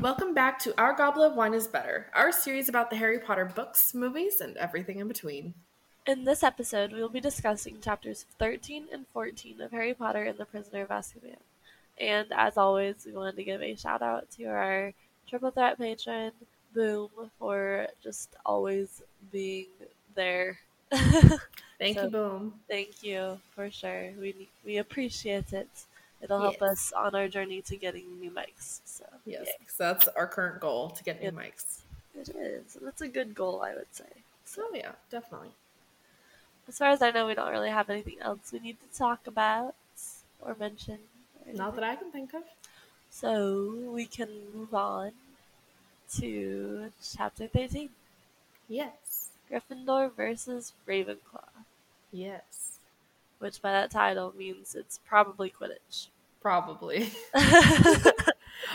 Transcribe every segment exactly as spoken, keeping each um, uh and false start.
Welcome back to Our Goblet of Wine is Better, our series about the Harry Potter books, movies, and everything in between. In this episode, we will be discussing chapters thirteen and fourteen of Harry Potter and the Prisoner of Azkaban. And as always, we wanted to give a shout out to our Triple Threat patron, Boom, for just always being there. Thank so, you, Boom. Thank you, for sure. We we appreciate it. It'll help yes. us on our journey to getting new mics. So yes, because that's our current goal, to get new it, mics. It is. That's a good goal, I would say. So oh, yeah, definitely. As far as I know, we don't really have anything else we need to talk about or mention. Or Not that I can think of. So we can move on to chapter thirteen. Yes. Gryffindor versus Ravenclaw. Yes. Which by that title means it's probably Quidditch. Probably. I,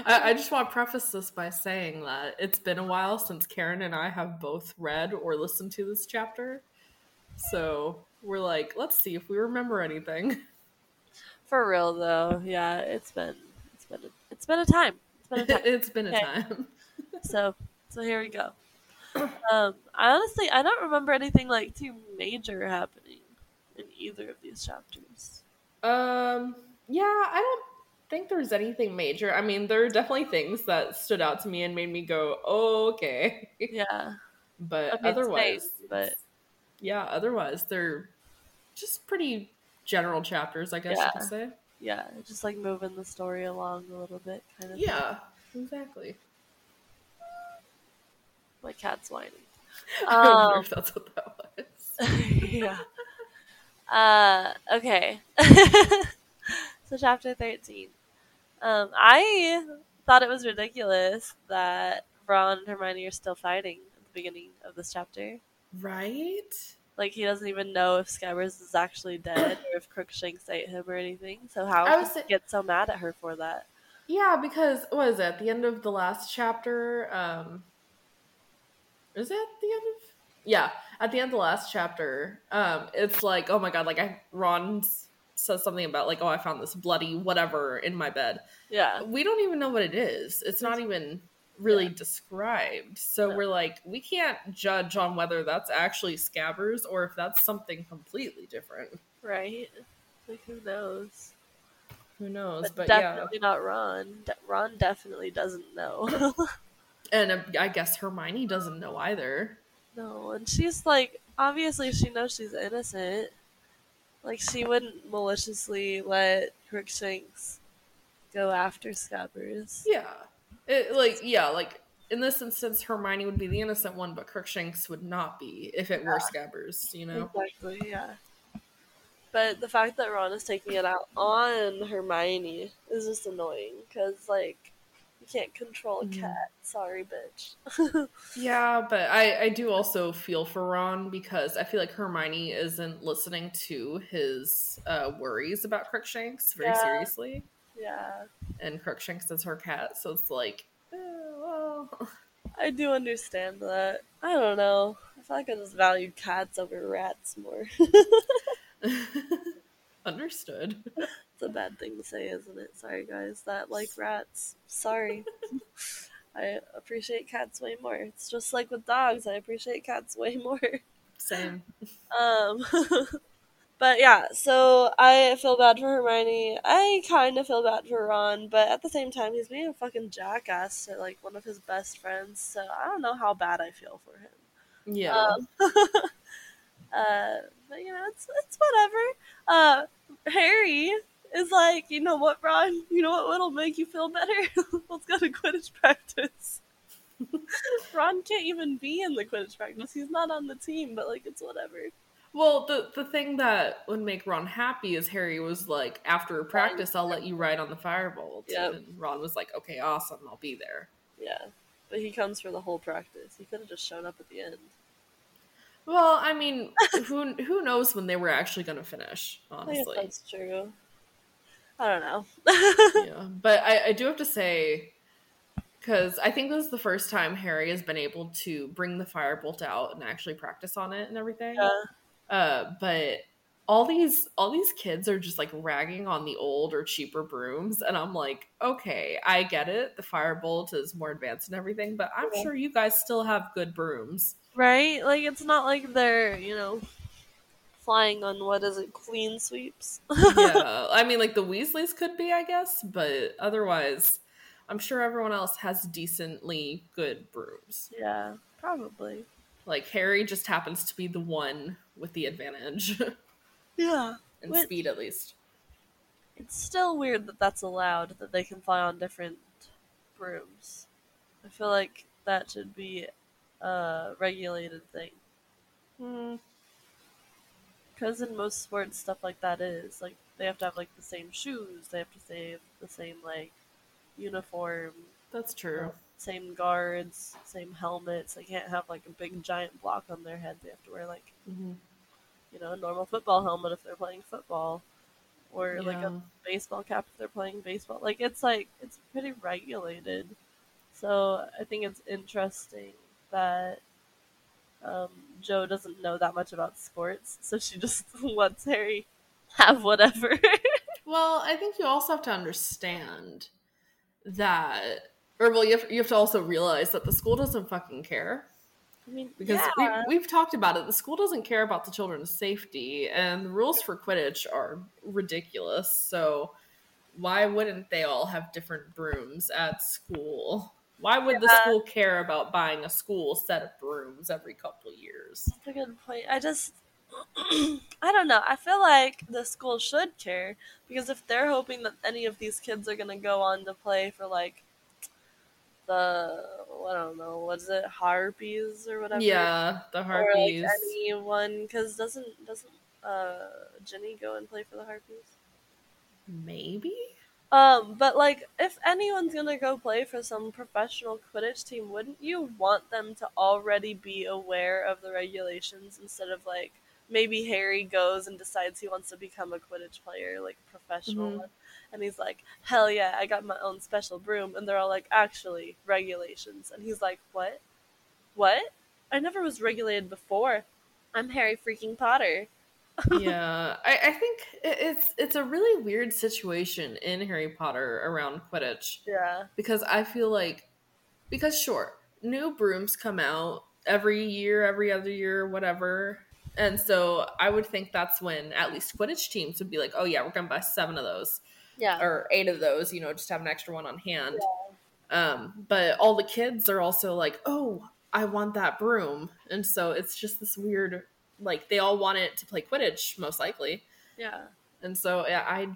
I just want to preface this by saying that it's been a while since Karen and I have both read or listened to this chapter. So we're like, let's see if we remember anything. For real though, yeah, it's been it's been a, it's been a time. It's been a time. it's been okay. a time. so so here we go. Um, I honestly I don't remember anything like too major happening in either of these chapters. Um, yeah, I don't think there's anything major. I mean, there are definitely things that stood out to me and made me go, oh, okay. Yeah. But okay, otherwise, it's vague, but yeah, otherwise, they're just pretty general chapters, I guess yeah. you could say. Yeah, just like moving the story along a little bit, kind of. Yeah, thing. Exactly. My cat's whining. I um, wonder if that's what that was. yeah. Uh, okay. So chapter thirteen. Um, I thought it was ridiculous that Ron and Hermione are still fighting at the beginning of this chapter. Right? Like, he doesn't even know if Scabbers is actually dead or if Crookshanks ate him or anything. So how did he say- get so mad at her for that? Yeah, because, what is it, at the end of the last chapter, um, is it the end of... Yeah, at the end of the last chapter, um, it's like, oh my god, like, I, Ron says something about, like, oh, I found this bloody whatever in my bed. Yeah. We don't even know what it is. It's, it's not even really yeah. described. So no. we're like, we can't judge on whether that's actually Scabbers or if that's something completely different. Right. Like, who knows? Who knows? But, but definitely yeah. not Ron. De- Ron definitely doesn't know. And uh, I guess Hermione doesn't know either. No, and she's like, obviously she knows she's innocent. Like, she wouldn't maliciously let Crookshanks go after Scabbers. Yeah. It, like, yeah, like, in this instance, Hermione would be the innocent one, but Crookshanks would not be if it were yeah. Scabbers, you know? Exactly, yeah. But the fact that Ron is taking it out on Hermione is just annoying, because, like, you can't control a cat. Sorry, bitch. yeah, but I, I do also feel for Ron because I feel like Hermione isn't listening to his uh, worries about Crookshanks very yeah. seriously. Yeah. And Crookshanks is her cat, so it's like, eh, know. I do understand that. I don't know. I feel like I just valued cats over rats more. Understood. It's a bad thing to say, isn't it? Sorry, guys, that like rats. Sorry. I appreciate cats way more. It's just like with dogs. I appreciate cats way more. Same. Um, but yeah, so I feel bad for Hermione. I kind of feel bad for Ron, but at the same time, he's being a fucking jackass to like one of his best friends. So I don't know how bad I feel for him. Yeah. Um, uh, but you know, it's it's whatever. Uh, Harry is like, you know what, Ron? You know what what'll make you feel better? Let's go to Quidditch practice. Ron can't even be in the Quidditch practice. He's not on the team, but, like, it's whatever. Well, the the thing that would make Ron happy is Harry was like, after practice, I'll let you ride on the Firebolt. Yep. And Ron was like, okay, awesome, I'll be there. Yeah, but he comes for the whole practice. He could have just shown up at the end. Well, I mean, who who knows when they were actually going to finish, honestly. I guess that's true. I don't know. Yeah, but I, I do have to say, because I think this is the first time Harry has been able to bring the Firebolt out and actually practice on it and everything. Yeah. Uh, but all these all these kids are just like ragging on the old or cheaper brooms, and I'm like, okay, I get it. The Firebolt is more advanced and everything, but I'm yeah. sure you guys still have good brooms, right? Like it's not like they're, you know, flying on, what is it, clean sweeps? Yeah, I mean, like the Weasleys could be, I guess, but otherwise, I'm sure everyone else has decently good brooms. Yeah, probably. Like Harry just happens to be the one with the advantage. Yeah, and speed at least. It's still weird that that's allowed, that they can fly on different brooms. I feel like that should be a regulated thing. Hmm. Because in most sports, stuff like that is, like, they have to have, like, the same shoes, they have to have the same, like, uniform. That's true. Same guards, same helmets. They can't have, like, a big giant block on their head. They have to wear, like, mm-hmm. you know, a normal football helmet if they're playing football. Or, yeah. like, a baseball cap if they're playing baseball. Like, it's, like, it's pretty regulated. So I think it's interesting that Um, Jo doesn't know that much about sports, so she just lets Harry have whatever. Well, I think you also have to understand that, or well, you have, you have to also realize that the school doesn't fucking care. I mean, because yeah. we, we've talked about it. The school doesn't care about the children's safety, and the rules for Quidditch are ridiculous, so why wouldn't they all have different brooms at school? Why would yeah. the school care about buying a school set of brooms every couple years? That's a good point. I just, I don't know. I feel like the school should care, because if they're hoping that any of these kids are going to go on to play for, like, the, I don't know, what is it, Harpies or whatever? Yeah, the Harpies. Or, like, anyone, because doesn't, doesn't uh, Ginny go and play for the Harpies? Maybe? Um, but, like, if anyone's gonna go play for some professional Quidditch team, wouldn't you want them to already be aware of the regulations instead of, like, maybe Harry goes and decides he wants to become a Quidditch player, like, a professional mm-hmm. one, and he's like, hell yeah, I got my own special broom, and they're all like, actually, regulations, and he's like, what? What? I never was regulated before. I'm Harry freaking Potter. Yeah, I, I think it's it's a really weird situation in Harry Potter around Quidditch. Yeah. Because I feel like, because sure, new brooms come out every year, every other year, whatever. And so I would think that's when at least Quidditch teams would be like, oh yeah, we're going to buy seven of those. Yeah. Or eight of those, you know, just have an extra one on hand. Yeah. Um, but all the kids are also like, oh, I want that broom. And so it's just this weird, like, they all want it to play Quidditch, most likely. Yeah. And so, yeah, I,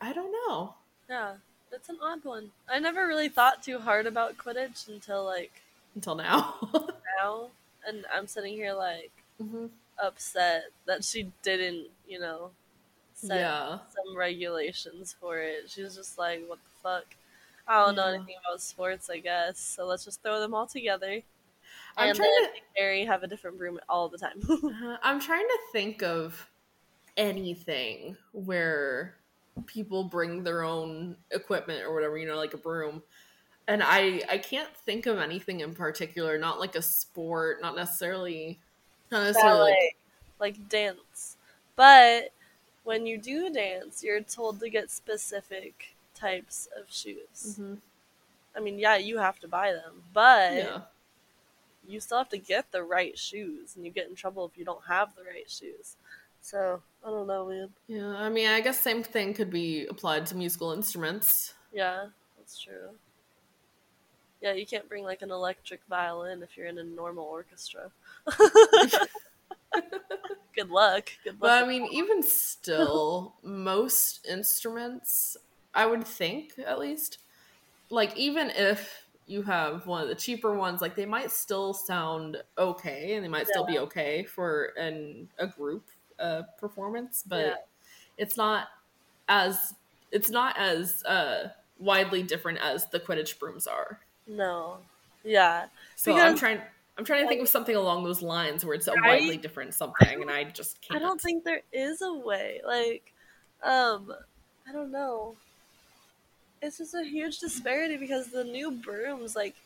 I don't know. Yeah. That's an odd one. I never really thought too hard about Quidditch until, like... Until now. now. And I'm sitting here, like, mm-hmm. upset that she didn't, you know, set yeah. some regulations for it. She was just like, what the fuck? I don't yeah. know anything about sports, I guess. So let's just throw them all together. I'm and trying then to make Harry have a different broom all the time. uh, I'm trying to think of anything where people bring their own equipment or whatever, you know, like a broom. And I, I can't think of anything in particular, not like a sport, not necessarily, not necessarily ballet, like, like dance. But when you do dance, you're told to get specific types of shoes. Mm-hmm. I mean, yeah, you have to buy them, but yeah. you still have to get the right shoes, and you get in trouble if you don't have the right shoes. So, I don't know, man. Yeah, I mean, I guess same thing could be applied to musical instruments. Yeah, that's true. Yeah, you can't bring, like, an electric violin if you're in a normal orchestra. Good luck. Good luck. But, I mean, even still, most instruments, I would think, at least, like, even if you have one of the cheaper ones, like, they might still sound okay, and they might yeah. still be okay for an a group uh, performance, but yeah. it's not as, it's not as uh, widely different as the Quidditch brooms are. No. Yeah. So because I'm trying I'm trying to think of something along those lines where it's a right? widely different something, and I just can't. I don't think there is a way. Like, um, I don't know. It's just a huge disparity because the new brooms, like,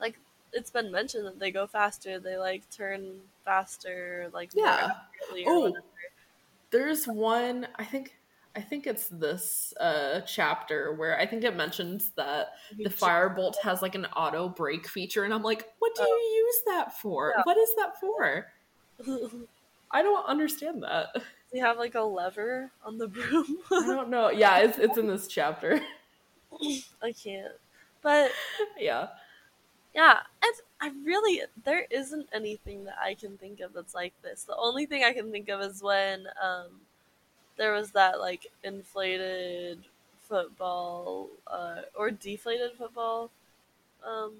like it's been mentioned that they go faster, they, like, turn faster, like, yeah. Oh, there's one, I think... I think it's this uh, chapter where I think it mentions that the Firebolt has, like, an auto brake feature, and I'm like, what do oh. you use that for? Yeah. What is that for? I don't understand that. They have, like, a lever on the broom. I don't know. Yeah, it's it's in this chapter. I can't. But yeah, yeah, and I really there isn't anything that I can think of that's like this. The only thing I can think of is when. Um, There was that, like, inflated football uh, or deflated football um,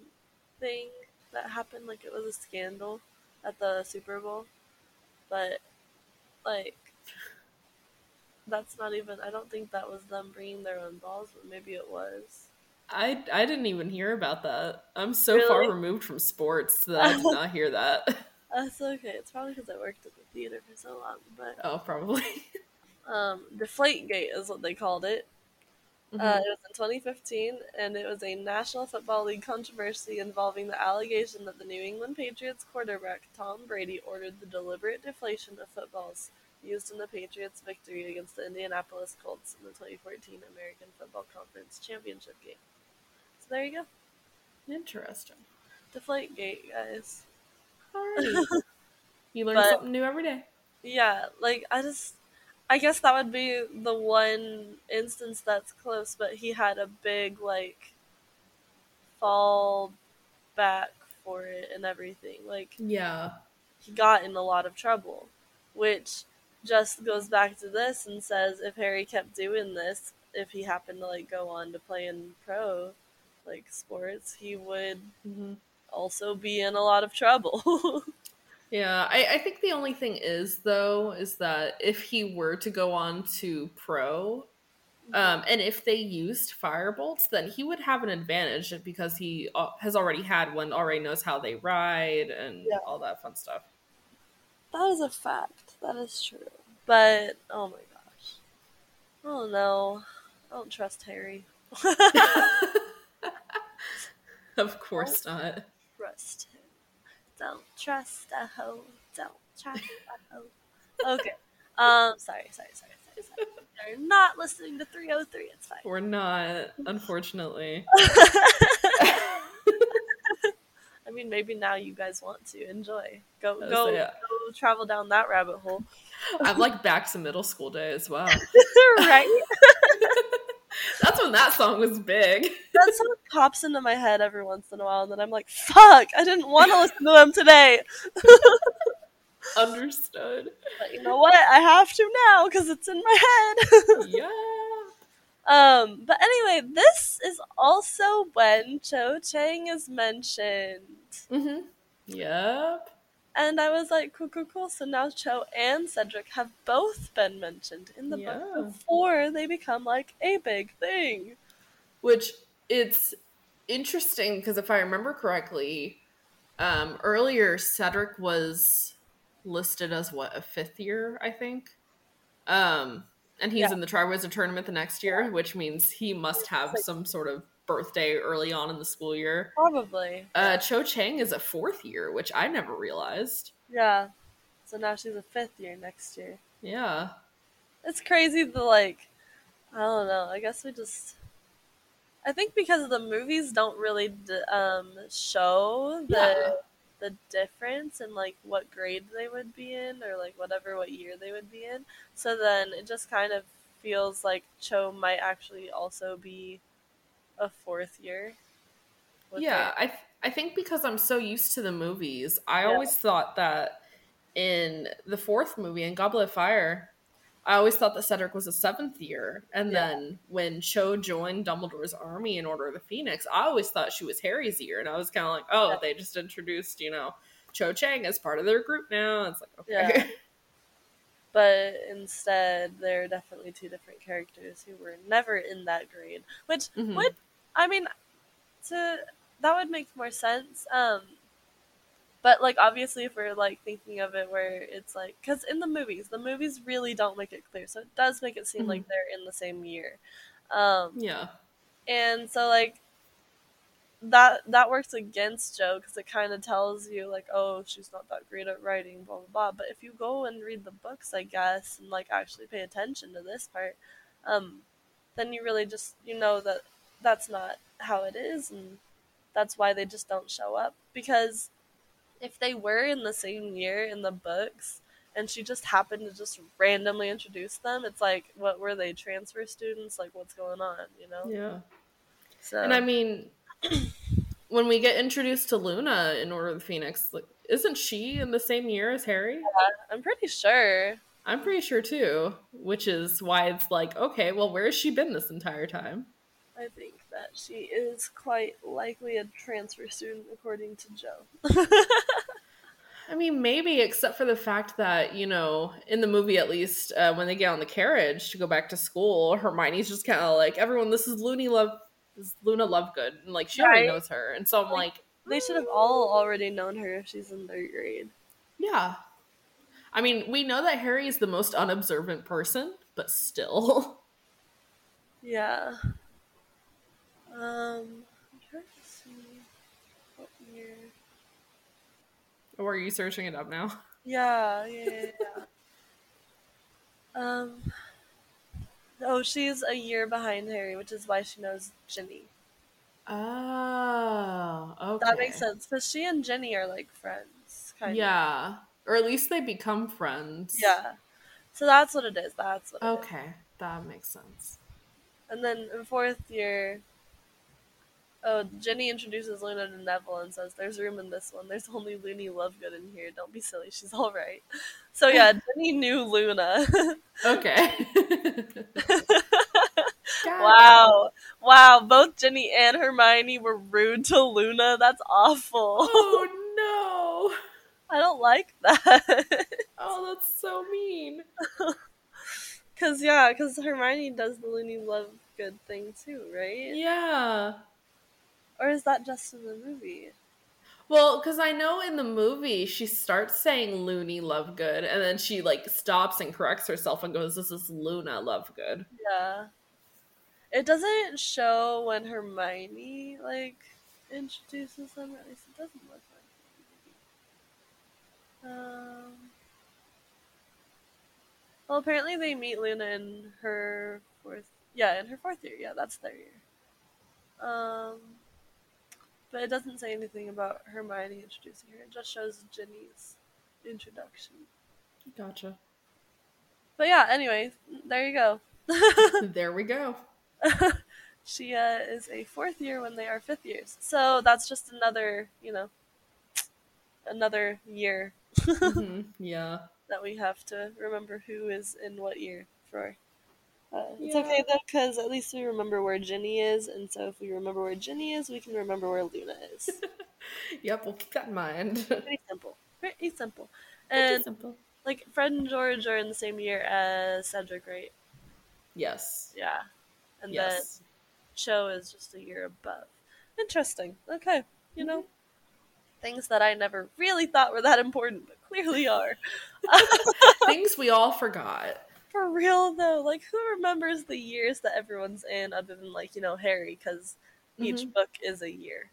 thing that happened. Like, it was a scandal at the Super Bowl. But, like, that's not even... I don't think that was them bringing their own balls, but maybe it was. I, I didn't even hear about that. I'm so really? far removed from sports that I did not hear that. That's okay. It's probably because I worked at the theater for so long. But Oh, probably. Um, Deflategate is what they called it. Mm-hmm. Uh, it was in twenty fifteen, and it was a National Football League controversy involving the allegation that the New England Patriots quarterback Tom Brady ordered the deliberate deflation of footballs used in the Patriots' victory against the Indianapolis Colts in the twenty fourteen American Football Conference Championship game. So there you go. Interesting. Deflategate, guys. Alright. You learn but, something new every day. Yeah, like, I just... I guess that would be the one instance that's close, but he had a big, like, fall back for it and everything. Like, yeah, he got in a lot of trouble, which just goes back to this and says if Harry kept doing this, if he happened to, like, go on to play in pro, like, sports, he would mm-hmm. also be in a lot of trouble. Yeah, I, I think the only thing is, though, is that if he were to go on to pro, um, and if they used Firebolts, then he would have an advantage because he has already had one, already knows how they ride, and yeah. all that fun stuff. That is a fact. That is true. But, oh my gosh. I don't know. I don't trust Harry. Of course not. Trust him. Don't trust a hoe. Don't trust a hoe. Okay. Um. Sorry. Sorry. Sorry. Sorry. Sorry. They're not listening to three oh three. It's fine. We're not, unfortunately. I mean, maybe now you guys want to enjoy. Go. Go. So, yeah. Go travel down that rabbit hole. I'm like back to middle school days. Wow. Right. That's when that song was big. That song pops into my head every once in a while, and then I'm like, fuck, I didn't want to listen to them today. Understood. But you know what? I have to now, because it's in my head. Yeah. Um. But anyway, this is also when Cho Chang is mentioned. Mm-hmm. Yep. And I was like, cool, cool, cool. So now Cho and Cedric have both been mentioned in the yeah. book before they become, like, a big thing. Which, it's interesting, because if I remember correctly, um, earlier Cedric was listed as, what, a fifth year, I think? Um, and he's yeah. in the Triwizard Tournament the next year, which means he must have, like, some sort of birthday early on in the school year. Probably. Uh, Cho Chang is a fourth year, which I never realized. Yeah. So now she's a fifth year next year. Yeah. It's crazy to, like, I don't know. I guess we just... I think because the movies don't really um, show the yeah. the difference in, like, what grade they would be in or, like, whatever, what year they would be in. So then it just kind of feels like Cho might actually also be a fourth year. Yeah, I th- I think because I'm so used to the movies, I yeah. always thought that in the fourth movie, in Goblet of Fire... I always thought that Cedric was a seventh year. And yeah. then when Cho joined Dumbledore's army in Order of the Phoenix, I always thought she was Harry's year. And I was kind of like, oh, yeah. they just introduced, you know, Cho Chang as part of their group now. It's like, okay. Yeah. But instead, they're definitely two different characters who were never in that grade. Which mm-hmm. would, I mean, to that would make more sense. Um, But, like, obviously, if we're, like, thinking of it where it's, like... Because in the movies, the movies really don't make it clear. So it does make it seem mm-hmm. like they're in the same year. Um, yeah. And so, like, that that works against Joe because it kind of tells you, like, oh, she's not that great at writing, blah, blah, blah. But if you go and read the books, I guess, and, like, actually pay attention to this part, um, then you really just, you know that that's not how it is. And that's why they just don't show up. Because... if they were in the same year in the books and she just happened to just randomly introduce them, it's like, what were they, transfer students? Like, what's going on, you know? Yeah. So. And I mean, when we get introduced to Luna in Order of the Phoenix, like, isn't she in the same year as Harry? Yeah, I'm pretty sure. I'm pretty sure, too, which is why it's like, okay, well, where has she been this entire time? I think that she is quite likely a transfer student, according to Joe. I mean, maybe, except for the fact that, you know, in the movie at least, uh, when they get on the carriage to go back to school, Hermione's just kind of like, everyone, this is Looney Love, this is Luna Lovegood, and, like, she right. already knows her, and so I'm like... like they should have all already known her if she's in third grade. Yeah. I mean, we know that Harry is the most unobservant person, but still. Yeah. Um, I'm trying to see what year. Oh, are you searching it up now? Yeah, yeah, yeah. yeah. um, oh, she's a year behind Harry, which is why she knows Ginny. Oh, okay. That makes sense, because she and Ginny are, like, friends, kind of. Yeah, or at least they become friends. Yeah. So that's what it is, that's what it okay. is. Okay, that makes sense. And then in fourth year... oh, Ginny introduces Luna to Neville and says, there's room in this one. There's only Looney Lovegood in here. Don't be silly. She's all right. So, yeah, Ginny knew Luna. Okay. Wow. Wow. Both Ginny and Hermione were rude to Luna. That's awful. Oh, no. I don't like that. Oh, that's so mean. Because, yeah, because Hermione does the Looney Lovegood thing, too, right? Yeah. Or is that just in the movie? Well, because I know in the movie, she starts saying Looney Lovegood, and then she, like, stops and corrects herself and goes, this is Luna Lovegood. Yeah. It doesn't show when Hermione, like, introduces them. At least it doesn't look like it. Um, well, apparently they meet Luna in her fourth... Yeah, in her fourth year. Yeah, that's their year. Um... But it doesn't say anything about Hermione introducing her. It just shows Ginny's introduction. Gotcha. But yeah, anyway, there you go. There we go. She uh, is a fourth year when they are fifth years. So that's just another, you know, another year. mm-hmm. Yeah. That we have to remember who is in what year for. Uh, it's yeah. okay, though, because at least we remember where Ginny is, and so if we remember where Ginny is, we can remember where Luna is. Yep, we'll keep that in mind. Pretty simple. Pretty simple. And, Pretty simple. Like, Fred and George are in the same year as Cedric, right? Yes. Yeah. And yes. then Cho is just a year above. Interesting. Okay. You know, mm-hmm. things that I never really thought were that important, but clearly are. Things we all forgot. For real, though, like, who remembers the years that everyone's in other than, like, you know, Harry? Because Each mm-hmm. book is a year.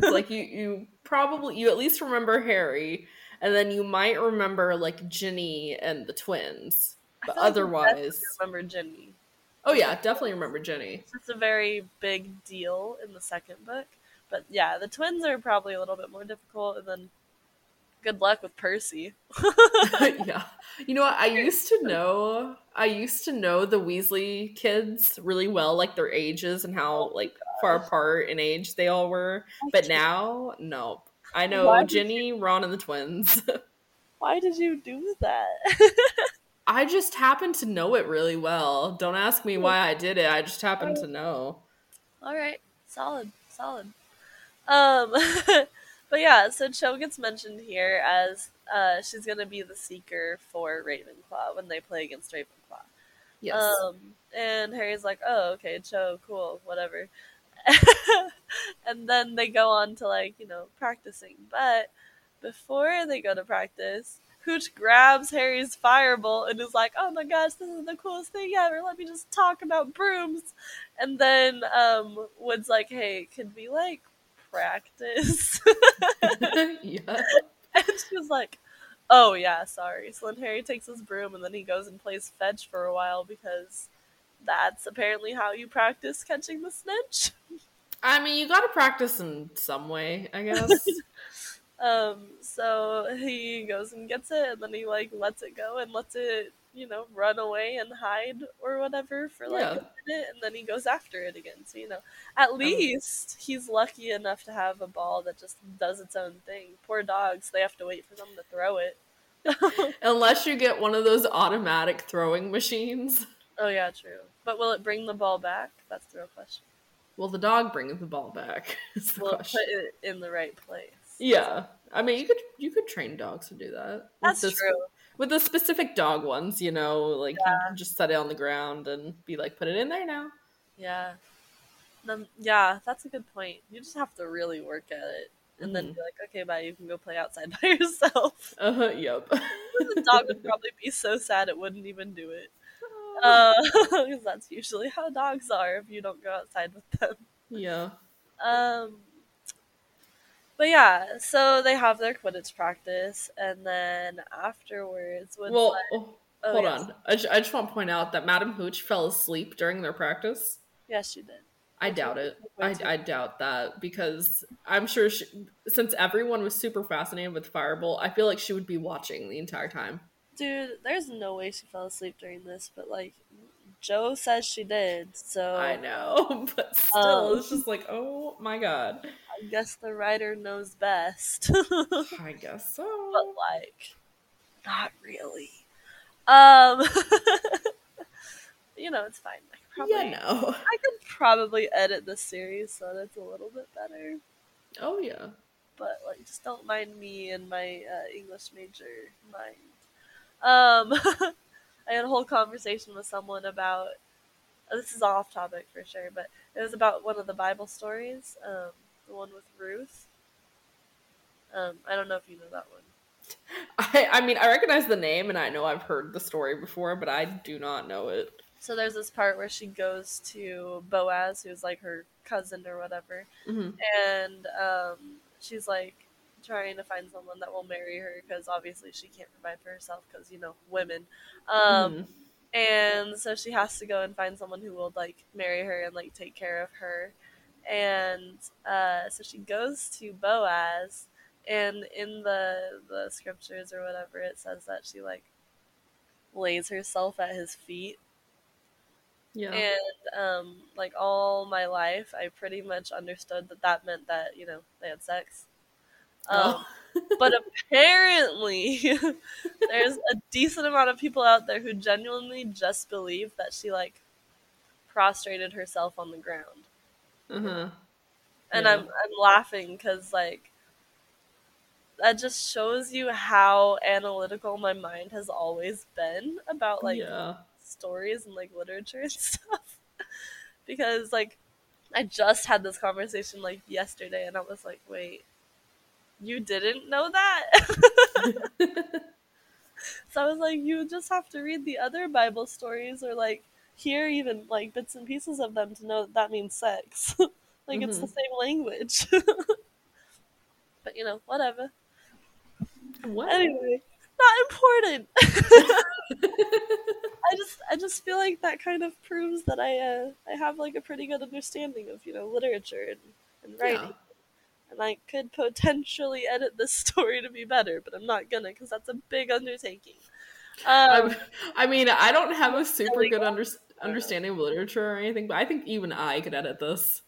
Like, you, you probably, you at least remember Harry, and then you might remember, like, Ginny and the twins. But otherwise... I remember Ginny. Oh, yeah, definitely remember Ginny. It's a very big deal in the second book. But, yeah, the twins are probably a little bit more difficult, and then good luck with Percy. Yeah. You know what? I used to know... I used to know the Weasley kids really well, like their ages and how like far apart in age they all were. But now, no. I know Ginny, you... Ron, and the twins. Why did you do that? I just happened to know it really well. Don't ask me why I did it. I just happened to know. All right. Solid. Solid. Um, but yeah, so Cho gets mentioned here as uh, she's going to be the seeker for Ravenclaw when they play against Ravenclaw. Yes. Um, and Harry's like, oh, okay, Cho, cool, whatever. And then they go on to, like, you know, practicing. But before they go to practice, Hooch grabs Harry's Firebolt and is like, oh my gosh, this is the coolest thing ever. Let me just talk about brooms. And then um, Wood's like, hey, could we, like, practice? Yeah. And she was like, oh, yeah, sorry. So then Harry takes his broom, and then he goes and plays fetch for a while because that's apparently how you practice catching the snitch. I mean, you gotta practice in some way, I guess. um, so he goes and gets it, and then he, like, lets it go and lets it, you know, run away and hide or whatever for, like, yeah. a minute, and then he goes after it again. So, you know, at least he's lucky enough to have a ball that just does its own thing. Poor dogs, they have to wait for them to throw it. Unless you get one of those automatic throwing machines. Oh, yeah, true. But will it bring the ball back? That's the real question. Will the dog bring the ball back? Is the will question. It put it in the right place? Yeah. I mean, you could you could train dogs to do that. That's true. With the specific dog ones, you know, like, yeah. you can just set it on the ground and be like, put it in there now. Yeah. Then, yeah, that's a good point. You just have to really work at it. And mm-hmm. then be like, okay, bye, you can go play outside by yourself. Uh-huh, yep. The dog would probably be so sad it wouldn't even do it. Because uh, that's usually how dogs are if you don't go outside with them. Yeah. Um... But yeah, so they have their Quidditch practice, and then afterwards... Wood's well, like, oh, hold yes. on. I, ju- I just want to point out that Madame Hooch fell asleep during their practice. Yes, she did. I she doubt it. I, I doubt that, because I'm sure she, since everyone was super fascinated with Firebolt, I feel like she would be watching the entire time. Dude, there's no way she fell asleep during this, but, like, Joe says she did, so... I know, but still, um, it's just like, oh my god. I guess the writer knows best. I guess so. But, like, not really. Um, you know, it's fine. I could probably, yeah, no. I could probably edit this series so that it's a little bit better. Oh, yeah. But, like, just don't mind me and my uh, English major mind. Um, I had a whole conversation with someone about, this is off topic for sure, but it was about one of the Bible stories, um, the one with Ruth. Um, I don't know if you know that one. I, I mean, I recognize the name, and I know I've heard the story before, but I do not know it. So there's this part where she goes to Boaz, who's like her cousin or whatever, mm-hmm. and um, she's like trying to find someone that will marry her, because obviously she can't provide for herself, because, you know, women. Um, mm-hmm. And so she has to go and find someone who will, like, marry her and, like, take care of her. And uh, so she goes to Boaz, and in the the scriptures or whatever, it says that she, like, lays herself at his feet. Yeah. And, um, like, all my life, I pretty much understood that that meant that, you know, they had sex. Um, but apparently there's a decent amount of people out there who genuinely just believe that she, like, prostrated herself on the ground. Uh-huh. And yeah. I'm I'm laughing because, like, that just shows you how analytical my mind has always been about, like, yeah. stories and, like, literature and stuff. Because, like, I just had this conversation, like, yesterday, and I was like, wait, you didn't know that? So I was like, you just have to read the other Bible stories, or, like, hear even, like, bits and pieces of them to know that that means sex. Like, mm-hmm. It's the same language. But, you know, whatever. What? Anyway, not important. I just I just feel like that kind of proves that I uh, I have, like, a pretty good understanding of, you know, literature and, and writing. Yeah. And I could potentially edit this story to be better, but I'm not gonna, because that's a big undertaking. Um, I mean, I don't have a super good under- understanding of literature or anything, but I think even I could edit this.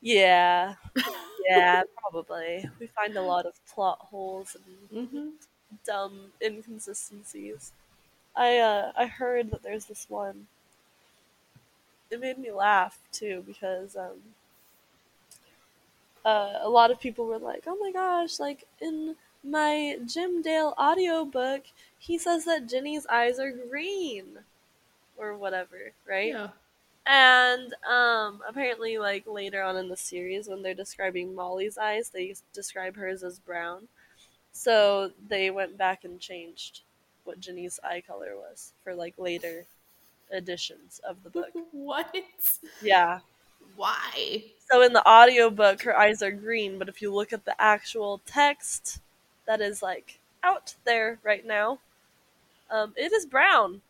Yeah. Yeah, probably. We find a lot of plot holes and mm-hmm. dumb inconsistencies. I uh, I heard that there's this one. It made me laugh, too, because... Um, Uh, a lot of people were like, oh my gosh, like, in my Jim Dale audiobook, he says that Ginny's eyes are green. Or whatever, right? Yeah. And um, apparently, like, later on in the series, when they're describing Molly's eyes, they describe hers as brown. So they went back and changed what Ginny's eye color was for, like, later editions of the book. What? Yeah. Why? So in the audiobook, her eyes are green, but if you look at the actual text that is, like, out there right now, um, it is brown.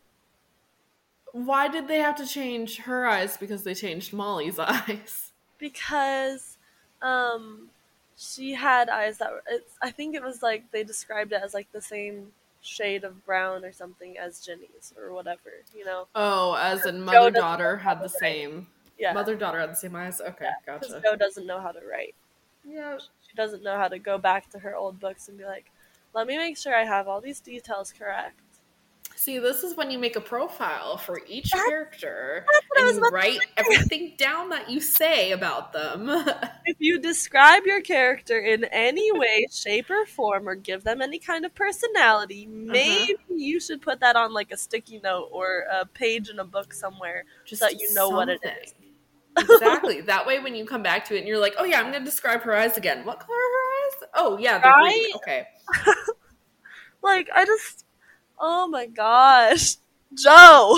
Why did they have to change her eyes because they changed Molly's eyes? Because um, she had eyes that were... It's, I think it was, like, they described it as, like, the same shade of brown or something as Ginny's or whatever, you know? Oh, as in mother-daughter had the same... Yeah. Mother-daughter had the same eyes? Okay, yeah, gotcha. Because Jo doesn't know how to write. Yeah. She doesn't know how to go back to her old books and be like, let me make sure I have all these details correct. See, this is when you make a profile for each that's, character that's what and I was you about write to everything down that you say about them. If you describe your character in any way, shape, or form, or give them any kind of personality, maybe uh-huh. you should put that on, like, a sticky note or a page in a book somewhere just so that you know something. What it is. Exactly. That way when you come back to it and you're like, oh yeah, I'm going to describe her eyes again. What color are her eyes? Oh yeah, they're right? green. Okay. Like, I just... Oh my gosh. Jo!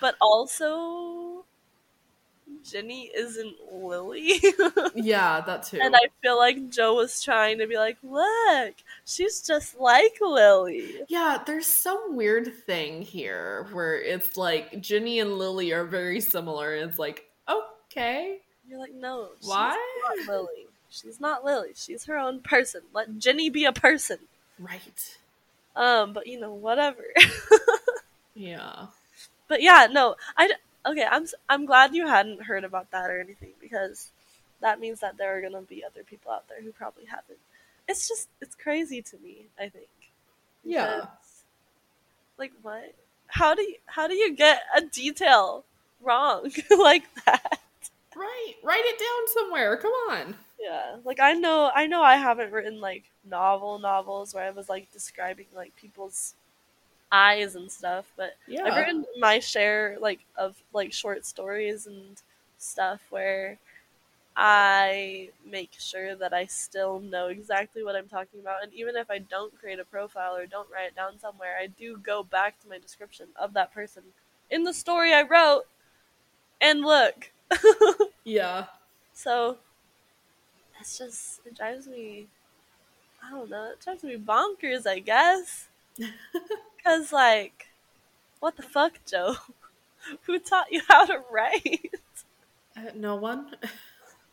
But also... Ginny isn't Lily. Yeah, that too. And I feel like Jo was trying to be like, look, she's just like Lily. Yeah, there's some weird thing here where it's like Ginny and Lily are very similar. It's like, okay. You're like, no, she's Why? not Lily. She's not Lily. She's her own person. Let Ginny be a person. Right. Um, but you know, whatever. Yeah. But yeah, no, I... Okay, I'm I'm glad you hadn't heard about that or anything, because that means that there are going to be other people out there who probably haven't. It's just, it's crazy to me, I think. Yeah. Like, what? How do you, how do you get a detail wrong like that? Right. Write it down somewhere. Come on. Yeah. Like, I know, I know I haven't written, like, novel novels where I was, like, describing, like, people's eyes and stuff, but yeah. I've written my share, like, of, like, short stories and stuff where I make sure that I still know exactly what I'm talking about, and even if I don't create a profile or don't write it down somewhere, I do go back to my description of that person in the story I wrote and look. Yeah. So that's just, it drives me, I don't know, it drives me bonkers, I guess. Because, like, what the fuck, Jo? Who taught you how to write? Uh, no one.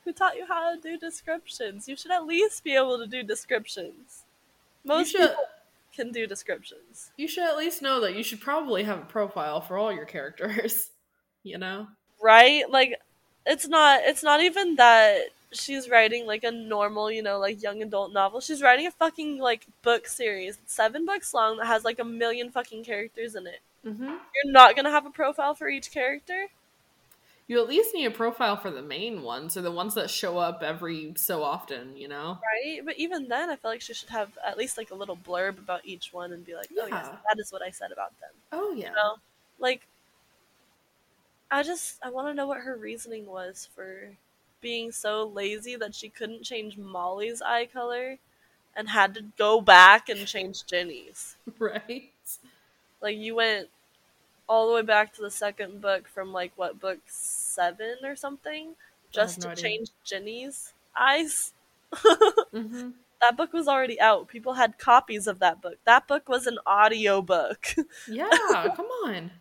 Who taught you how to do descriptions? You should at least be able to do descriptions. Most should, people can do descriptions. You should at least know that you should probably have a profile for all your characters. You know? Right? Like, it's not. it's not even that she's writing, like, a normal, you know, like, young adult novel. She's writing a fucking, like, book series. It's seven books long that has, like, a million fucking characters in it. Mm-hmm. You're not gonna have a profile for each character? You at least need a profile for the main ones, or the ones that show up every so often, you know? Right? But even then, I feel like she should have at least, like, a little blurb about each one and be like, yeah. oh, yes, that is what I said about them. Oh, yeah. You know? Like, I just, I want to know what her reasoning was for... being so lazy that she couldn't change Molly's eye color and had to go back and change Ginny's. Right? Like, you went all the way back to the second book from, like, what, book seven or something just to no change Ginny's eyes. Mm-hmm. That book was already out. People had copies of that book. That book was an audio book. Yeah, come on.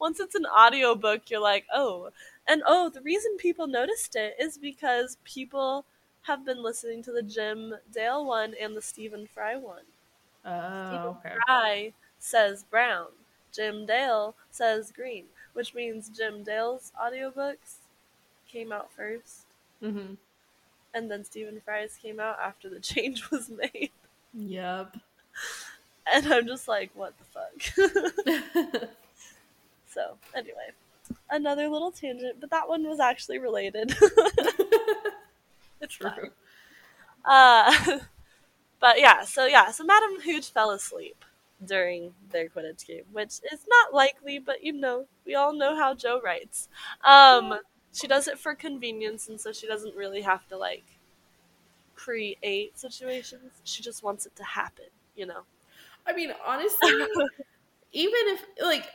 Once it's an audio book, you're like, oh. And oh, the reason people noticed it is because people have been listening to the Jim Dale one and the Stephen Fry one. Oh, Stephen okay. Fry says brown. Jim Dale says green, which means Jim Dale's audiobooks came out first. Mm-hmm. And then Stephen Fry's came out after the change was made. Yep. And I'm just like, what the fuck? So, anyway. Another little tangent, but that one was actually related. It's true. Fine. Uh, but yeah, so yeah, so Madame Hooch fell asleep during their Quidditch game, which is not likely, but you know, we all know how Jo writes. Um, she does it for convenience, and so she doesn't really have to, like, create situations. She just wants it to happen, you know? I mean, honestly, even if, like,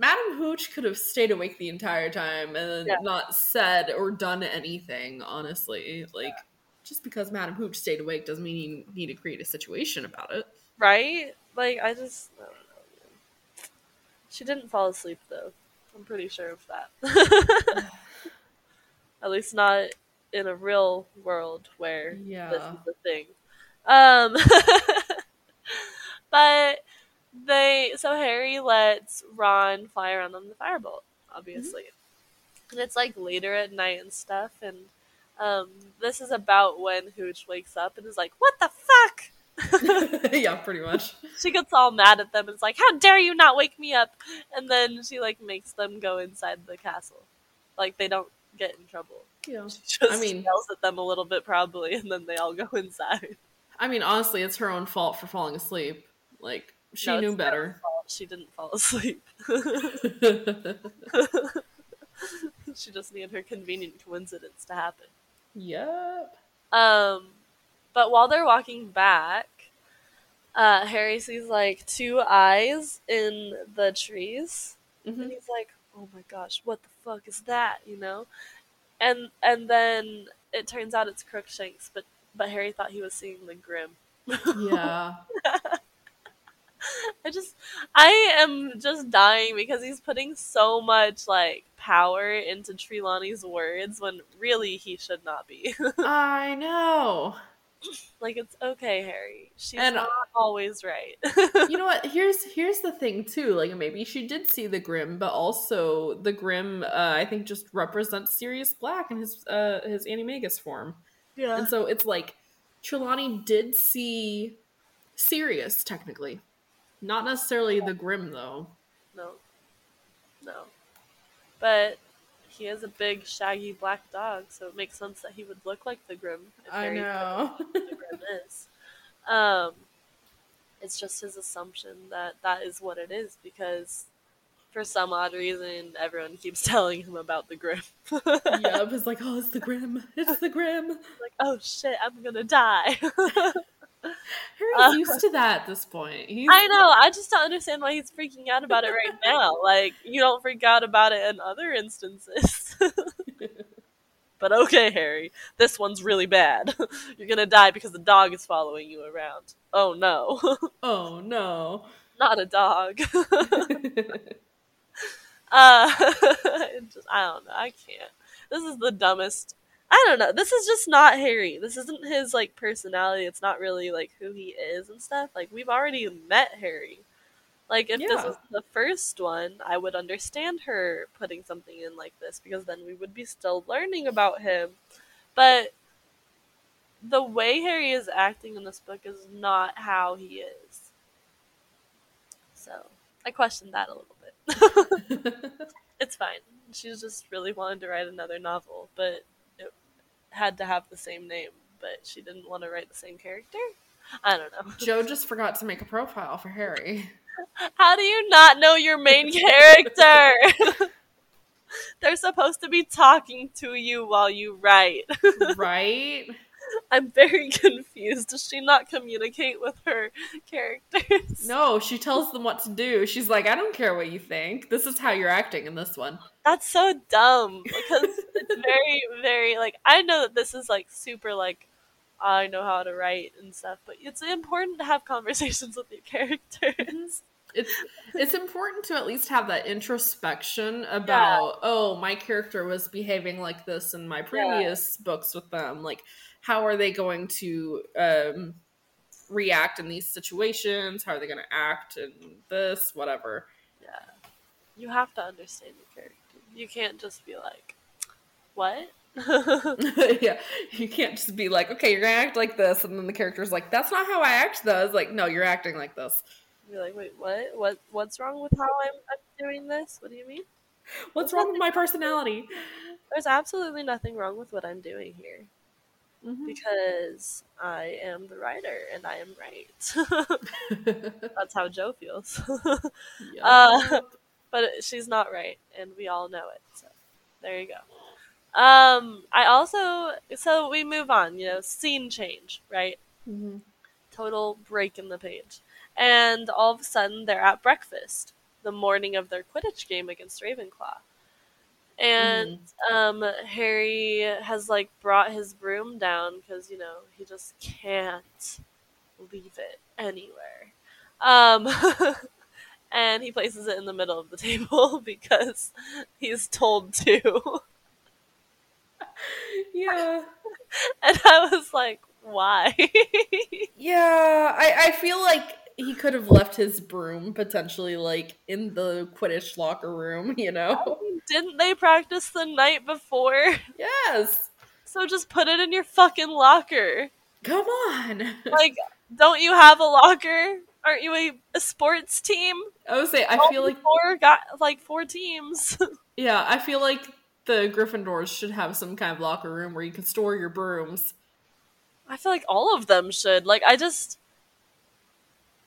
Madame Hooch could have stayed awake the entire time and yeah. not said or done anything, honestly. Like, yeah. just because Madame Hooch stayed awake doesn't mean you need to create a situation about it. Right? Like, I just, I don't know. She didn't fall asleep, though. I'm pretty sure of that. At least not in a real world where yeah. this is the thing. Um, but they, so Harry lets Ron fly around on the Firebolt, obviously. Mm-hmm. And it's like later at night and stuff. And um, this is about when Hooch wakes up and is like, what the fuck? Yeah, pretty much. She gets all mad at them. It's like, how dare you not wake me up? And then she, like, makes them go inside the castle. Like, they don't get in trouble. Yeah. She just I mean, yells at them a little bit probably, and then they all go inside. I mean, honestly, it's her own fault for falling asleep. Like, she no, knew better. She didn't fall asleep. She just needed her convenient coincidence to happen. Yep. Um... But while they're walking back, uh, Harry sees, like, two eyes in the trees. Mm-hmm. And he's like, oh my gosh, what the fuck is that, you know? And and then it turns out it's Crookshanks, but, but Harry thought he was seeing the Grim. Yeah. I just, I am just dying because he's putting so much, like, power into Trelawney's words when really he should not be. I know. Like, it's okay, Harry. She's and, not always right. You know what? Here's here's the thing, too. Like, maybe she did see the Grim, but also the Grim, uh, I think, just represents Sirius Black in his uh, his Animagus form. Yeah. And so it's like, Trelawney did see Sirius, technically. Not necessarily yeah. the Grim, though. No. No. But he is a big, shaggy black dog, so it makes sense that he would look like the Grim. I know. The Grim is. Um, it's just his assumption that that is what it is, because for some odd reason, everyone keeps telling him about the Grim. Yeah, it's like, oh, it's the Grim. It's the Grim. Like, oh, shit, I'm gonna die. Harry's uh, used to that at this point. He's I know. Like, I just don't understand why he's freaking out about it right now. Like, you don't freak out about it in other instances. But okay, Harry, this one's really bad. You're gonna die because the dog is following you around. Oh no. Oh no. Not a dog. uh, just, I don't know. I can't. This is the dumbest. I don't know. This is just not Harry. This isn't his, like, personality. It's not really, like, who he is and stuff. Like, we've already met Harry. Like, if yeah. this was the first one, I would understand her putting something in like this, because then we would be still learning about him. But the way Harry is acting in this book is not how he is. So, I questioned that a little bit. It's fine. She's just really wanted to write another novel, but had to have the same name, but she didn't want to write the same character. I don't know. Jo just forgot to make a profile for Harry. How do you not know your main character? They're supposed to be talking to you while you write. Right? I'm very confused. Does she not communicate with her characters? No, she tells them what to do. She's like, I don't care what you think. This is how you're acting in this one. That's so dumb, because it's very, very, like, I know that this is, like, super, like, I know how to write and stuff, but it's important to have conversations with your characters. It's it's important to at least have that introspection about, yeah. oh, my character was behaving like this in my previous yeah. books with them. Like, how are they going to um, react in these situations? How are they going to act in this? Whatever. Yeah. You have to understand your character. You can't just be like, what? Yeah, you can't just be like, okay, you're going to act like this. And then the character's like, that's not how I act, though. It's like, no, you're acting like this. You're like, wait, what? What? What's wrong with how I'm, I'm doing this? What do you mean? What's, What's wrong with my personality? There's absolutely nothing wrong with what I'm doing here. Mm-hmm. Because I am the writer, and I am right. That's how Joe feels. Yep. uh, but she's not right, and we all know it. So there you go. Um, I also... So we move on, you know, scene change, right? Mm-hmm. Total break in the page. And all of a sudden, they're at breakfast the morning of their Quidditch game against Ravenclaw. And mm. um, Harry has, like, brought his broom down because, you know, he just can't leave it anywhere. Um, and he places it in the middle of the table because he's told to. Yeah. And I was like, why? Yeah, I, I feel like he could have left his broom potentially, like, in the Quidditch locker room, you know? Didn't they practice the night before? Yes. So just put it in your fucking locker. Come on. Like, don't you have a locker? Aren't you a, a sports team? I would say, I All feel like... Four got, like, four teams. Yeah, I feel like the Gryffindors should have some kind of locker room where you can store your brooms. I feel like all of them should. Like, I just...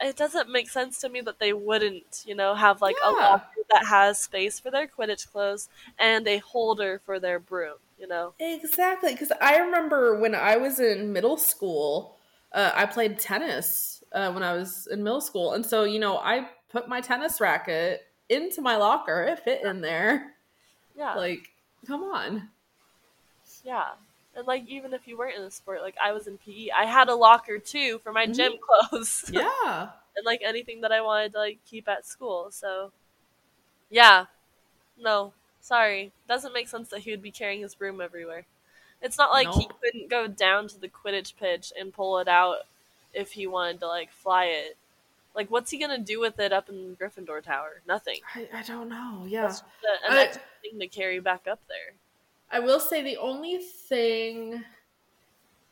It doesn't make sense to me that they wouldn't, you know, have, like, yeah. a locker that has space for their Quidditch clothes and a holder for their broom, you know? Exactly, because I remember when I was in middle school, uh, I played tennis uh, when I was in middle school. And so, you know, I put my tennis racket into my locker. It fit in there. Yeah. Like, come on. Yeah. And, like, even if you weren't in a sport, like, I was in P E. I had a locker, too, for my gym clothes. Yeah. And, like, anything that I wanted to, like, keep at school. So, yeah. No. Sorry. Doesn't make sense that he would be carrying his broom everywhere. It's not like nope. he couldn't go down to the Quidditch pitch and pull it out if he wanted to, like, fly it. Like, what's he going to do with it up in the Gryffindor Tower? Nothing. I, I don't know. Yeah. That's a, an I... extra thing to carry back up there. I will say the only thing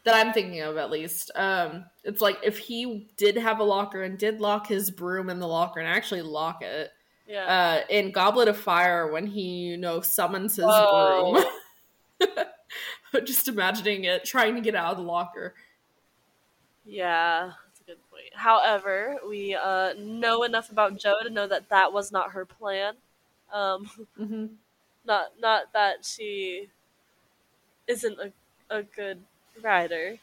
that I'm thinking of, at least, um, it's like if he did have a locker and did lock his broom in the locker and actually lock it, yeah. uh, in Goblet of Fire when he, you know, summons his Whoa. broom. Just imagining it, trying to get out of the locker. Yeah, that's a good point. However, we uh, know enough about Jo to know that that was not her plan. Um, mm-hmm. Not not that she isn't a, a good rider.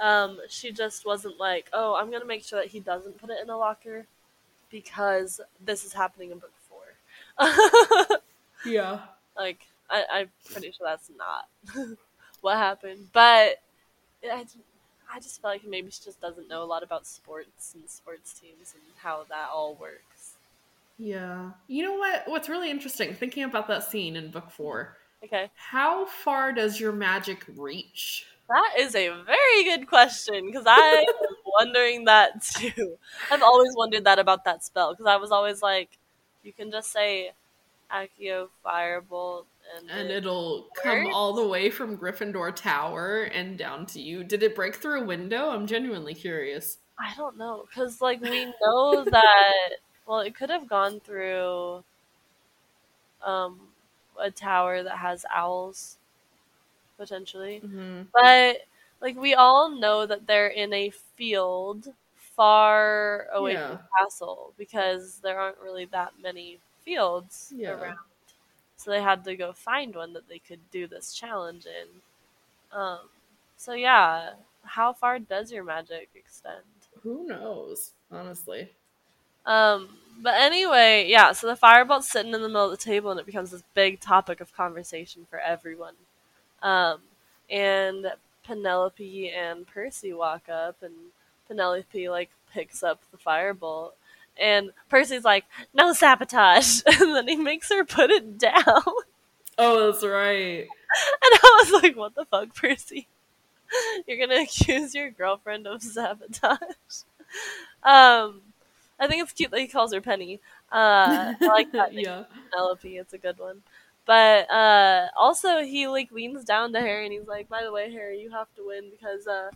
Um, she just wasn't like, oh, I'm going to make sure that he doesn't put it in a locker because this is happening in book four. Yeah. Like, I, I'm pretty sure that's not what happened. But I, I just feel like maybe she just doesn't know a lot about sports and sports teams and how that all works. Yeah. You know what? What's really interesting, thinking about that scene in book four. Okay. How far does your magic reach? That is a very good question, because I was wondering that too. I've always wondered that about that spell, because I was always like, you can just say Accio Firebolt and, and it it'll works. Come all the way from Gryffindor Tower and down to you. Did it break through a window? I'm genuinely curious. I don't know, because like we know that... Well, it could have gone through um, a tower that has owls, potentially. Mm-hmm. But, like, we all know that they're in a field far away yeah. from the castle because there aren't really that many fields yeah. around. So they had to go find one that they could do this challenge in. Um, so, yeah, how far does your magic extend? Who knows, honestly. Um, but anyway, yeah, so the Firebolt's sitting in the middle of the table, and it becomes this big topic of conversation for everyone. Um, and Penelope and Percy walk up, and Penelope, like, picks up the Firebolt, and Percy's like, no sabotage, and then he makes her put it down. Oh, that's right. And I was like, what the fuck, Percy? You're gonna accuse your girlfriend of sabotage? Um... I think it's cute that he calls her Penny. Uh, I like that name. Yeah. Penelope, it's a good one. But uh, also he like leans down to her and he's like, by the way, Harry, you have to win because uh,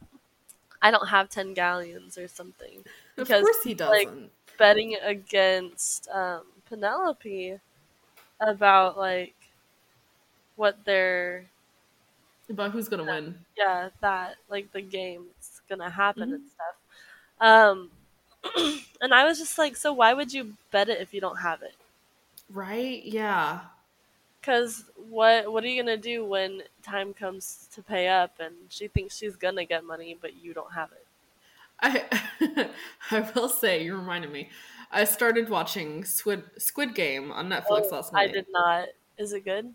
I don't have ten galleons or something. Because, of course he doesn't. Like, betting against um, Penelope about like what they're... About who's going to uh, win. Yeah, that. Like the game that's going to happen mm-hmm. and stuff. Um... And I was just like, so why would you bet it if you don't have it? Right? Yeah. Because what what are you going to do when time comes to pay up and she thinks she's going to get money, but you don't have it? I I will say, you reminded me. I started watching Squid, Squid Game on Netflix oh, last night. I did not. Is it good?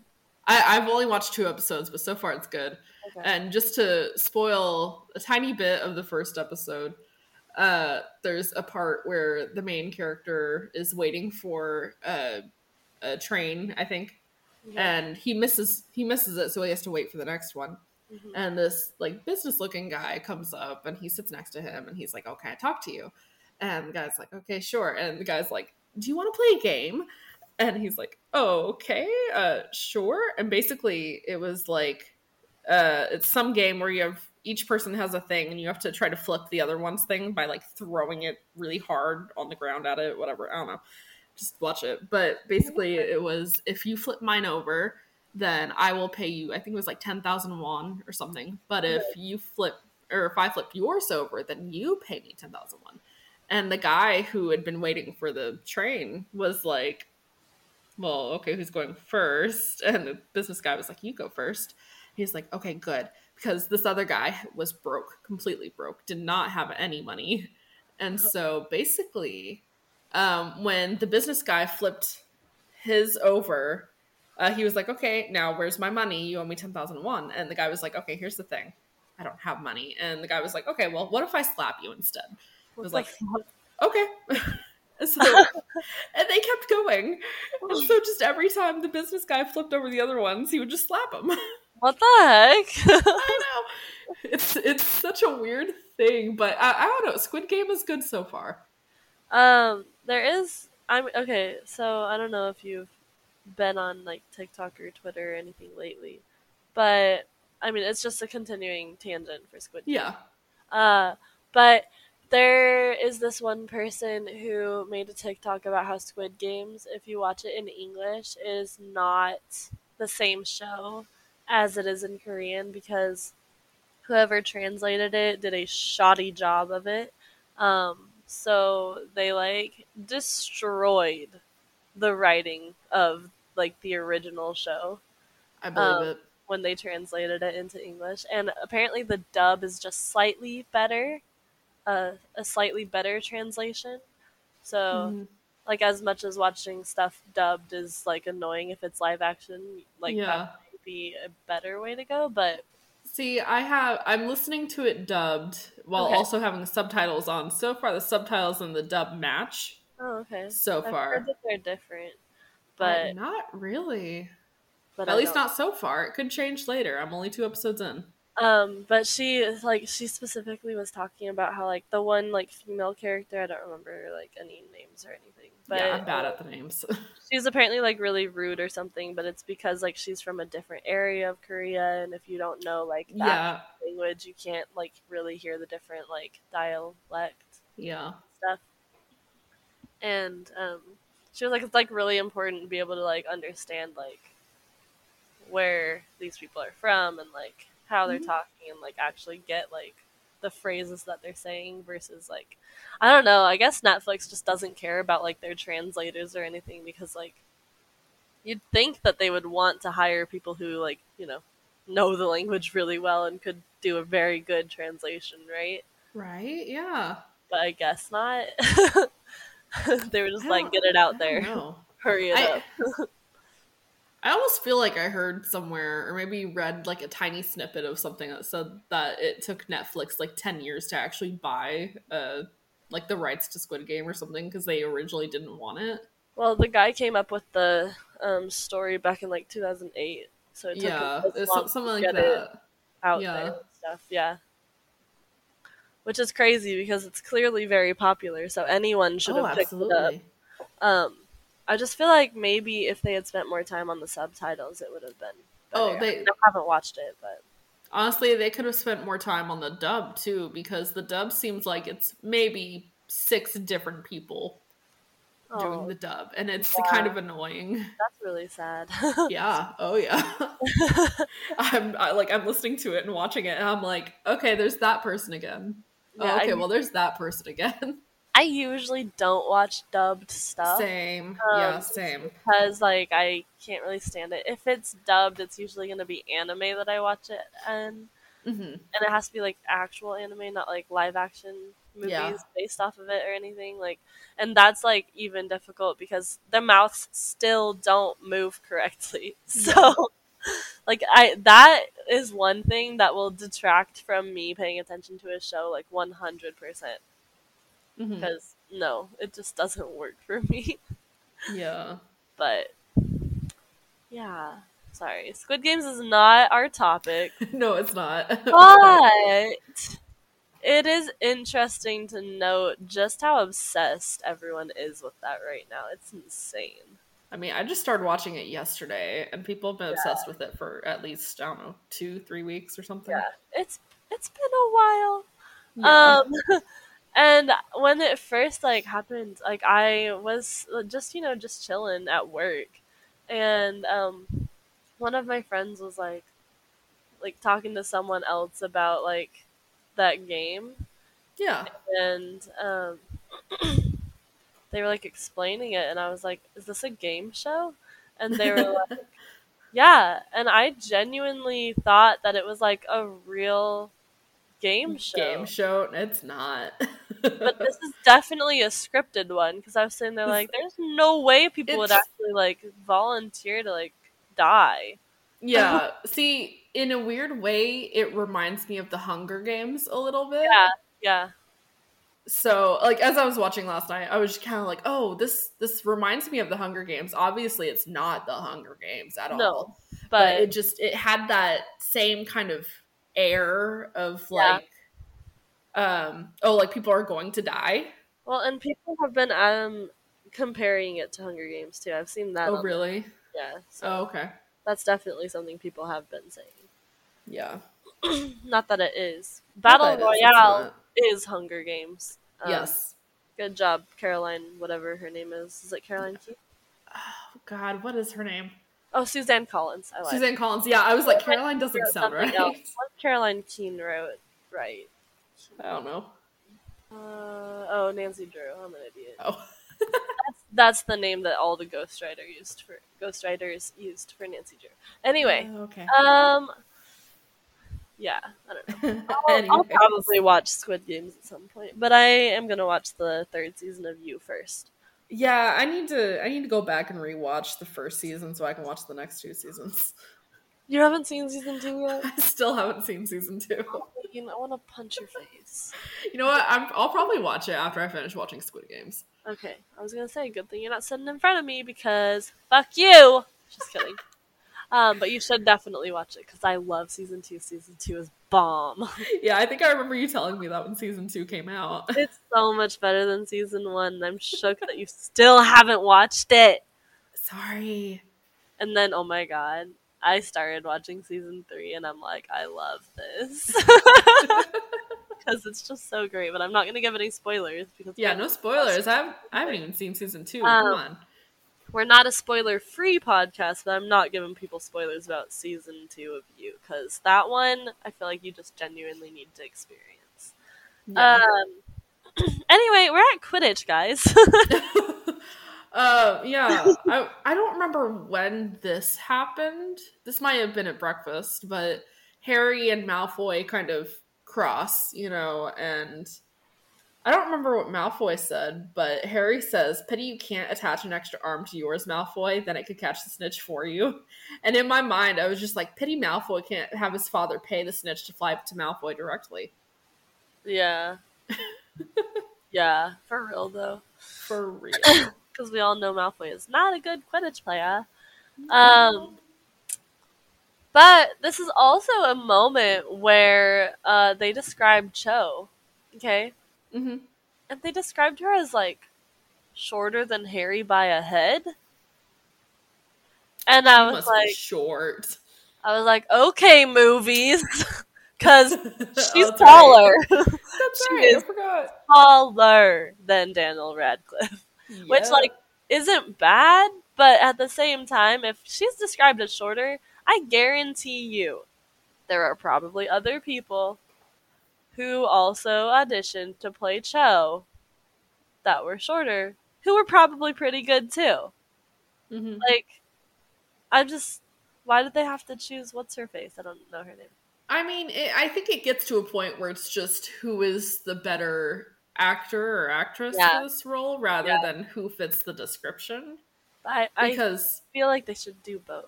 I, I've only watched two episodes, but so far it's good. Okay. And just to spoil a tiny bit of the first episode... Uh, there's a part where the main character is waiting for uh, a train, I think, yeah. and he misses he misses it, so he has to wait for the next one. Mm-hmm. And this like business-looking guy comes up, and he sits next to him, and he's like, "Oh, can I talk to you?" And the guy's like, "Okay, sure." And the guy's like, "Do you want to play a game?" And he's like, "Oh, okay, uh, sure." And basically, it was like uh, it's some game where you have. Each person has a thing, and you have to try to flip the other one's thing by, like, throwing it really hard on the ground at it, whatever. I don't know. Just watch it. But basically, it was, if you flip mine over, then I will pay you, I think it was, like, ten thousand won or something. But if you flip, or if I flip yours over, then you pay me ten thousand won. And the guy who had been waiting for the train was like, well, okay, who's going first? And the business guy was like, you go first. He's like, okay, good. Because this other guy was broke, completely broke, did not have any money. And so basically, um, when the business guy flipped his over, uh, he was like, okay, now where's my money? You owe me ten thousand won. And the guy was like, okay, here's the thing. I don't have money. And the guy was like, okay, well, what if I slap you instead? I was like, okay. And, so, and they kept going. And so just every time the business guy flipped over the other ones, he would just slap him. What the heck? I know. It's it's such a weird thing, but I, I don't know. Squid Game is good so far. Um, there is... I'm okay, so I don't know if you've been on, like, TikTok or Twitter or anything lately, but, I mean, it's just a continuing tangent for Squid Game. Yeah. Uh, but there is this one person who made a TikTok about how Squid Games, if you watch it in English, is not the same show as it is in Korean, because whoever translated it did a shoddy job of it. Um, so they, like, destroyed the writing of, like, the original show. I believe um, it. When they translated it into English. And apparently the dub is just slightly better, uh, a slightly better translation. So, mm-hmm. like, as much as watching stuff dubbed is, like, annoying if it's live action, like, yeah. that be a better way to go, but see, I have I'm listening to it dubbed while okay. also having the subtitles on. So far, the subtitles and the dub match. Oh, okay. So I've far, heard that they're different, but uh, not really. But at least not so far. It could change later. I'm only two episodes in. Um, but she is like she specifically was talking about how like the one like female character I don't remember like any names or anything. But, yeah, I'm bad um, at the names. She's apparently, like, really rude or something, but it's because, like, she's from a different area of Korea, and if you don't know, like, that yeah. language, you can't, like, really hear the different, like, dialect yeah. stuff. And um, she was like, it's, like, really important to be able to, like, understand, like, where these people are from and, like, how they're mm-hmm. talking and, like, actually get, like, the phrases that they're saying versus like I don't know, I guess Netflix just doesn't care about like their translators or anything because like you'd think that they would want to hire people who like, you know, know the language really well and could do a very good translation, right? Right, yeah. But I guess not. They were just like, get it out there. Know. Hurry it I, up. I almost feel like I heard somewhere, or maybe read like a tiny snippet of something that said that it took Netflix like ten years to actually buy uh, like the rights to Squid Game or something, because they originally didn't want it. Well, the guy came up with the um, story back in like two thousand eight, so it took yeah, it long something to like get that. It out yeah. there and stuff. Yeah. Which is crazy because it's clearly very popular, so anyone should oh, have picked absolutely. It up. Um, I just feel like maybe if they had spent more time on the subtitles, it would have been better. Oh, they I mean, I haven't watched it, but honestly, they could have spent more time on the dub too, because the dub seems like it's maybe six different people oh, doing the dub, and it's yeah. kind of annoying. That's really sad. Yeah. Oh yeah. I'm I, like I'm listening to it and watching it, and I'm like, okay, there's that person again. Yeah, oh, okay, I, well, there's that person again. I usually don't watch dubbed stuff. Same. Um, yeah, same. Because, like, I can't really stand it. If it's dubbed, it's usually going to be anime that I watch it in. Mm-hmm. And it has to be, like, actual anime, not, like, live-action movies yeah. based off of it or anything. Like, and that's, like, even difficult because the mouths still don't move correctly. So... Like, I that is one thing that will detract from me paying attention to a show, like, one hundred percent. Mm-hmm. Because, no, it just doesn't work for me. Yeah. But, yeah. Sorry. Squid Games is not our topic. No, it's not. But it is interesting to note just how obsessed everyone is with that right now. It's insane. I mean, I just started watching it yesterday, and people have been yeah. obsessed with it for at least, I don't know, two, three weeks or something. Yeah, it's it's been a while. Yeah. Um, and when it first, like, happened, like, I was just, you know, just chilling at work. And um, one of my friends was, like, like, talking to someone else about, like, that game. Yeah. And... um. They were, like, explaining it, and I was like, is this a game show? And they were like, yeah. And I genuinely thought that it was, like, a real game show. Game show? It's not. But this is definitely a scripted one, because I was sitting there like, there's no way people it's... would actually, like, volunteer to, like, die. Yeah. See, in a weird way, it reminds me of the Hunger Games a little bit. Yeah, yeah. So, like, as I was watching last night, I was just kind of like, oh, this this reminds me of the Hunger Games. Obviously, it's not the Hunger Games at all. No, but, but it just, it had that same kind of air of, yeah. like, um, oh, like, people are going to die. Well, and people have been um comparing it to Hunger Games, too. I've seen that. Oh, really? That. Yeah. So oh, okay. That's definitely something people have been saying. Yeah. Not that it is. Battle Royale. Is Hunger Games. Um, yes. Good job, Caroline, whatever her name is. Is it Caroline Keith? Oh, God. What is her name? Oh, Suzanne Collins. I like Suzanne Collins. Yeah, I was like, Caroline doesn't sound right. Else. What Caroline Keene wrote right? I don't know. Uh, oh, Nancy Drew. I'm an idiot. Oh. that's, that's the name that all the ghostwriter used for, ghostwriters used for Nancy Drew. Anyway. Uh, okay. Um... Yeah, I don't know. I'll, anyway. I'll probably watch Squid Games at some point, but I am gonna watch the third season of You first. Yeah, I need to. I need to go back and rewatch the first season so I can watch the next two seasons. You haven't seen season two yet? I still haven't seen season two. Oh, man, I want to punch your face. You know what? I'm, I'll probably watch it after I finish watching Squid Games. Okay, I was gonna say, good thing you're not sitting in front of me because fuck you. Just kidding. Um, but you should definitely watch it because I love season two. Season two is bomb. Yeah, I think I remember you telling me that when season two came out. It's so much better than season one, and I'm shook that you still haven't watched it. Sorry. And then, oh my god, I started watching season three, and I'm like, I love this because it's just so great. But I'm not gonna give any spoilers because yeah, no spoilers. I haven't, I haven't even seen season two. Um, Come on. We're not a spoiler-free podcast, but I'm not giving people spoilers about season two of You, because that one, I feel like you just genuinely need to experience. Yeah. Um, anyway, we're at Quidditch, guys. Uh, yeah, I I don't remember when this happened. This might have been at breakfast, but Harry and Malfoy kind of cross, you know, and I don't remember what Malfoy said, but Harry says, "Pity you can't attach an extra arm to yours, Malfoy, then it could catch the snitch for you." And in my mind, I was just like, pity Malfoy can't have his father pay the snitch to fly up to Malfoy directly. Yeah. Yeah, for real, though. For real. Because we all know Malfoy is not a good Quidditch player. No. Um, but this is also a moment where uh, they describe Cho, okay? Mm-hmm. And they described her as, like, shorter than Harry by a head. And I was like, short. I was like, okay, movies. Because she's okay. taller. That's she right, is I forgot. Taller than Daniel Radcliffe. Yeah. Which, like, isn't bad, but at the same time, if she's described as shorter, I guarantee you there are probably other people who also auditioned to play Cho that were shorter, who were probably pretty good, too. Mm-hmm. Like, I just... Why did they have to choose... What's her face? I don't know her name. I mean, it, I think it gets to a point where it's just who is the better actor or actress yeah. for this role, rather yeah. than who fits the description. I, I because, feel like they should do both.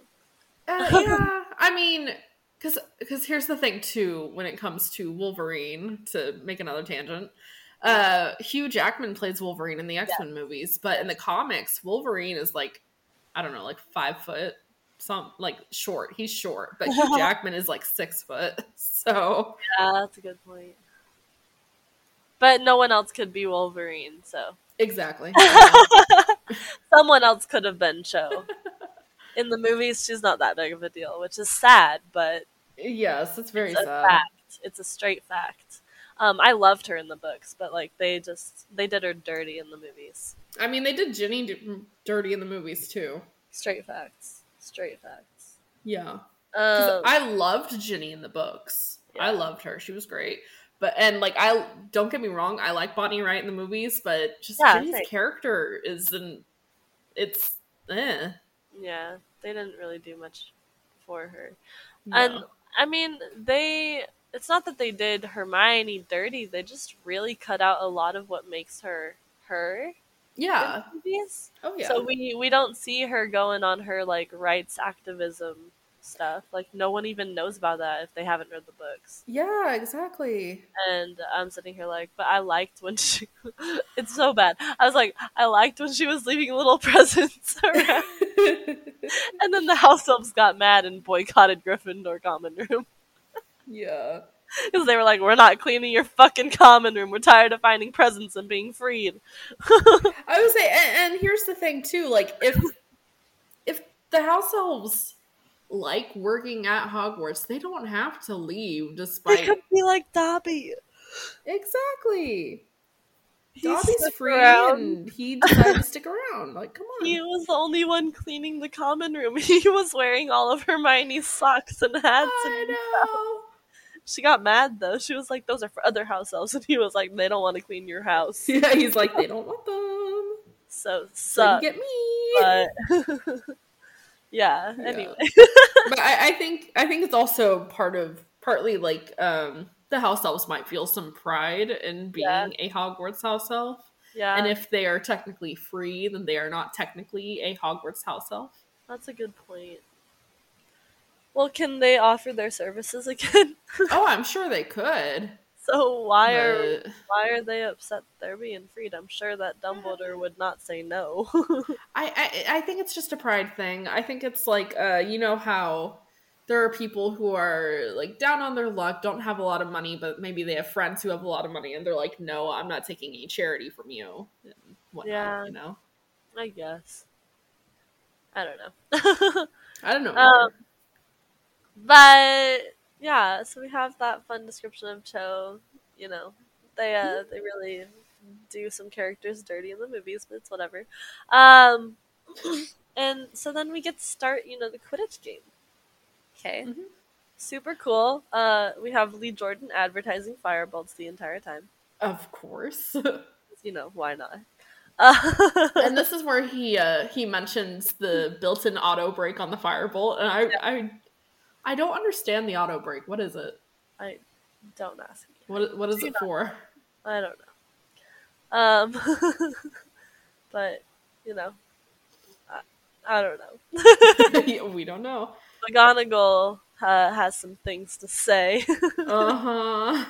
Uh, yeah, I mean... Because because here's the thing, too, when it comes to Wolverine, to make another tangent, uh, Hugh Jackman plays Wolverine in the X-Men yeah. movies, but in the comics, Wolverine is like, I don't know, like five foot, some like short. He's short, but Hugh Jackman is like six foot, so... Yeah, that's a good point. But no one else could be Wolverine, so... Exactly. Someone else could have been Cho. In the movies, she's not that big of a deal, which is sad, but... Yes, it's very it's a sad. Fact. It's a straight fact. Um, I loved her in the books, but, like, they just... They did her dirty in the movies. I mean, they did Ginny d- dirty in the movies, too. Straight facts. Straight facts. Yeah. Um, I loved Ginny in the books. Yeah. I loved her. She was great. But, and, like, I... Don't get me wrong, I like Bonnie Wright in the movies, but just yeah, Ginny's right. character is an... It's... Eh. Yeah. They didn't really do much for her. No. And, I mean, they... It's not that they did Hermione dirty. They just really cut out a lot of what makes her her. Yeah. Oh, yeah. So we, we don't see her going on her, like, rights activism stuff. Like, no one even knows about that if they haven't read the books. Yeah, exactly. And I'm sitting here like, but I liked when she... It's so bad. I was like, I liked when she was leaving little presents around. And then the house elves got mad and boycotted Gryffindor common room. Yeah. Because they were like, we're not cleaning your fucking common room. We're tired of finding presents and being freed. I would say, and, and here's the thing, too. Like, if if the house elves like working at Hogwarts, they don't have to leave despite... They could be like Dobby. Exactly. Dobby's free around. And he decided to stick around. Like, come on. He was the only one cleaning the common room. He was wearing all of Hermione's socks and hats. I and know. She got mad, though. She was like, those are for other house elves. And he was like, they don't want to clean your house. Yeah, he's like, they don't want them. So, suck. Get me. But... yeah, yeah, anyway. But I, I think I think it's also part of, partly, like, um... the house elves might feel some pride in being yeah. a Hogwarts house elf. Yeah. And if they are technically free, then they are not technically a Hogwarts house elf. That's a good point. Well, can they offer their services again? Oh, I'm sure they could. So why but... are why are they upset they're being freed? I'm sure that Dumbledore would not say no. I, I I think it's just a pride thing. I think it's like, uh, you know how... There are people who are, like, down on their luck, don't have a lot of money, but maybe they have friends who have a lot of money, and they're like, no, I'm not taking any charity from you. And whatnot, yeah. You know? I guess. I don't know. I don't know. Um, but, yeah, so we have that fun description of Cho. You know, they uh, they really do some characters dirty in the movies, but it's whatever. Um, and so then we get to start, you know, the Quidditch game. Okay, mm-hmm. Super cool. Uh, we have Lee Jordan advertising Firebolts the entire time. Of course. You know, why not? Uh- and this is where he uh, he mentions the built-in auto brake on the Firebolt, and I, yeah. I I don't understand the auto brake. What is it? I don't ask. You. What what is Do it not. for? I don't know. Um, but you know, I, I don't know. We don't know. McGonagall uh, has some things to say. uh huh.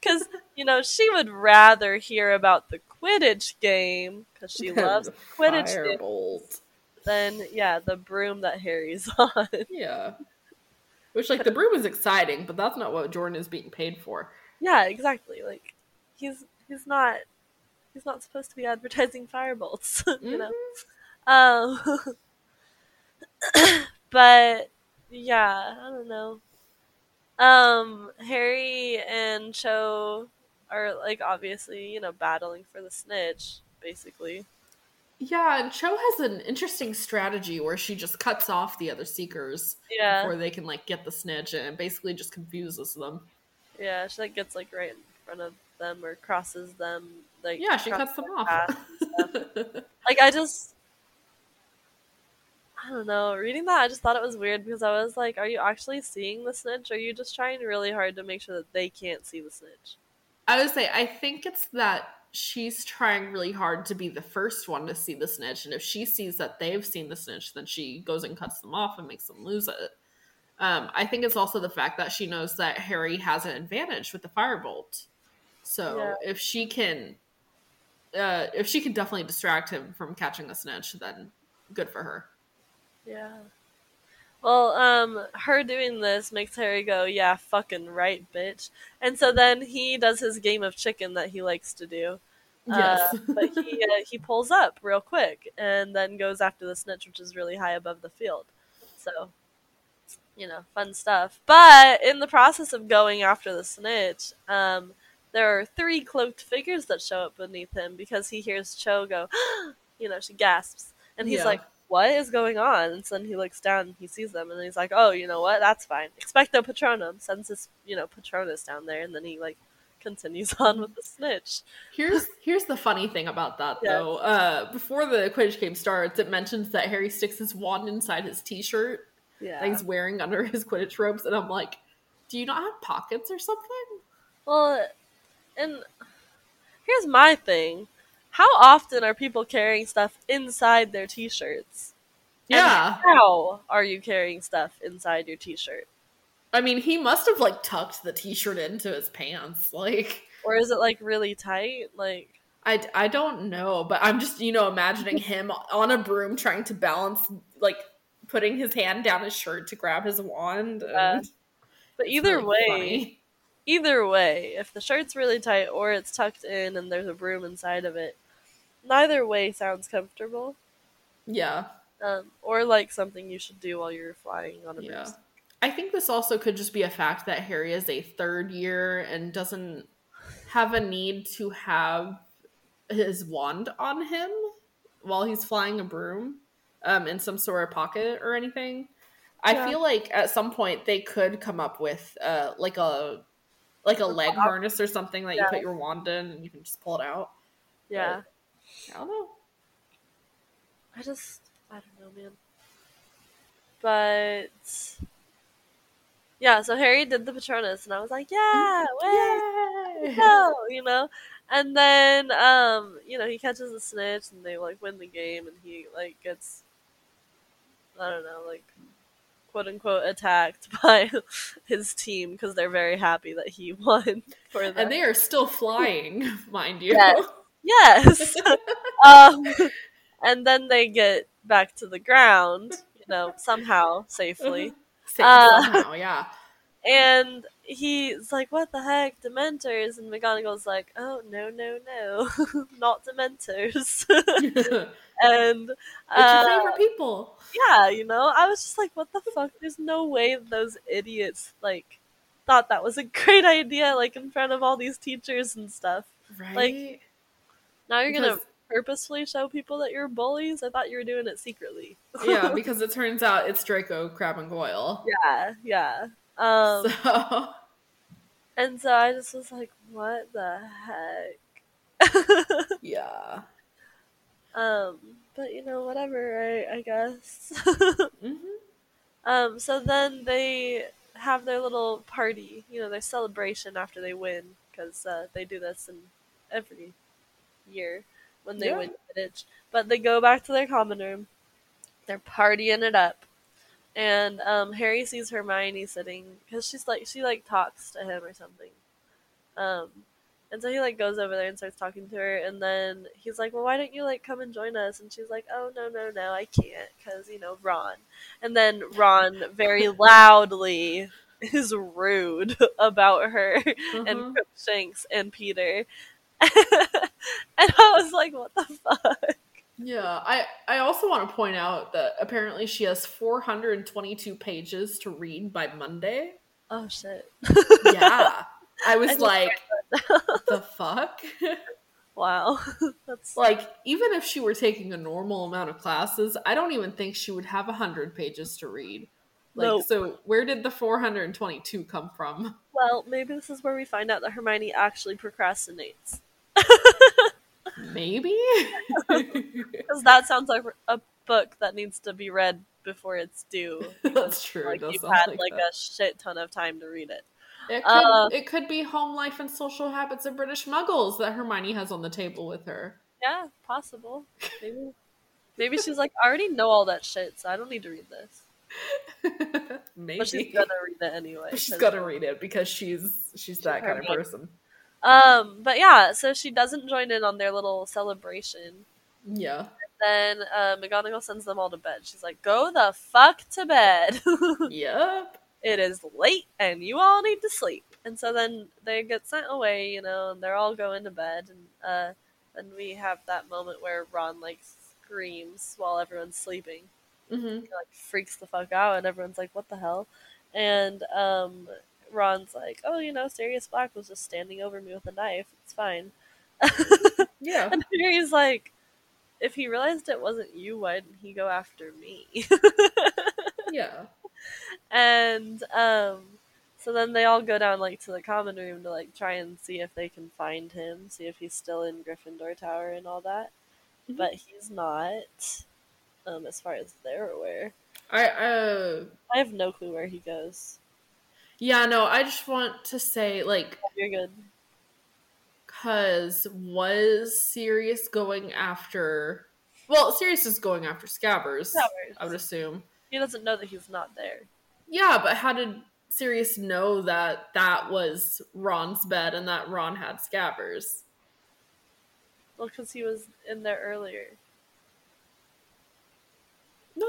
Because, you know, she would rather hear about the Quidditch game, because she loves the Quidditch Firebolt. Than, yeah, the broom that Harry's on. Yeah. Which, like, the broom is exciting, but that's not what Jordan is being paid for. Yeah, exactly. Like, he's he's not he's not supposed to be advertising Firebolts, you mm-hmm. know? Um, but, yeah, I don't know. Um, Harry and Cho are, like, obviously, you know, battling for the snitch, basically. Yeah, and Cho has an interesting strategy where she just cuts off the other seekers yeah. before they can, like, get the snitch and basically just confuses them. Yeah, she, like, gets, like, right in front of them or crosses them. Like, yeah, she cuts them off. Like, I just... I don't know, reading that, I just thought it was weird because I was like, are you actually seeing the snitch? Or are you just trying really hard to make sure that they can't see the snitch? I would say, I think it's that she's trying really hard to be the first one to see the snitch, and if she sees that they've seen the snitch, then she goes and cuts them off and makes them lose it. Um, I think it's also the fact that she knows that Harry has an advantage with the Firebolt. So yeah. if she can, uh, if she can definitely distract him from catching the snitch, then good for her. Yeah. Well, um, her doing this makes Harry go, yeah, fucking right, bitch. And so then he does his game of chicken that he likes to do. Yes. Uh, but he uh, he pulls up real quick and then goes after the snitch, which is really high above the field. So, you know, fun stuff. But in the process of going after the snitch, um, there are three cloaked figures that show up beneath him because he hears Cho go, you know, she gasps. And he's yeah. like, what is going on? And so then he looks down and he sees them and he's like, oh, you know what? That's fine. Expecto Patronum. Sends his, you know, Patronus down there and then he, like, continues on with the snitch. Here's here's the funny thing about that, yeah. though. Uh, before the Quidditch game starts, it mentions that Harry sticks his wand inside his t-shirt yeah. that he's wearing under his Quidditch robes, and I'm like, do you not have pockets or something? Well, and here's my thing. How often are people carrying stuff inside their t-shirts? Yeah. And how are you carrying stuff inside your t-shirt? I mean, he must have, like, tucked the t-shirt into his pants, like... Or is it, like, really tight? Like... I, I don't know, but I'm just, you know, imagining him on a broom trying to balance, like, putting his hand down his shirt to grab his wand. And uh, but either really way... Funny. Either way, if the shirt's really tight or it's tucked in and there's a broom inside of it, neither way sounds comfortable. Yeah. Um, or like something you should do while you're flying on a broom. Yeah. I think this also could just be a fact that Harry is a third year and doesn't have a need to have his wand on him while he's flying a broom um, in some sort of pocket or anything. I yeah. feel like at some point they could come up with uh, like a like a leg harness or something that yeah. you put your wand in and you can just pull it out. Yeah. But, I don't know. I just, I don't know, man. But, yeah, so Harry did the Patronus, and I was like, yeah, way! No, you know? And then, um, you know, he catches the snitch, and they, like, win the game, and he, like, gets, I don't know, like... quote-unquote attacked by his team because they're very happy that he won for them. And they are still flying, mind you. Yes. yes. um, and then they get back to the ground, you know, somehow, safely. Safe uh, somehow, yeah. And he's like, what the heck, Dementors? And McGonagall's like, oh, no, no, no, not Dementors. And uh, it's your favorite people. Yeah, you know, I was just like, what the fuck? There's no way those idiots, like, thought that was a great idea, like, in front of all these teachers and stuff. Right. Like, now you're because... going to purposefully show people that you're bullies? I thought you were doing it secretly. Yeah, because it turns out it's Draco, Crabbe, and Goyle. Yeah, yeah. Um, so. And so I just was like, what the heck? Yeah. Um, but, you know, whatever, I, I guess. mm-hmm. Um, so then they have their little party, you know, their celebration after they win, because uh, they do this in every year when they yeah. win Quidditch. But they go back to their common room. They're partying it up. And um, Harry sees Hermione sitting, because she's like, she, like, talks to him or something. Um, and so he, like, goes over there and starts talking to her, and then he's like, well, why don't you, like, come and join us? And she's like, oh, no, no, no, I can't, because, you know, Ron. And then Ron very loudly is rude about her mm-hmm. and Crookshanks and Peter. And I was like, what the fuck? Yeah, I, I also want to point out that apparently she has four hundred twenty-two pages to read by Monday. Oh, shit. Yeah. I was I like, the fuck? Wow. That's... Like, even if she were taking a normal amount of classes, I don't even think she would have one hundred pages to read. Like, nope. So where did the four hundred twenty-two come from? Well, maybe this is where we find out that Hermione actually procrastinates. Maybe? Because that sounds like a book that needs to be read before it's due. That's true. Like, you've had like, like a shit ton of time to read it. It could, um, it could be Home Life and Social Habits of British Muggles that Hermione has on the table with her. Yeah, possible. Maybe, maybe she's like, I already know all that shit, so I don't need to read this. Maybe. But she's gonna read it anyway. She's gonna read it because she's she's that kind of person. Um, but yeah, so she doesn't join in on their little celebration. Yeah. And then uh, McGonagall sends them all to bed. She's like, go the fuck to bed. Yep. It is late, and you all need to sleep. And so then they get sent away, you know, and they're all going to bed. And uh, then we have that moment where Ron, like, screams while everyone's sleeping. Mm-hmm. He, like, freaks the fuck out, and everyone's like, what the hell? And um, Ron's like, oh, you know, Sirius Black was just standing over me with a knife. It's fine. Yeah. And Harry's like, if he realized it wasn't you, why didn't he go after me? Yeah. And um, so then they all go down, like, to the common room to, like, try and see if they can find him, see if he's still in Gryffindor Tower and all that. Mm-hmm. But he's not, um, as far as they're aware. I uh, I have no clue where he goes. Yeah, no, I just want to say, like... Oh, you're good. Because was Sirius going after... Well, Sirius is going after Scabbers, Scabbers. I would assume. He doesn't know that he's not there. Yeah, but how did Sirius know that that was Ron's bed and that Ron had Scabbers? Well, because he was in there earlier. No,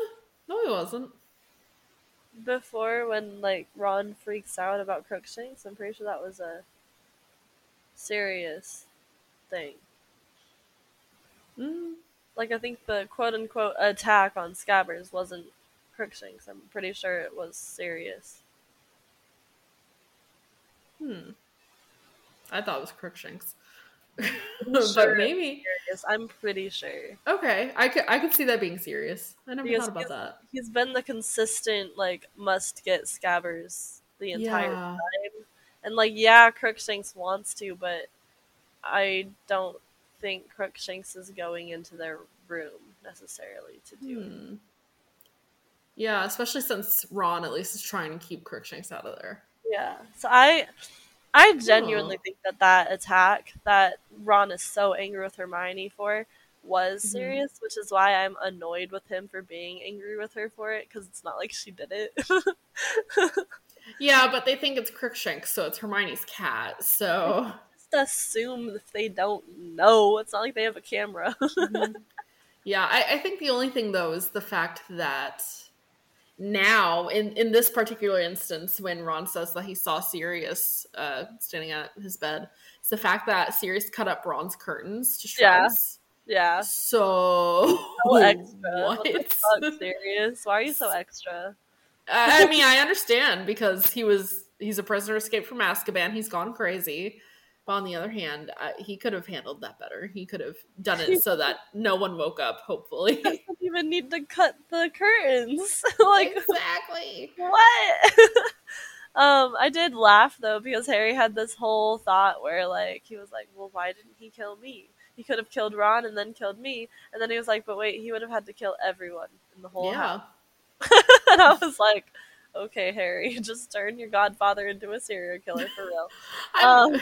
no, he wasn't. Before, when, like, Ron freaks out about Crookshanks, I'm pretty sure that was a Sirius thing. Mm. Like, I think the quote-unquote attack on Scabbers wasn't Crookshanks. I'm pretty sure it was Sirius. Hmm. I thought it was Crookshanks. But sure maybe. Serious. I'm pretty sure. Okay. I could, I could see that being serious. I never because thought about that. He's been the consistent, like, must get Scabbers the entire yeah. time. And, like, yeah, Crookshanks wants to, but I don't think Crookshanks is going into their room necessarily to do hmm. it. Yeah, especially since Ron at least is trying to keep Crookshanks out of there. Yeah, so I I genuinely oh. think that that attack that Ron is so angry with Hermione for was mm-hmm. serious, which is why I'm annoyed with him for being angry with her for it, because it's not like she did it. Yeah, but they think it's Crookshanks, so it's Hermione's cat, so... Just assume if they don't know. It's not like they have a camera. mm-hmm. Yeah, I, I think the only thing, though, is the fact that... Now, in, in this particular instance, when Ron says that he saw Sirius uh, standing at his bed, it's the fact that Sirius cut up Ron's curtains to shreds. Yeah, yeah. So... So extra. What? What the fuck, Sirius? Why are you so extra? I mean, I understand, because he was he's a prisoner escaped from Azkaban. He's gone crazy. But on the other hand, I, he could have handled that better. He could have done it so that no one woke up, hopefully. He doesn't even need to cut the curtains. Like, exactly. What? Um, I did laugh, though, because Harry had this whole thought where, like, he was like, well, why didn't he kill me? He could have killed Ron and then killed me. And then he was like, but wait, he would have had to kill everyone in the whole yeah. house. And I was like, okay, Harry, just turn your godfather into a serial killer for real. I, mean,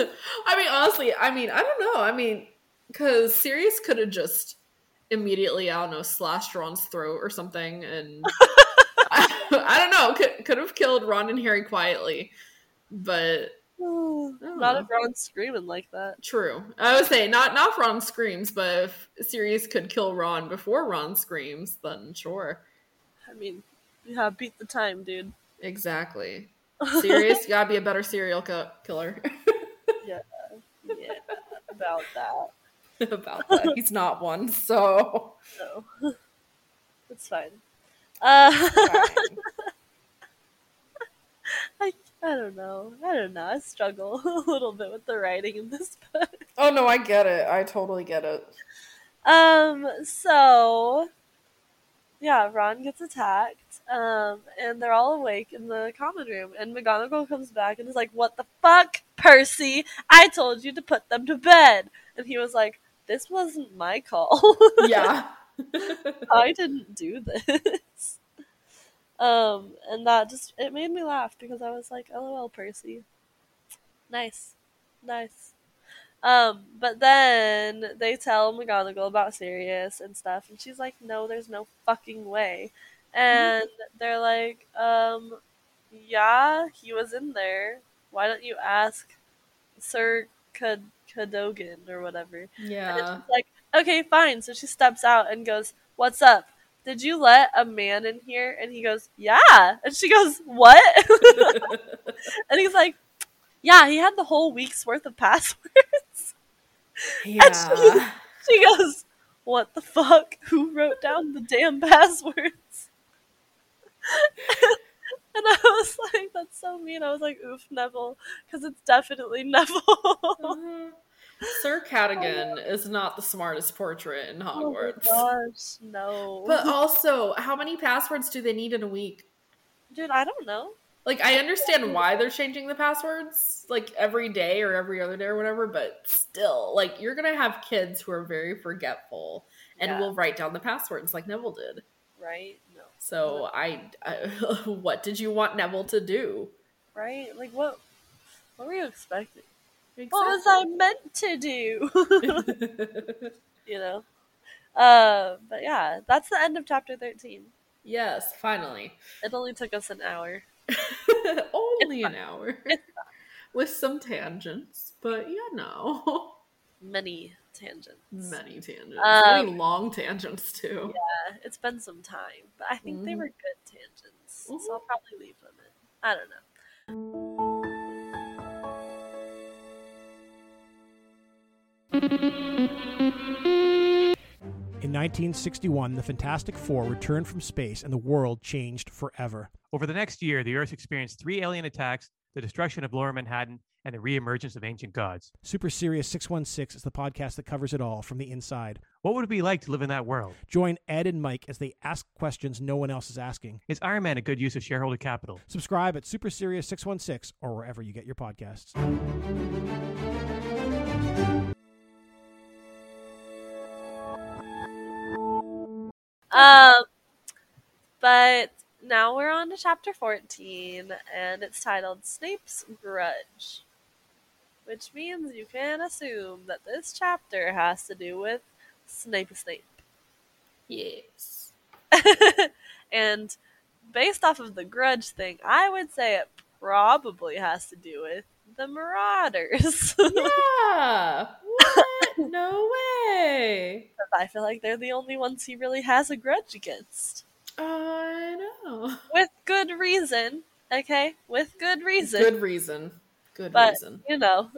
um, I mean, honestly, I mean, I don't know. I mean, because Sirius could have just immediately, I don't know, slashed Ron's throat or something. And I, I don't know. Could could have killed Ron and Harry quietly. But not if Ron's screaming like that. True. I would say not, not if Ron screams, but if Sirius could kill Ron before Ron screams, then sure. I mean... Yeah, beat the time, dude. Exactly. Sirius, you gotta be a better serial co- killer. yeah, yeah, about that. about that. He's not one, so... No. It's fine. Uh... It's fine. I, I don't know. I don't know. I struggle a little bit with the writing in this book. Oh, no, I get it. I totally get it. Um, so... Yeah, Ron gets attacked, um, and they're all awake in the common room, and McGonagall comes back and is like, what the fuck, Percy? I told you to put them to bed. And he was like, this wasn't my call. Yeah. I didn't do this. Um, and that just, it made me laugh, because I was like, lol, Percy. Nice. Nice. Um, but then they tell McGonagall about Sirius and stuff, and she's like, no, there's no fucking way. And they're like, um, yeah, he was in there. Why don't you ask Sir Cadogan or whatever? Yeah. And she's like, okay, fine. So she steps out and goes, what's up? Did you let a man in here? And he goes, yeah. And she goes, what? And he's like, yeah, he had the whole week's worth of passwords. Yeah. And she, she goes, what the fuck? Who wrote down the damn passwords? And I was like, that's so mean. I was like, oof, Neville. Because it's definitely Neville. Mm-hmm. Sir Cadogan oh. is not the smartest portrait in Hogwarts. Oh gosh, no. But also, how many passwords do they need in a week? Dude, I don't know. Like, I understand why they're changing the passwords, like, every day or every other day or whatever, but still, like, you're going to have kids who are very forgetful and yeah. will write down the passwords like Neville did. Right? No. So, I, I, what did you want Neville to do? Right? Like, what, what were you expecting? Exactly. What was I meant to do? You know? Uh, but, yeah, that's the end of chapter thirteen. Yes, finally. It only took us an hour. Only an hour with some tangents, but you know, many tangents, many tangents, um, really long tangents too. Yeah, it's been some time, but I think mm. they were good tangents, mm-hmm. so I'll probably leave them in. I don't know. In nineteen sixty-one, the Fantastic Four returned from space, and the world changed forever. Over the next year, the Earth experienced three alien attacks, the destruction of Lower Manhattan, and the reemergence of ancient gods. Super Serious six one six is the podcast that covers it all from the inside. What would it be like to live in that world? Join Ed and Mike as they ask questions no one else is asking. Is Iron Man a good use of shareholder capital? Subscribe at Super Serious six one six or wherever you get your podcasts. Um, but... Now we're on to chapter fourteen, and it's titled Snape's Grudge, which means you can assume that this chapter has to do with Snape Snape. Yes. And based off of the grudge thing, I would say it probably has to do with the Marauders. Yeah! What? No way! I feel like they're the only ones he really has a grudge against. I know. With good reason, okay? With good reason. Good reason. Good but, reason. You know.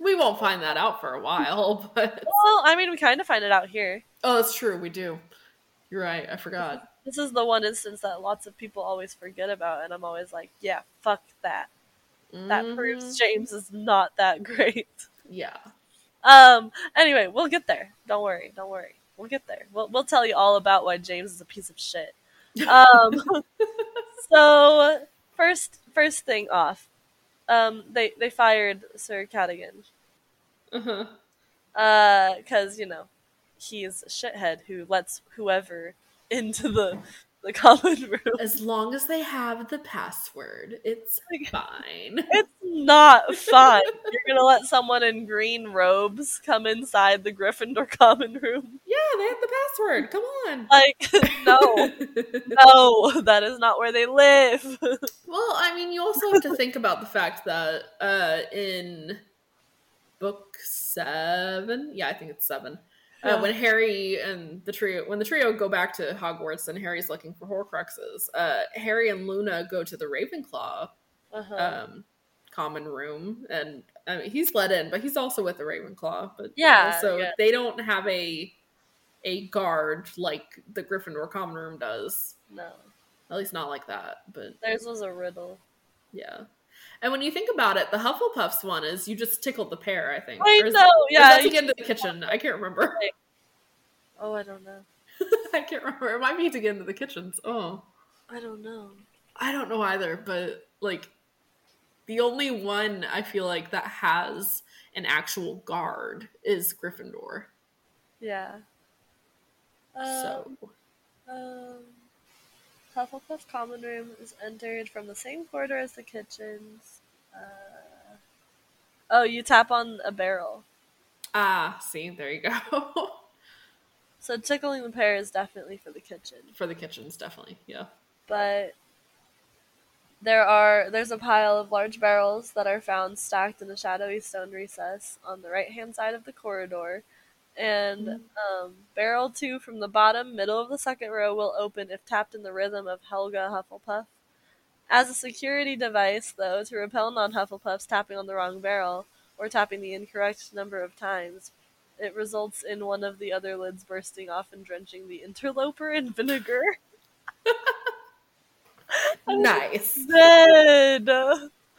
We won't find that out for a while, but... Well, I mean, we kind of find it out here. Oh, that's true. We do. You're right. I forgot. This is the one instance that lots of people always forget about, and I'm always like, yeah, fuck that. Mm-hmm. That proves James is not that great. Yeah. Um. Anyway, we'll get there. Don't worry. Don't worry. We'll get there. We'll we'll tell you all about why James is a piece of shit. Um, so first first thing off, um, they they fired Sir Cadogan. Uh-huh. Uh, because, you know, he's a shithead who lets whoever into the the common room. As long as they have the password, it's like, fine. It's not fine. You're gonna let someone in green robes come inside the Gryffindor common room? Yeah, they have the password. Come on. Like, no. No, that is not where they live. Well, I mean, you also have to think about the fact that uh, in book seven, yeah, I think it's seven, Uh, when Harry and the trio, when the trio go back to Hogwarts and Harry's looking for Horcruxes, uh, Harry and Luna go to the Ravenclaw uh-huh. um, common room, and I mean, he's let in, but he's also with the Ravenclaw. But yeah, uh, so yeah. They don't have a a guard like the Gryffindor common room does. No, at least not like that. But theirs was a riddle. Yeah. And when you think about it, the Hufflepuffs one is you just tickled the pear, I think. I know, yeah. That's again to the kitchen. I can't remember. Oh, I don't know. I can't remember. It might be to get into the kitchens. Oh. I don't know. I don't know either, but, like, the only one I feel like that has an actual guard is Gryffindor. Yeah. So. Um... um... Hufflepuff common room is entered from the same corridor as the kitchens. Uh, oh, you tap on a barrel. Ah, see, there you go. So tickling the pear is definitely for the kitchen. For the kitchens, definitely, yeah. But there are there's a pile of large barrels that are found stacked in a shadowy stone recess on the right-hand side of the corridor. And um, barrel two from the bottom, middle of the second row, will open if tapped in the rhythm of Helga Hufflepuff. As a security device, though, to repel non-Hufflepuffs tapping on the wrong barrel or tapping the incorrect number of times, it results in one of the other lids bursting off and drenching the interloper in vinegar. Nice. Dead.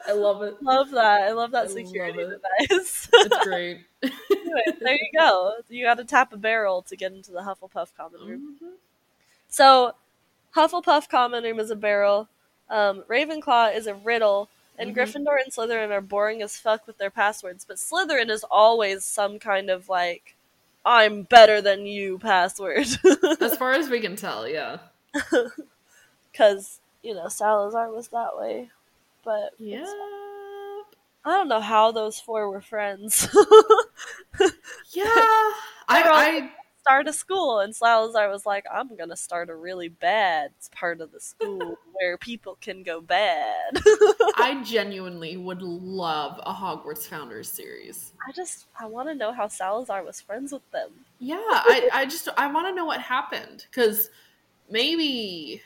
I love it. Love that. I love that I security love it. device. It's great. Anyway, there you go. You got to tap a barrel to get into the Hufflepuff common room. Mm-hmm. So, Hufflepuff common room is a barrel. Um, Ravenclaw is a riddle, and mm-hmm. Gryffindor and Slytherin are boring as fuck with their passwords. But Slytherin is always some kind of like, "I'm better than you" password. As far as we can tell, yeah. Because you know Salazar was that way. But yeah, I don't know how those four were friends. Yeah, I, I started a school, and Salazar was like, "I'm gonna start a really bad part of the school where people can go bad." I genuinely would love a Hogwarts Founders series. I just I want to know how Salazar was friends with them. Yeah, I I just I want to know what happened, because maybe.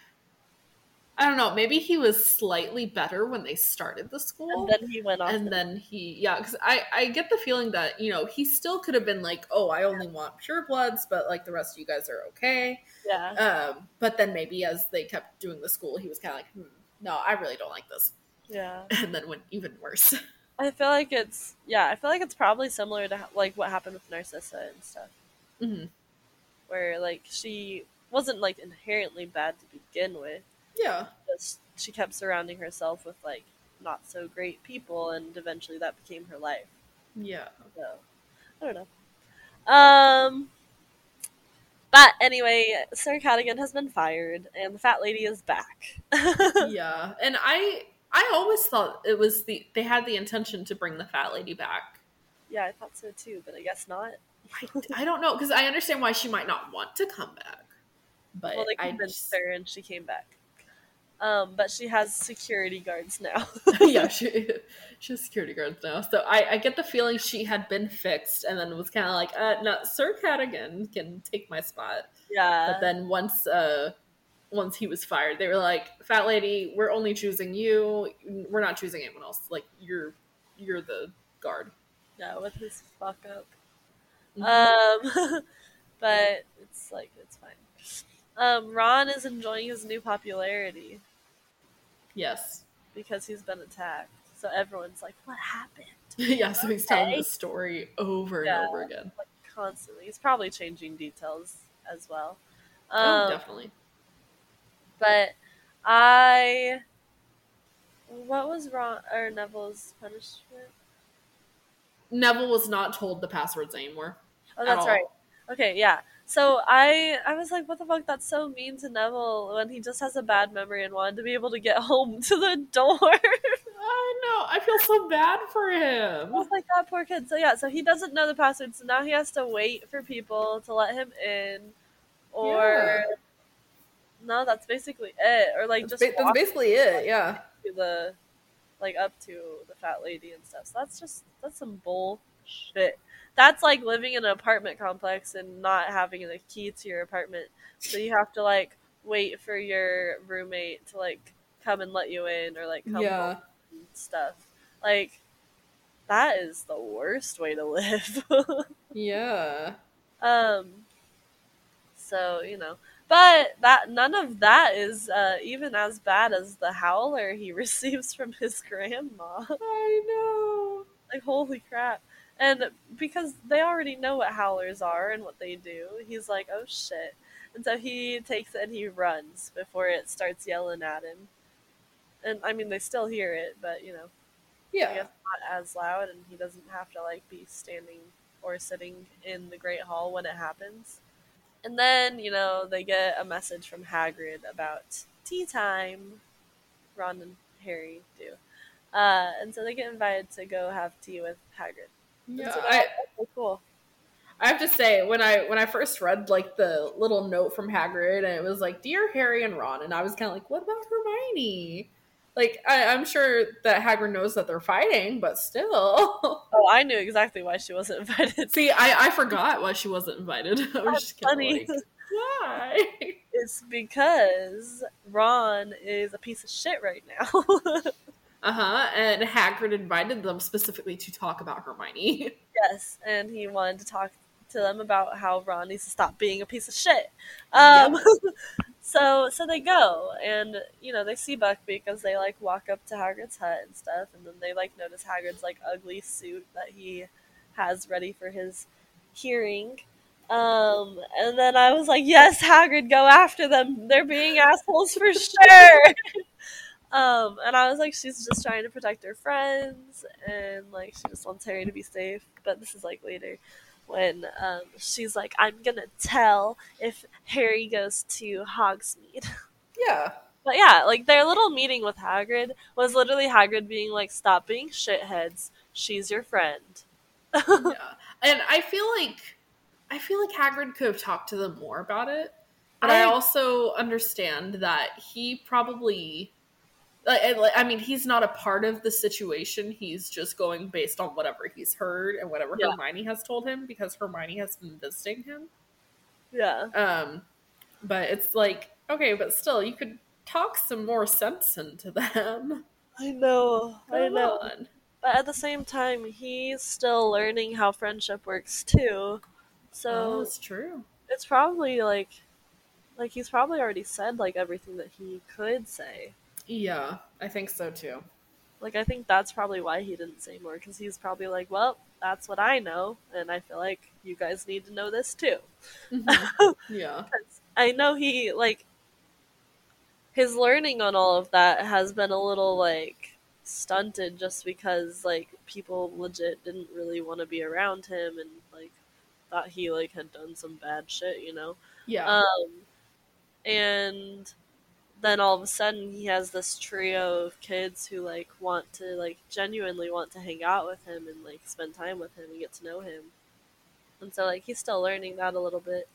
I don't know, maybe he was slightly better when they started the school. And then he went off. And then he, yeah, because I, I get the feeling that, you know, he still could have been like, oh, I only want purebloods, but, like, the rest of you guys are okay. Yeah. Um, but then maybe as they kept doing the school, he was kind of like, hmm, no, I really don't like this. Yeah. And then went even worse. I feel like it's, yeah, I feel like it's probably similar to, like, what happened with Narcissa and stuff. Mm-hmm. Where, like, she wasn't, like, inherently bad to begin with. Yeah. She kept surrounding herself with, like, not so great people, and eventually that became her life. Yeah. So, I don't know. Um, but anyway, Sir Cadogan has been fired, and the fat lady is back. Yeah. And I I always thought it was the, they had the intention to bring the fat lady back. Yeah, I thought so too, but I guess not. I, I don't know, because I understand why she might not want to come back. But well, they convinced just... her, and she came back. Um, but she has security guards now. Yeah, she she has security guards now. So I, I get the feeling she had been fixed, and then was kind of like, uh, no, Sir Cadogan can take my spot. Yeah. But then once uh, once he was fired, they were like, "Fat lady, we're only choosing you. We're not choosing anyone else. Like, you're you're the guard." Yeah, with his fuck up. Mm-hmm. Um, but it's like it's fine. Um, Ron is enjoying his new popularity. Yes. Because he's been attacked. So everyone's like, what happened? Yeah, so he's okay. telling the story over yeah, and over again. Like, constantly. He's probably changing details as well. Um, oh, definitely. But I What was Ron or Neville's punishment? Neville was not told the passwords anymore. Oh, that's right. Okay, yeah. So I I was like, what the fuck? That's so mean to Neville when he just has a bad memory and wanted to be able to get home to the door. Oh, no. I feel so bad for him. Oh, my God, poor kid. So, yeah, so he doesn't know the password, so now he has to wait for people to let him in, or... Yeah. No, that's basically it. Or, like, that's just... Ba- that's basically it, like, yeah. To the, like, up to the fat lady and stuff. So that's just... That's some bullshit. That's like living in an apartment complex and not having the key to your apartment. So you have to like wait for your roommate to like come and let you in or like come yeah. home and stuff. Like that is the worst way to live. yeah. Um so, you know. But that none of that is uh, even as bad as the howler he receives from his grandma. I know. Like holy crap. And because they already know what howlers are and what they do, he's like, oh, shit. And so he takes it and he runs before it starts yelling at him. And, I mean, they still hear it, but, you know. Yeah. I guess not as loud, and he doesn't have to, like, be standing or sitting in the Great Hall when it happens. And then, you know, they get a message from Hagrid about tea time. Ron and Harry do. Uh, and so they get invited to go have tea with Hagrid. Yeah, so I, so cool. I have to say, when I when I first read like the little note from Hagrid, and it was like, "Dear Harry and Ron," and I was kind of like, "What about Hermione?" Like, I, I'm sure that Hagrid knows that they're fighting, but still. Oh, I knew exactly why she wasn't invited. See, I, I forgot why she wasn't invited. I was That's just funny. Like, why? It's because Ron is a piece of shit right now. Uh-huh, and Hagrid invited them specifically to talk about Hermione. Yes, and he wanted to talk to them about how Ron needs to stop being a piece of shit. Um, yes. so so they go, and, you know, they see Buckbeak as they, like, walk up to Hagrid's hut and stuff, and then they, like, notice Hagrid's, like, ugly suit that he has ready for his hearing. Um, and then I was like, yes, Hagrid, go after them. They're being assholes for sure. Um, and I was like, she's just trying to protect her friends, and, like, she just wants Harry to be safe. But this is, like, later when um, she's like, I'm gonna tell if Harry goes to Hogsmeade. Yeah. But, yeah, like, their little meeting with Hagrid was literally Hagrid being like, stop being shitheads. She's your friend. yeah. And I feel like, I feel like Hagrid could have talked to them more about it. But I, I also understand that he probably... I mean, he's not a part of the situation. He's just going based on whatever he's heard and whatever yeah. Hermione has told him, because Hermione has been visiting him. Yeah. Um, but it's like, okay, but still, you could talk some more sense into them. I know. Come I know. On. But at the same time, he's still learning how friendship works, too. So that's true. It's probably, like, like, he's probably already said, like, everything that he could say. Yeah, I think so too. Like, I think that's probably why he didn't say more, because he's probably like, well, that's what I know, and I feel like you guys need to know this too. Mm-hmm. Yeah. I know he, like, his learning on all of that has been a little, like, stunted just because, like, people legit didn't really want to be around him and, like, thought he, like, had done some bad shit, you know? Yeah. Um, and... then all of a sudden he has this trio of kids who like want to like genuinely want to hang out with him and like spend time with him and get to know him. And so like he's still learning that a little bit.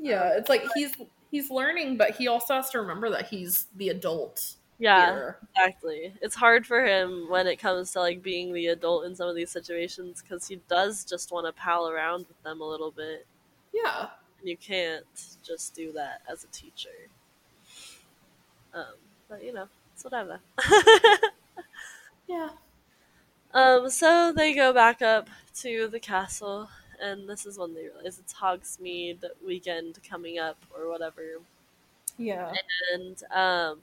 Yeah, um, it's like he's he's learning, but he also has to remember that he's the adult. Yeah, here. Exactly. It's hard for him when it comes to like being the adult in some of these situations, because he does just want to pal around with them a little bit. Yeah. And you can't just do that as a teacher. Um, but, you know, it's whatever. yeah. Um, so they go back up to the castle, and this is when they realize it's Hogsmeade weekend coming up or whatever. Yeah. And um,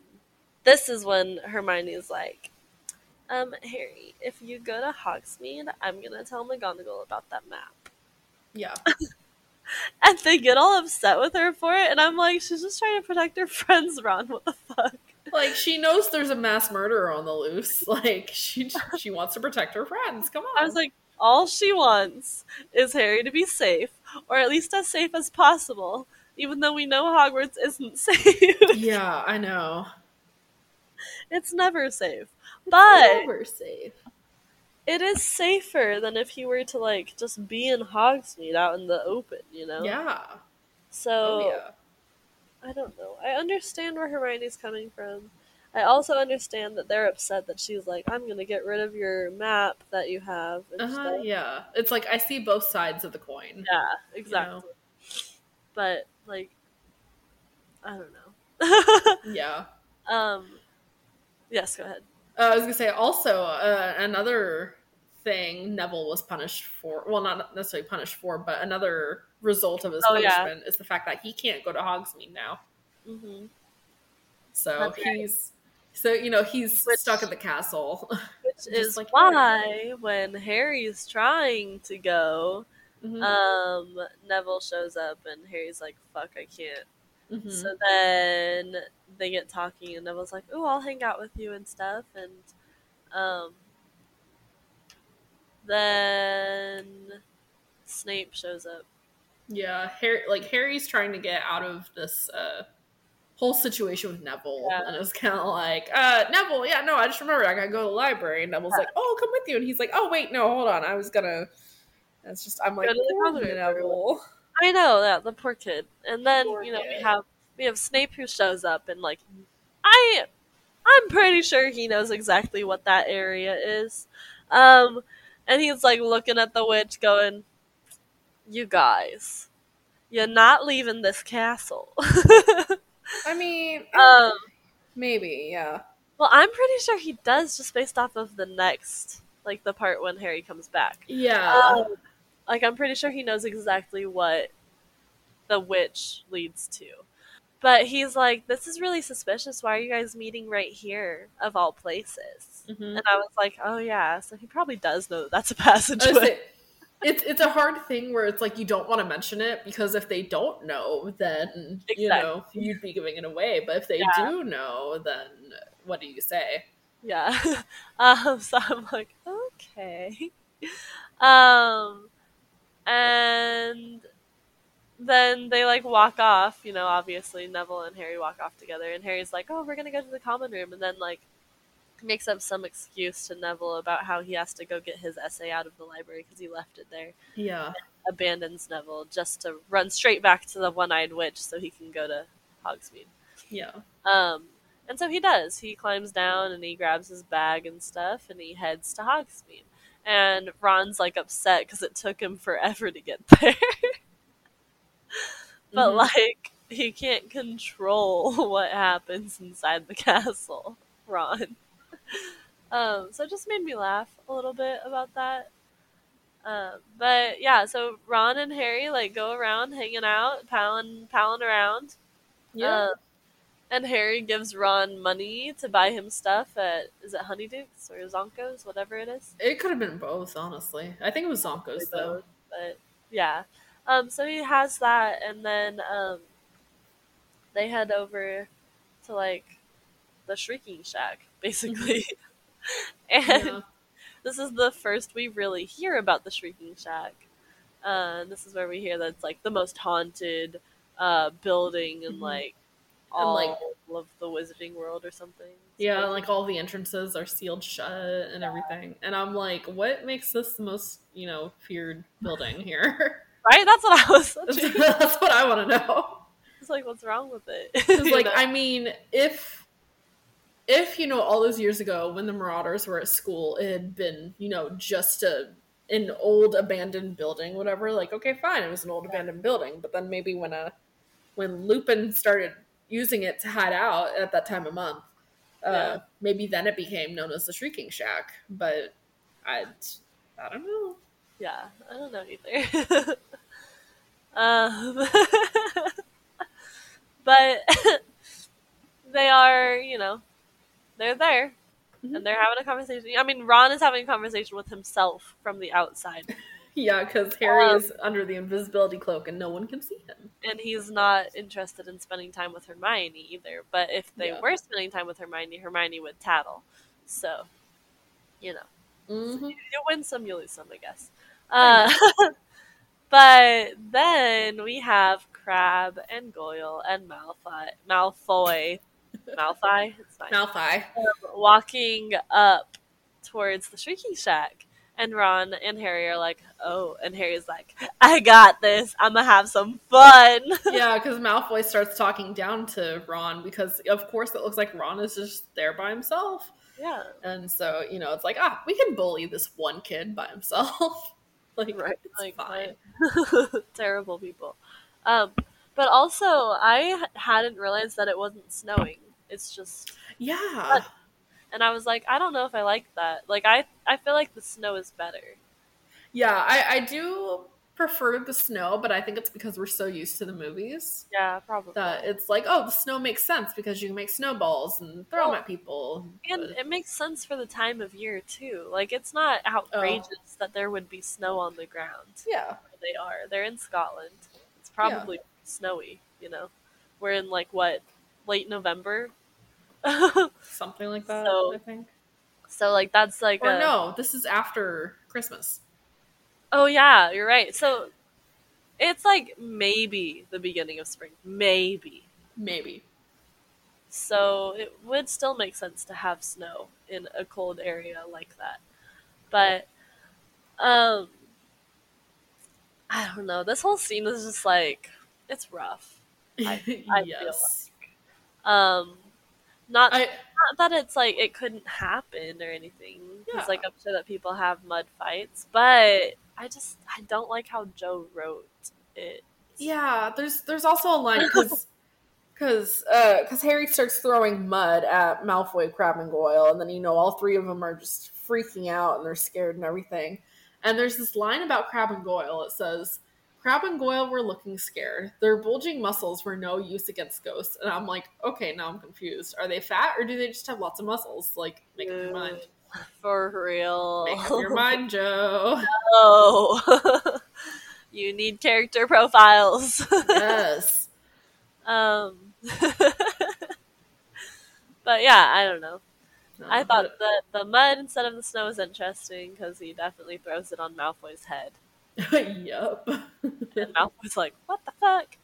this is when Hermione's like, um, Harry, if you go to Hogsmeade, I'm going to tell McGonagall about that map. Yeah. And they get all upset with her for it, and I'm like, she's just trying to protect her friends, Ron, what the fuck? Like, she knows there's a mass murderer on the loose. Like, she she wants to protect her friends. Come on. I was like, all she wants is Harry to be safe, or at least as safe as possible, even though we know Hogwarts isn't safe. Yeah, I know. It's never safe. But it's never safe. It is safer than if he were to, like, just be in Hogsmeade out in the open, you know? Yeah. So, oh, yeah. I don't know. I understand where Hermione's coming from. I also understand that they're upset that she's like, I'm going to get rid of your map that you have. Uh-huh, yeah. It's like, I see both sides of the coin. Yeah, exactly. You know? But, like, I don't know. Yeah. Um. Yes, go ahead. Uh, I was going to say, also, uh, another thing Neville was punished for, well, not necessarily punished for, but another result of his oh, punishment yeah. is the fact that he can't go to Hogsmeade now. Mm-hmm. So That's he's, right. so, you know, he's which, stuck at the castle. Which is like, why, when Harry's trying to go, mm-hmm. um, Neville shows up and Harry's like, fuck, I can't. Mm-hmm. So then they get talking, and Neville's like, "Oh, I'll hang out with you and stuff." And um, then Snape shows up. Yeah, Harry, like Harry's trying to get out of this uh, whole situation with Neville, yeah. and it was kind of like, uh, "Neville, yeah, no, I just remembered I gotta go to the library." And Neville's yeah. like, "Oh, I'll come with you," and he's like, "Oh, wait, no, hold on, I was gonna." That's just I'm like, oh, Neville. I know, yeah, the poor kid. And then, poor you know, kid. we have we have Snape who shows up and like I I'm pretty sure he knows exactly what that area is. Um and he's like looking at the witch going, "You guys, you're not leaving this castle." I mean um, maybe, yeah. Well, I'm pretty sure he does just based off of the next like the part when Harry comes back. Yeah. Um, Like, I'm pretty sure he knows exactly what the witch leads to. But he's like, this is really suspicious. Why are you guys meeting right here, of all places? Mm-hmm. And I was like, oh, yeah. So he probably does know that that's a passageway. Saying, it's, it's a hard thing where it's like you don't want to mention it because if they don't know, then, exactly. you know, you'd be giving it away. But if they yeah. do know, then what do you say? Yeah. um, so I'm like, okay. Um... And then they, like, walk off, you know, obviously Neville and Harry walk off together, and Harry's like, oh, we're gonna go to the common room, and then, like, makes up some excuse to Neville about how he has to go get his essay out of the library because he left it there. Yeah. And abandons Neville just to run straight back to the one-eyed witch so he can go to Hogsmeade. Yeah. Um, and so he does. He climbs down, and he grabs his bag and stuff, and he heads to Hogsmeade. And Ron's, like, upset because it took him forever to get there. But, mm-hmm. like, he can't control what happens inside the castle, Ron. Um, so it just made me laugh a little bit about that. Um, but, yeah, so Ron and Harry, like, go around hanging out, palling, palling around. Yeah. Um, and Harry gives Ron money to buy him stuff at, is it Honeydukes or Zonko's, whatever it is? It could have been both, honestly. I think it was Zonko's, though. Both, but, yeah. Um, so he has that, and then um, they head over to, like, the Shrieking Shack, basically. and yeah. This is the first we really hear about the Shrieking Shack. Uh, and this is where we hear that it's, like, the most haunted uh, building and, mm-hmm. like, all and like, of the Wizarding World or something. Yeah, and like all the entrances are sealed shut and yeah. everything. And I'm like, what makes this the most, you know, feared building here? Right? That's what I was that's, that's what I want to know. It's like, what's wrong with it? It's like, know? I mean, if, if, you know, all those years ago when the Marauders were at school, it had been, you know, just a an old abandoned building, whatever. Like, okay, fine, it was an old yeah. abandoned building. But then maybe when a, when Lupin started using it to hide out at that time of month. Uh, yeah. Maybe then it became known as the Shrieking Shack, but I, I don't know. Yeah, I don't know either. um, but they are, you know, they're there, mm-hmm. and they're having a conversation. I mean, Ron is having a conversation with himself from the outside. Yeah, because Harry um, is under the invisibility cloak, and no one can see him. And he's not interested in spending time with Hermione either. But if they yeah. were spending time with Hermione, Hermione would tattle. So, you know. Mm-hmm. So you, you win some, you lose some, I guess. Uh, but then we have Crabbe and Goyle and Malfoy. Malfoy. Malfoy? It's fine. Malfoy. Um, walking up towards the Shrieking Shack. And Ron and Harry are like, oh. And Harry's like, I got this. I'm going to have some fun. Yeah, because Malfoy starts talking down to Ron because, of course, it looks like Ron is just there by himself. Yeah. And so, you know, it's like, ah, we can bully this one kid by himself. Like, right. It's like, fine. Right. Terrible people. Um, but also, I hadn't realized that it wasn't snowing. It's just... Yeah. Fun. And I was like, I don't know if I like that. Like, I, I feel like the snow is better. Yeah, I, I do prefer the snow, but I think it's because we're so used to the movies. Yeah, probably. That it's like, oh, the snow makes sense because you can make snowballs and throw well, them at people. And but... it makes sense for the time of year, too. Like, it's not outrageous oh. that there would be snow on the ground. Yeah. Where they are. They're in Scotland. It's probably yeah. snowy, you know? We're in, like, what, late November? Something like that, so, I think. So, like, that's like Or a... no, this is after Christmas. Oh, yeah, you're right. So, it's like maybe the beginning of spring. Maybe. Maybe. So, it would still make sense to have snow in a cold area like that. But, um, I don't know. This whole scene is just, like, it's rough. I, I yes. feel like. Um... Not, I, not that it's, like, it couldn't happen or anything. It's, yeah. like, I'm sure that people have mud fights. But I just, I don't like how Joe wrote it. Yeah, there's there's also a line, because cause, uh, cause Harry starts throwing mud at Malfoy, Crabbe, and Goyle. And then, you know, all three of them are just freaking out, and they're scared and everything. And there's this line about Crabbe and Goyle. It says, Crabbe and Goyle were looking scared. Their bulging muscles were no use against ghosts. And I'm like, okay, now I'm confused. Are they fat or do they just have lots of muscles? Like, make up your mind. For real. Make up your mind, Joe. No. You need character profiles. Yes. Um. But yeah, I don't know. No, I thought but... the, the mud instead of the snow was interesting because he definitely throws it on Malfoy's head. Yup. And Malfoy's like, what the fuck?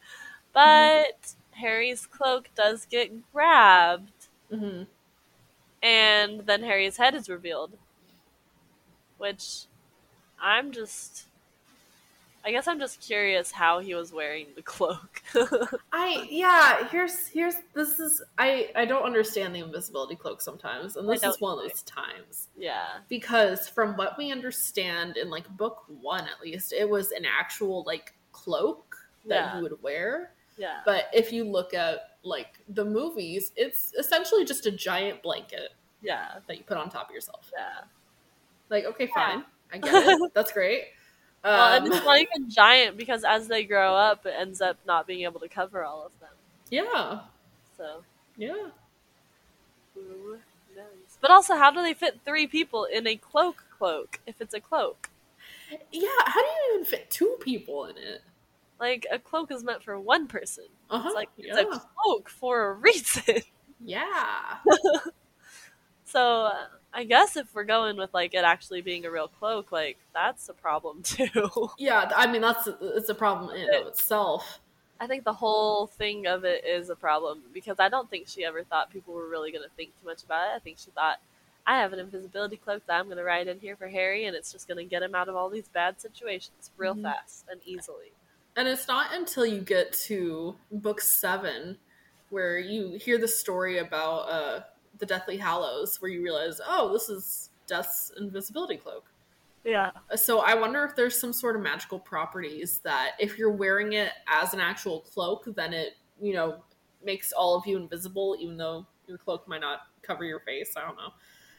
But mm-hmm. Harry's cloak does get grabbed. Mm-hmm. And then Harry's head is revealed. Which, I'm just... I guess I'm just curious how he was wearing the cloak. I, yeah, here's, here's, this is, I, I don't understand the invisibility cloak sometimes, and this is one of those times. Yeah. Because from what we understand in, like, book one, at least, it was an actual, like, cloak that yeah. you would wear. Yeah. But if you look at, like, the movies, it's essentially just a giant blanket. Yeah. That you put on top of yourself. Yeah. Like, okay, fine. Yeah. I get it. That's great. Well, and it's not even giant because as they grow up, it ends up not being able to cover all of them. Yeah. So. Yeah. Ooh, nice. But also, how do they fit three people in a cloak cloak if it's a cloak? Yeah, how do you even fit two people in it? Like, a cloak is meant for one person. Uh-huh, it's like, yeah. it's a cloak for a reason. Yeah. So, uh, I guess if we're going with, like, it actually being a real cloak, like, that's a problem, too. Yeah, I mean, that's a, it's a problem in it, of itself. I think the whole thing of it is a problem, because I don't think she ever thought people were really going to think too much about it. I think she thought, I have an invisibility cloak that I'm going to ride in here for Harry, and it's just going to get him out of all these bad situations real mm-hmm. fast and easily. And it's not until you get to book seven where you hear the story about... uh. the Deathly Hallows, where you realize, oh, this is Death's invisibility cloak. Yeah. So I wonder if there's some sort of magical properties that if you're wearing it as an actual cloak, then it, you know, makes all of you invisible, even though your cloak might not cover your face. I don't know.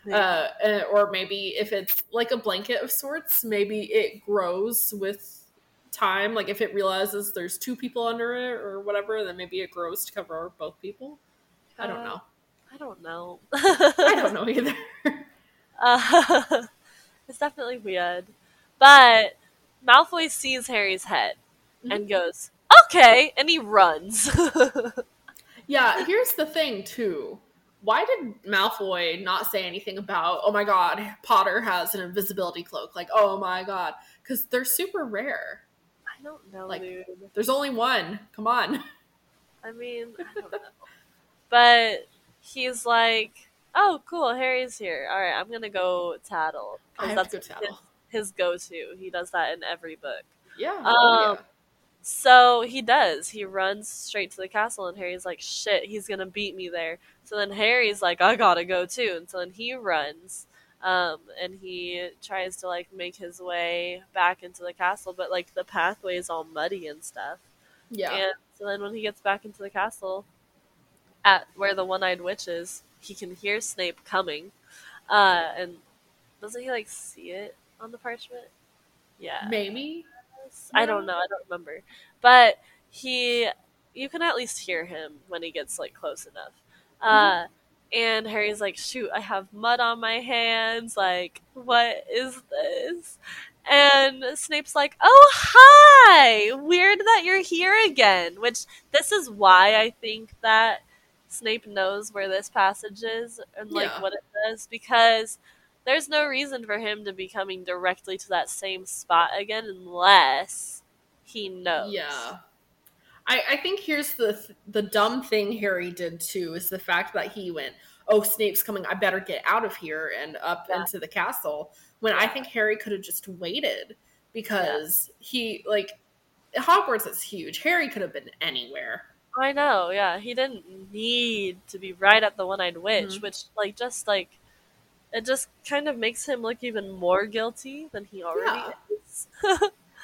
Yeah. Uh, or maybe if it's like a blanket of sorts, maybe it grows with time. Like if it realizes there's two people under it or whatever, then maybe it grows to cover both people. Uh, I don't know. I don't know. I don't know either. Uh, it's definitely weird. But Malfoy sees Harry's head mm-hmm. and goes, oh, okay, and he runs. Yeah, here's the thing, too. Why did Malfoy not say anything about, oh my god, Potter has an invisibility cloak? Like, oh my god. Because they're super rare. I don't know, like, dude. There's only one. Come on. I mean, I don't know. But he's like, oh, cool, Harry's here. All right, I'm going to go tattle. Because that's to go tattle. His, his go-to. He does that in every book. Yeah. Um, yeah. So he does. He runs straight to the castle, and Harry's like, shit, he's going to beat me there. So then Harry's like, I got to go too. And so then he runs, um, and he tries to, like, make his way back into the castle. But, like, the pathway is all muddy and stuff. Yeah. And so then when he gets back into the castle, at where the one-eyed witch is, he can hear Snape coming. Uh, and doesn't he, like, see it on the parchment? Yeah. Maybe. I don't know. I don't remember. But he, you can at least hear him when he gets, like, close enough. Uh, mm-hmm. And Harry's like, shoot, I have mud on my hands. Like, what is this? And Snape's like, oh, hi! Weird that you're here again. Which, this is why I think that Snape knows where this passage is and, like, yeah. what it does. Because there's no reason for him to be coming directly to that same spot again unless he knows. Yeah. I, I think here's the the dumb thing Harry did, too, is the fact that he went, oh, Snape's coming, I better get out of here and up yeah. into the castle. When I think Harry could have just waited because yeah. he, like, Hogwarts is huge. Harry could have been anywhere. I know, yeah. He didn't need to be right at the one-eyed witch, mm-hmm. which, like, just, like, it just kind of makes him look even more guilty than he already yeah. is.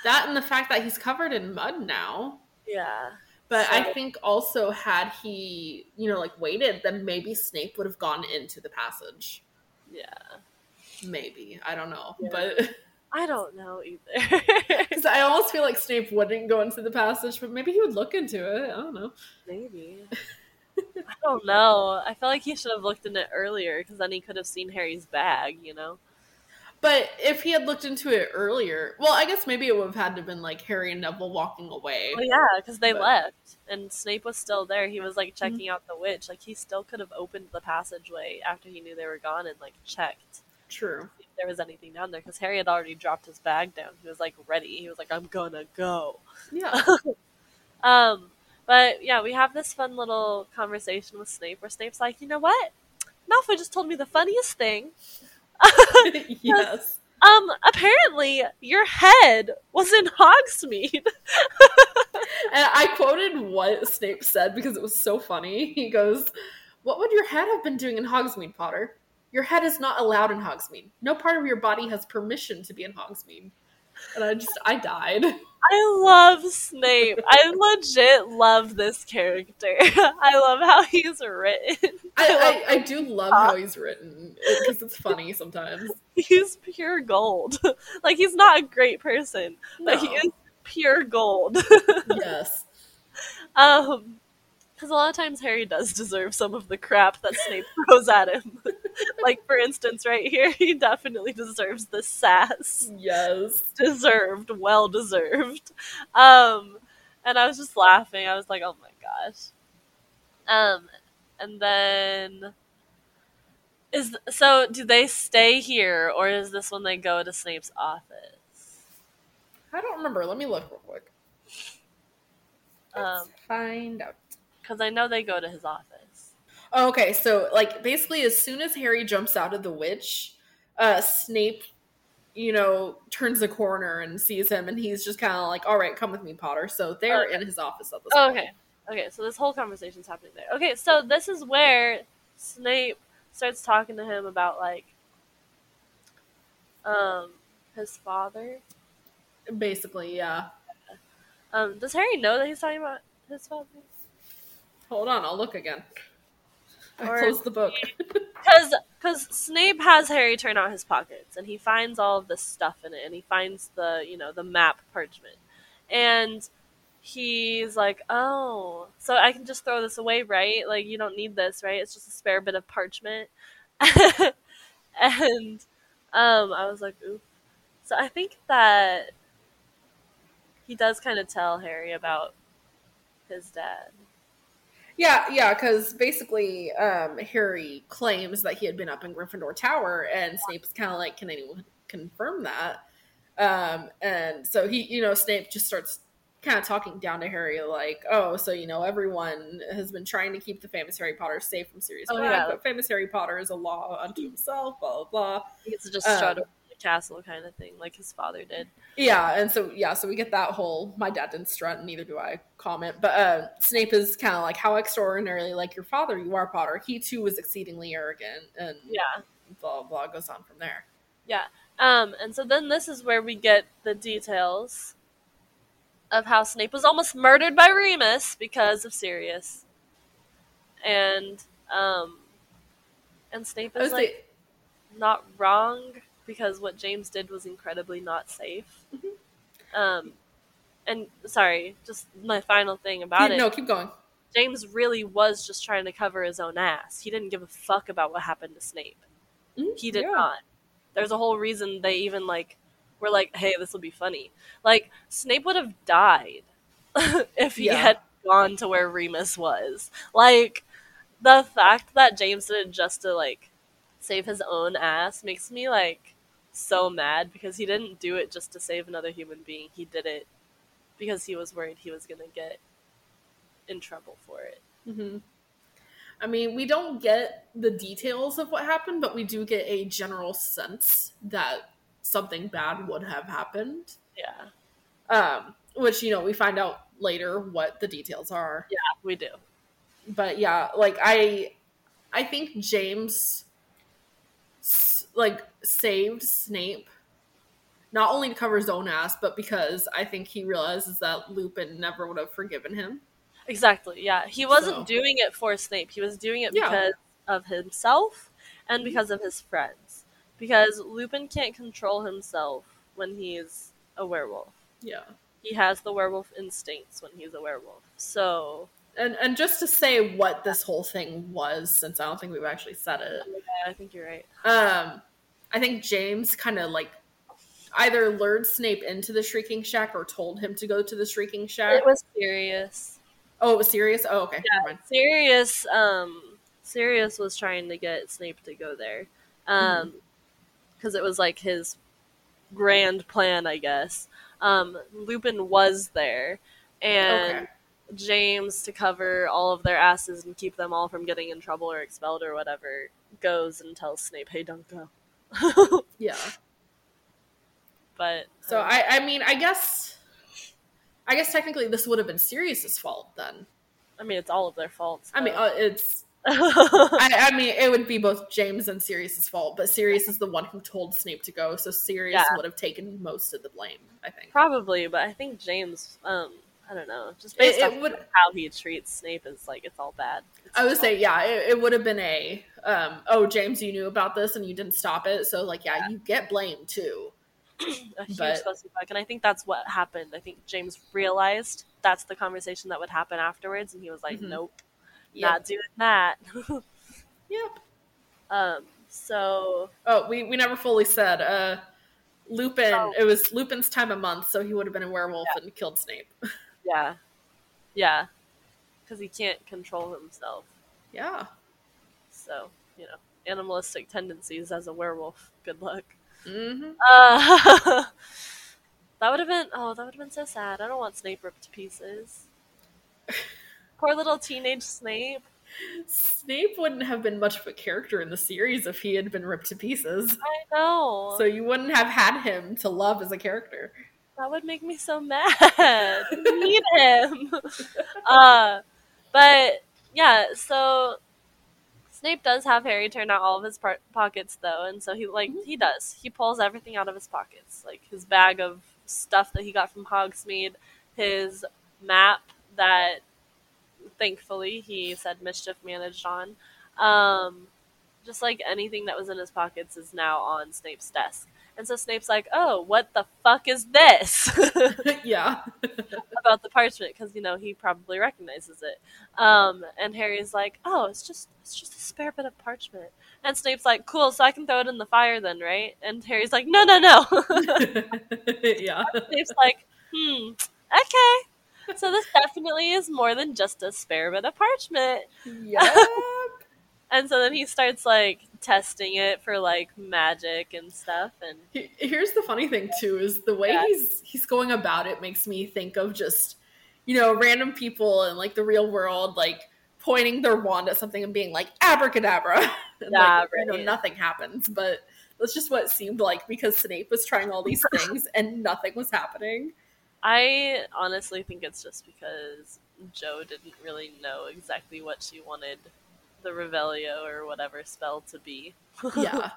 That and the fact that he's covered in mud now. Yeah. But so. I think also had he, you know, like, waited, then maybe Snape would have gone into the passage. Yeah. Maybe. I don't know. Yeah. But I don't know either. Because I almost feel like Snape wouldn't go into the passage, but maybe he would look into it. I don't know. Maybe. I don't know. I feel like he should have looked in it earlier, because then he could have seen Harry's bag, you know? But if he had looked into it earlier, well, I guess maybe it would have had to have been, like, Harry and Neville walking away. Well, yeah, because they but... left, and Snape was still there. He was, like, checking mm-hmm. out the witch. Like, he still could have opened the passageway after he knew they were gone and, like, checked. True. If there was anything down there, because Harry had already dropped his bag down. He was, like, ready. He was like, I'm gonna go. Yeah. um... But, yeah, we have this fun little conversation with Snape where Snape's like, you know what? Malfoy just told me the funniest thing. Yes. Um, apparently, your head was in Hogsmeade. And I quoted what Snape said because it was so funny. He goes, what would your head have been doing in Hogsmeade, Potter? Your head is not allowed in Hogsmeade. No part of your body has permission to be in Hogsmeade. And I just, I died. I love Snape. I legit love this character. I love how he's written. I, I, I do love how he's written, because it's funny sometimes. He's pure gold. Like, he's not a great person, but no. He is pure gold. Yes. Um, because a lot of times Harry does deserve some of the crap that Snape throws at him. Like, for instance, right here, he definitely deserves the sass. Yes. Deserved. Well deserved. Um, and I was just laughing. I was like, oh my gosh. Um, and then... is So, do they stay here, or is this when they go to Snape's office? I don't remember. Let me look real quick. Let's um, find out. Because I know they go to his office. Oh, okay, so, like, basically as soon as Harry jumps out of the witch, uh, Snape, you know, turns the corner and sees him, and he's just kind of like, all right, come with me, Potter. So they're okay. in his office at this oh, point. Okay, okay, so this whole conversation's happening there. Okay, so this is where Snape starts talking to him about, like, um, his father. Basically, yeah. Um, does Harry know that he's talking about his father? Hold on, I'll look again. I closed the book. Because Snape has Harry turn out his pockets, and he finds all of this stuff in it, and he finds the, you know, the map parchment. And he's like, oh, so I can just throw this away, right? Like, you don't need this, right? It's just a spare bit of parchment. And um, I was like, oof. So I think that he does kind of tell Harry about his dad. Yeah, yeah, because basically um, Harry claims that he had been up in Gryffindor Tower, and Snape's kind of like, can anyone confirm that? Um, and so he, you know, Snape just starts kind of talking down to Harry, like, oh, so, you know, everyone has been trying to keep the famous Harry Potter safe from Sirius Black, oh, yeah. but famous Harry Potter is a law unto himself, blah, blah, blah. He gets to just um, shut up. Castle kind of thing, like his father did. Yeah, and so yeah, so we get that whole my dad didn't strut, and neither do I comment. But uh, Snape is kind of like, how extraordinarily like your father you are, Potter. He too was exceedingly arrogant, and yeah, blah blah goes on from there. Yeah, um, and so then this is where we get the details of how Snape was almost murdered by Remus because of Sirius, and um, and Snape is like the- not wrong. Because what James did was incredibly not safe. Mm-hmm. Um, and, sorry, just my final thing about keep, it. No, keep going. James really was just trying to cover his own ass. He didn't give a fuck about what happened to Snape. Mm, he did yeah. not. There's a whole reason they even, like, were like, hey, this will be funny. Like, Snape would have died if he yeah. had gone to where Remus was. Like, the fact that James did it just to, like, save his own ass makes me, like, so mad, because he didn't do it just to save another human being. He did it because he was worried he was going to get in trouble for it. Mm-hmm. I mean, we don't get the details of what happened, but we do get a general sense that something bad would have happened. Yeah. Um, which, you know, we find out later what the details are. Yeah, we do. But yeah, like, I, I think James, like, saved Snape not only to cover his own ass, but because I think he realizes that Lupin never would have forgiven him. Exactly, yeah. He wasn't so. doing it for Snape. He was doing it yeah. because of himself and because of his friends. Because Lupin can't control himself when he's a werewolf. Yeah. He has the werewolf instincts when he's a werewolf. So... And and just to say what this whole thing was, since I don't think we've actually said it. Yeah, I think you're right. Um, I think James kind of like either lured Snape into the Shrieking Shack or told him to go to the Shrieking Shack. It was Sirius. Oh, it was Sirius? Oh, okay. Yeah, Sirius, um, Sirius was trying to get Snape to go there. Um, because mm-hmm. it was like his grand plan, I guess. Um, Lupin was there. And... Okay. James, to cover all of their asses and keep them all from getting in trouble or expelled or whatever, goes and tells Snape, hey, don't go. yeah. But... So, um, I, I mean, I guess... I guess technically this would have been Sirius's fault, then. I mean, it's all of their faults. Though. I mean, uh, it's... I, I mean, it would be both James and Sirius's fault, but Sirius is the one who told Snape to go, so Sirius yeah. would have taken most of the blame, I think. Probably, but I think James... um I don't know. Just based it, it on would, how he treats Snape, is like, it's all bad. It's I would say, bad. yeah, it, it would have been a, um, oh, James, you knew about this and you didn't stop it. So, like, yeah, yeah. you get blamed, too. a huge but, specific. And I think that's what happened. I think James realized that's the conversation that would happen afterwards. And he was like, mm-hmm. nope, yep. not doing that. yep. Um. So. Oh, we, we never fully said, uh, Lupin, oh. it was Lupin's time of month. So he would have been a werewolf yeah. and killed Snape. Yeah, yeah, because he can't control himself. Yeah. So, you know, animalistic tendencies as a werewolf. Good luck. Mm-hmm. Uh, that would have been, oh, that would have been so sad. I don't want Snape ripped to pieces. Poor little teenage Snape. Snape wouldn't have been much of a character in the series if he had been ripped to pieces. I know. So you wouldn't have had him to love as a character. That would make me so mad. We need him. Uh, but, yeah, so Snape does have Harry turn out all of his par- pockets, though, and so he, like, mm-hmm. he does. He pulls everything out of his pockets, like his bag of stuff that he got from Hogsmeade, his map that, thankfully, he said Mischief managed on. Um, just, like, anything that was in his pockets is now on Snape's desk. And so Snape's like, oh, what the fuck is this? yeah. About the parchment, because, you know, he probably recognizes it. Um, and Harry's like, oh, it's just it's just a spare bit of parchment. And Snape's like, cool, so I can throw it in the fire then, right? And Harry's like, no, no, no. yeah. And Snape's like, hmm, okay. So this definitely is more than just a spare bit of parchment. Yep. And so then he starts, like, testing it for, like, magic and stuff. And he, here's the funny thing, too, is the way yeah. he's he's going about it makes me think of just, you know, random people in, like, the real world, like, pointing their wand at something and being like, abracadabra. And, yeah, like, right. You know, nothing happens. But that's just what it seemed like, because Snape was trying all these things and nothing was happening. I honestly think it's just because Jo didn't really know exactly what she wanted the Revelio or whatever spell to be. Yeah.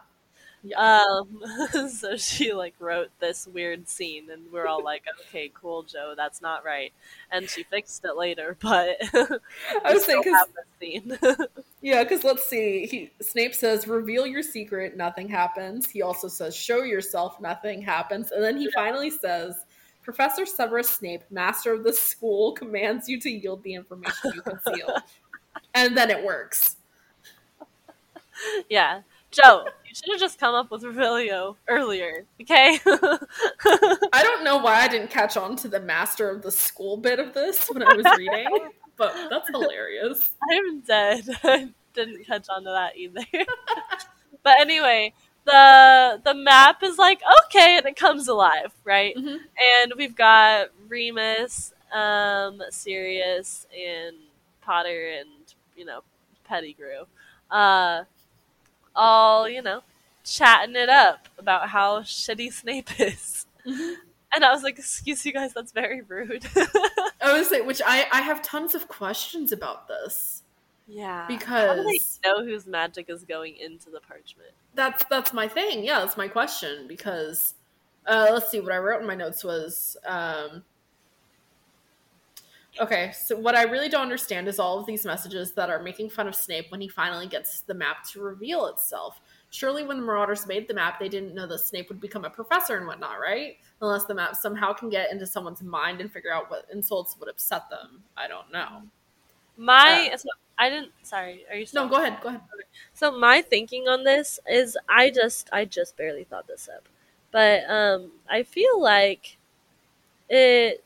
yeah. Um, so she, like, wrote this weird scene, and we're all like, okay, cool, Jo, that's not right. And she fixed it later, but I was thinking, scene. Yeah, because let's see. He, Snape says, reveal your secret, nothing happens. He also says, show yourself, nothing happens. And then he yeah. finally says, Professor Severus Snape, master of the school, commands you to yield the information you conceal. And then it works. Yeah. Joe, you should have just come up with Revelio earlier, okay? I don't know why I didn't catch on to the master of the school bit of this when I was reading, but that's hilarious. I'm dead. I didn't catch on to that either. But anyway, the the map is like, okay, and it comes alive, right? Mm-hmm. And we've got Remus, um, Sirius, and Potter, and, you know, Pettigrew. Uh, all, you know, chatting it up about how shitty Snape is. Mm-hmm. And I was like, excuse you guys, that's very rude. I was like, which I, I have tons of questions about this. Yeah. Because how do they know whose magic is going into the parchment? That's that's my thing. Yeah, that's my question. Because uh, let's see, what I wrote in my notes was um, okay, so what I really don't understand is all of these messages that are making fun of Snape when he finally gets the map to reveal itself. Surely when the Marauders made the map, they didn't know that Snape would become a professor and whatnot, right? Unless the map somehow can get into someone's mind and figure out what insults would upset them. I don't know. My uh, so I didn't sorry, are you still No, go ahead, go ahead. So my thinking on this is I just I just barely thought this up. But um I feel like it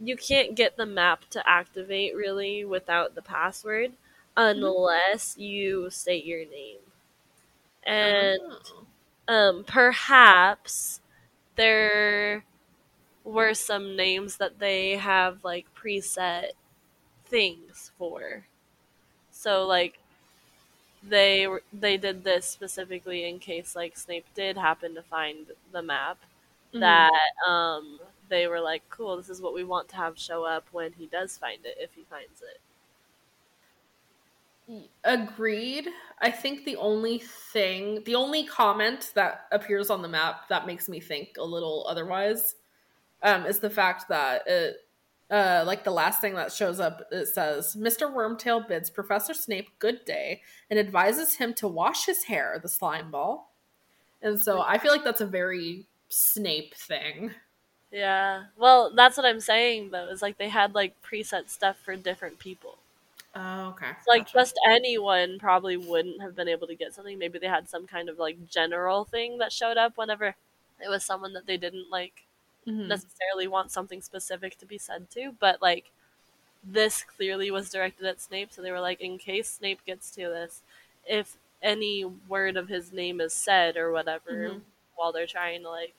you can't get the map to activate really without the password unless mm-hmm. you state your name. And oh. um perhaps there were some names that they have like preset things for. So like they they did this specifically in case like Snape did happen to find the map mm-hmm. that um they were like, cool, this is what we want to have show up when he does find it, if he finds it. Agreed. I think the only thing the only comment that appears on the map that makes me think a little otherwise um is the fact that it Uh, like the last thing that shows up, it says, Mister Wormtail bids Professor Snape good day and advises him to wash his hair, the slime ball. And so I feel like that's a very Snape thing. Yeah. Well, that's what I'm saying, though, is like they had like preset stuff for different people. Oh, okay. So, like gotcha. Just anyone probably wouldn't have been able to get something. Maybe they had some kind of like general thing that showed up whenever it was someone that they didn't like. Mm-hmm. necessarily want something specific to be said to, but like this clearly was directed at Snape, so they were like, in case Snape gets to this, if any word of his name is said or whatever mm-hmm. while they're trying to like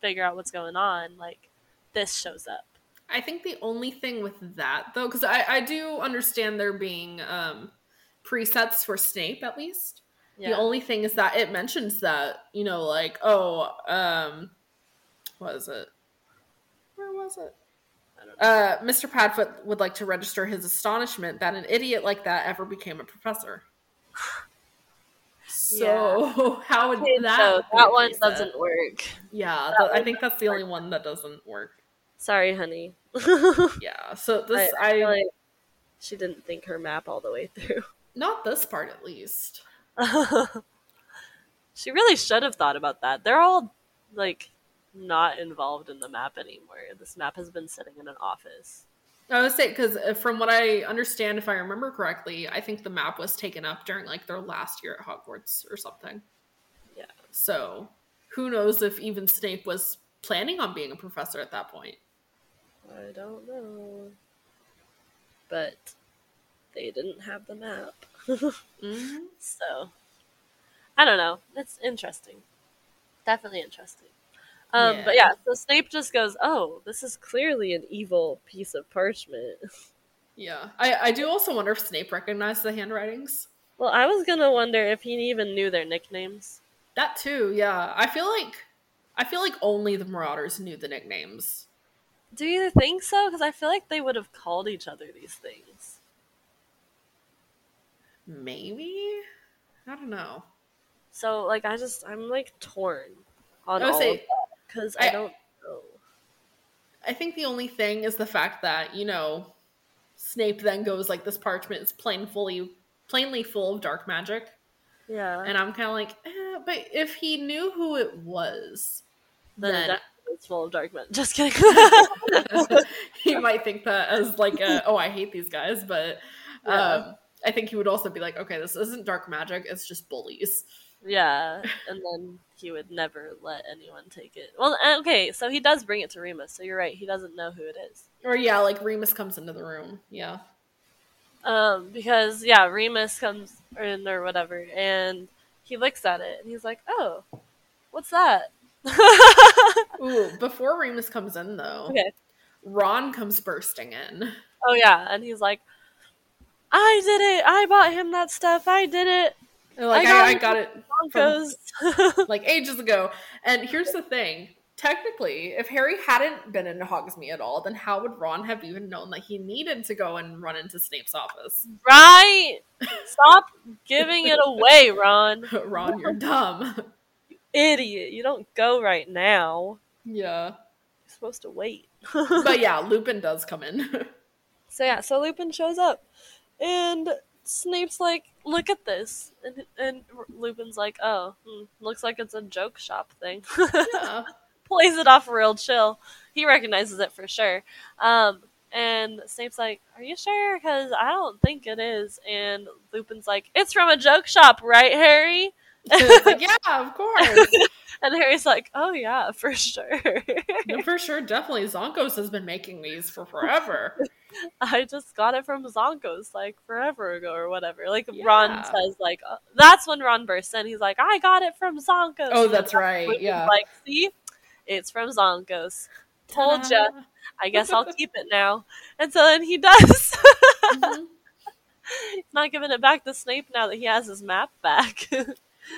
figure out what's going on, like this shows up. I think the only thing with that though, because I, I do understand there being um presets for Snape at least. Yeah. The only thing is that it mentions that, you know, like, oh um What is it? Where was it? I don't know. Uh, Mister Padfoot would like to register his astonishment that an idiot like that ever became a professor. So yeah. How would okay, that? So that one said? Doesn't work. Yeah, that the, I think that's the work. Only one that doesn't work. Sorry, honey. Yeah. So this, I, I, I feel like she didn't think her map all the way through. Not this part, at least. She really should have thought about that. They're all like. Not involved in the map anymore. This map has been sitting in an office. I would say, because from what I understand, if I remember correctly, I think the map was taken up during like their last year at Hogwarts or something. Yeah. So who knows if even Snape was planning on being a professor at that point. I I don't know. But they didn't have the map. mm-hmm. So, I don't know. It's interesting. Definitely interesting. Um, yeah. But yeah, so Snape just goes, oh, this is clearly an evil piece of parchment. Yeah. I, I do also wonder if Snape recognized the handwritings. Well, I was going to wonder if he even knew their nicknames. That too, yeah. I feel like I feel like only the Marauders knew the nicknames. Do you think so? Because I feel like they would have called each other these things. Maybe? I don't know. So, like, I just, I'm, like, torn on all say, of that. Because I, I don't know. I think the only thing is the fact that, you know, Snape then goes, like, this parchment is plain fully, plainly full of dark magic. Yeah. And I'm kind of like, eh, but if he knew who it was, then... then it's full of dark men. Just kidding. He might think that as like, a, oh, I hate these guys, but um, yeah. I think he would also be like, okay, this isn't dark magic, it's just bullies. Yeah, and then he would never let anyone take it. Well, okay, so he does bring it to Remus, so you're right, he doesn't know who it is. Or yeah, like Remus comes into the room, yeah. Um, because, yeah, Remus comes in or whatever, and he looks at it, and he's like, oh, what's that? Ooh, before Remus comes in, though, okay. Ron comes bursting in. Oh, yeah, and he's like, I did it! I bought him that stuff! I did it! And like, I, I got, I, I got it from, like, ages ago. And here's the thing. Technically, if Harry hadn't been into Hogsmeade at all, then how would Ron have even known that he needed to go and run into Snape's office? Right! Stop giving it away, Ron! Ron, you're dumb. Idiot, you don't go right now. Yeah. You're supposed to wait. But yeah, Lupin does come in. So yeah, so Lupin shows up. And Snape's like, look at this. And, and Lupin's like, oh, hmm, looks like it's a joke shop thing. Yeah. Plays it off real chill. He recognizes it for sure. Um, and Snape's like, are you sure? Because I don't think it is. And Lupin's like, it's from a joke shop, right, Harry? Like, yeah, of course. And Harry's like, oh yeah, for sure. No, for sure, definitely. Zonko's has been making these for forever. I just got it from Zonko's like forever ago or whatever. Like yeah. Ron says, like uh, that's when Ron bursts in. He's like, I got it from Zonko's. Oh, that's right. Lupin's yeah. Like, see, it's from Zonko's. Told Ta-da. ya. I guess I'll keep it now. And so then he does. Mm-hmm. He's not giving it back to Snape now that he has his map back.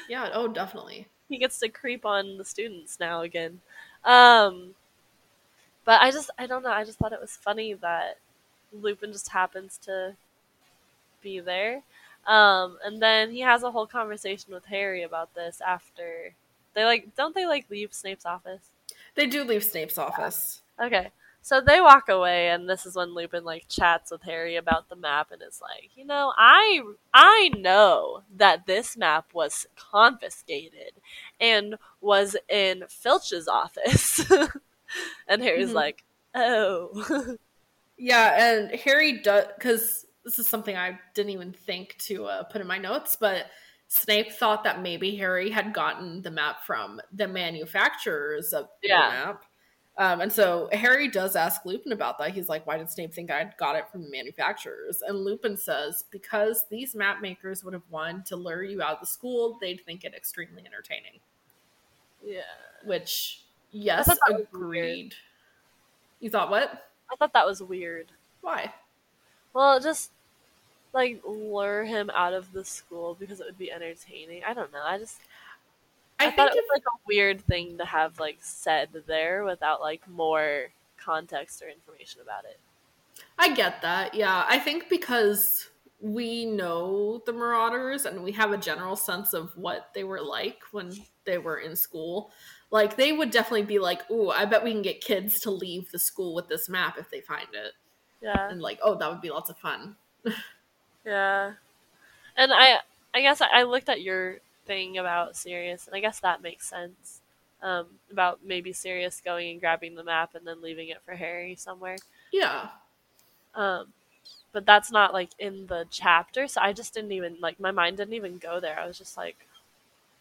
Yeah, oh, definitely. He gets to creep on the students now again. Um, but I just, I don't know, I just thought it was funny that Lupin just happens to be there. Um, and then he has a whole conversation with Harry about this after. They, like, don't they, like, leave Snape's office? They do leave Snape's office. Yeah. Okay. So they walk away, and this is when Lupin, like, chats with Harry about the map, and is like, you know, I I know that this map was confiscated and was in Filch's office. And Harry's mm-hmm. like, oh. Yeah, and Harry does, because this is something I didn't even think to uh, put in my notes, but Snape thought that maybe Harry had gotten the map from the manufacturers of the yeah. map. Um, and so Harry does ask Lupin about that. He's like, why did Snape think I got it from the manufacturers? And Lupin says, because these map makers would have wanted to lure you out of the school, they'd think it extremely entertaining. Yeah. Which, yes, agreed. You thought what? I thought that was weird. Why? Well, just, like, lure him out of the school because it would be entertaining. I don't know. I just... I, I think thought it was, like, a weird thing to have, like, said there without, like, more context or information about it. I get that, yeah. I think because we know the Marauders and we have a general sense of what they were like when they were in school, like, they would definitely be like, ooh, I bet we can get kids to leave the school with this map if they find it. Yeah. And, like, oh, that would be lots of fun. Yeah. And I, I guess I, I looked at your... thing about Sirius, and I guess that makes sense, um, about maybe Sirius going and grabbing the map and then leaving it for Harry somewhere. Yeah. Um, but that's not, like, in the chapter, so I just didn't even, like, my mind didn't even go there. I was just like,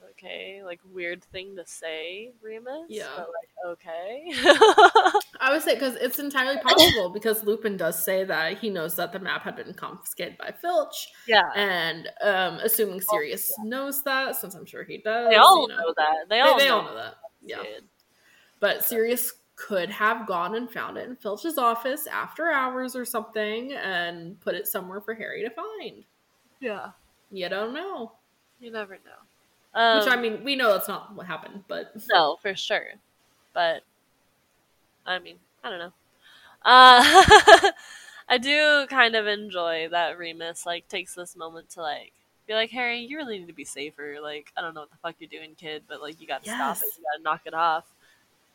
like okay, like, weird thing to say, Remus. Yeah. But, like, okay. I would say, because it's entirely possible, because Lupin does say that he knows that the map had been confiscated by Filch. Yeah. And um, assuming Sirius oh, yeah. knows that, since I'm sure he does. They all you know, know that. They all, they, they know, all know that. Yeah. Dude. But Sirius could have gone and found it in Filch's office after hours or something and put it somewhere for Harry to find. Yeah. You don't know. You never know. Um, Which, I mean, we know that's not what happened, but... No, for sure. But, I mean, I don't know. Uh, I do kind of enjoy that Remus, like, takes this moment to, like, be like, Harry, you really need to be safer. Like, I don't know what the fuck you're doing, kid, but, like, you gotta yes. stop it. You gotta knock it off.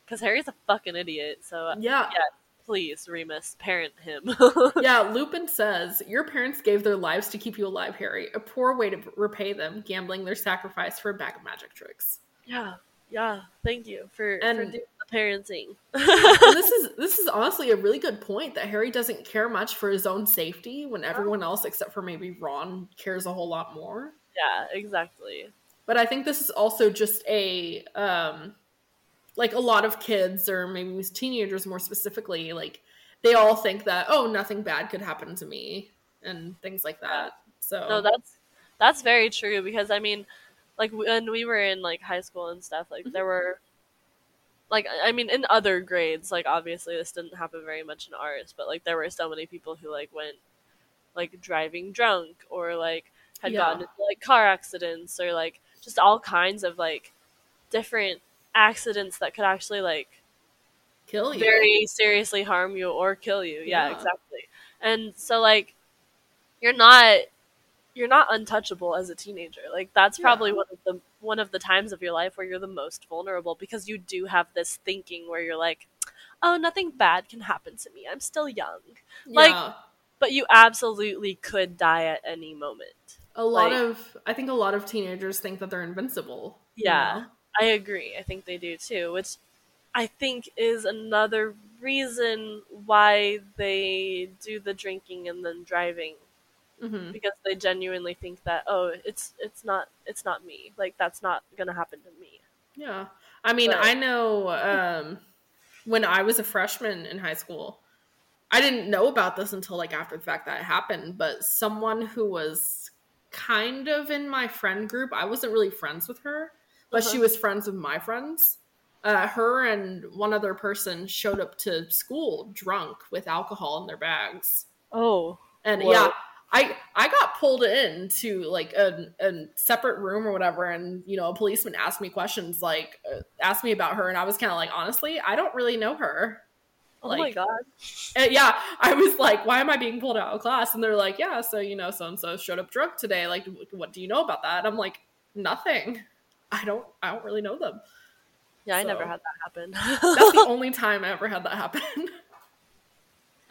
Because Harry's a fucking idiot, so... Yeah. yeah. Please, Remus, parent him. Yeah, Lupin says, your parents gave their lives to keep you alive, Harry. A poor way to repay them, gambling their sacrifice for a bag of magic tricks. Yeah, yeah. Thank you for, and, for doing the parenting. this is this is honestly a really good point, that Harry doesn't care much for his own safety when everyone else, except for maybe Ron, cares a whole lot more. Yeah, exactly. But I think this is also just a... Um, like, a lot of kids, or maybe teenagers more specifically, like, they all think that, oh, nothing bad could happen to me, and things like that. So no, that's that's very true, because, I mean, like, when we were in, like, high school and stuff, like, mm-hmm. there were, like, I mean, in other grades, like, obviously this didn't happen very much in ours, but, like, there were so many people who, like, went, like, driving drunk, or, like, had yeah. gotten into, like, car accidents, or, like, just all kinds of, like, different accidents that could actually, like, kill you, very seriously harm you or kill you. Yeah, yeah, exactly. And so, like, you're not you're not untouchable as a teenager. Like, that's yeah. probably one of the one of the times of your life where you're the most vulnerable, because you do have this thinking where you're like, oh, nothing bad can happen to me, I'm still young. Yeah. Like, but you absolutely could die at any moment. A lot like, of I think a lot of teenagers think that they're invincible. Yeah. You know? I agree. I think they do too, which I think is another reason why they do the drinking and then driving, mm-hmm. because they genuinely think that, oh, it's it's not it's not me. Like, that's not gonna happen to me. Yeah, I mean, but- I know um, when I was a freshman in high school, I didn't know about this until, like, after the fact that it happened. But someone who was kind of in my friend group, I wasn't really friends with her. But uh-huh. she was friends with my friends. Uh, her and one other person showed up to school drunk with alcohol in their bags. Oh. And whoa. yeah, I I got pulled into, like, a, a separate room or whatever. And, you know, a policeman asked me questions, like, uh, asked me about her. And I was kind of like, honestly, I don't really know her. Oh, like, my God. And, yeah, I was like, why am I being pulled out of class? And they're like, yeah, so, you know, so-and-so showed up drunk today. Like, what do you know about that? And I'm like, nothing. I don't I don't really know them. Yeah, so, I never had that happen. That's the only time I ever had that happen.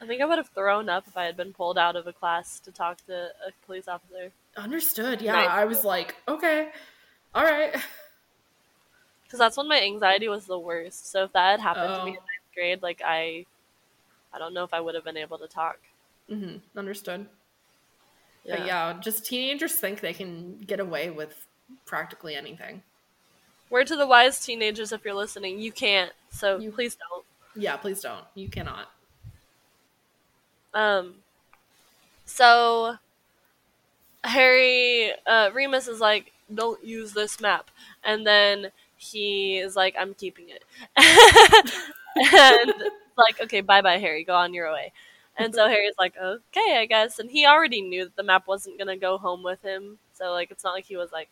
I think I would have thrown up if I had been pulled out of a class to talk to a police officer. Understood, yeah. Right. I was like, okay, all right. Because that's when my anxiety was the worst. So if that had happened oh. to me in ninth grade, like, I I don't know if I would have been able to talk. Mm-hmm. Understood. Yeah. But yeah, just teenagers think they can get away with practically anything. Word to the wise, teenagers, if you're listening, you can't, so you, please don't. Yeah, please don't. You cannot. Um, so Harry, uh, Remus is like, don't use this map. And then he is like, I'm keeping it. And like, okay, bye-bye, Harry. Go on your way. And so Harry's like, okay, I guess. And he already knew that the map wasn't going to go home with him. So, like, it's not like he was, like,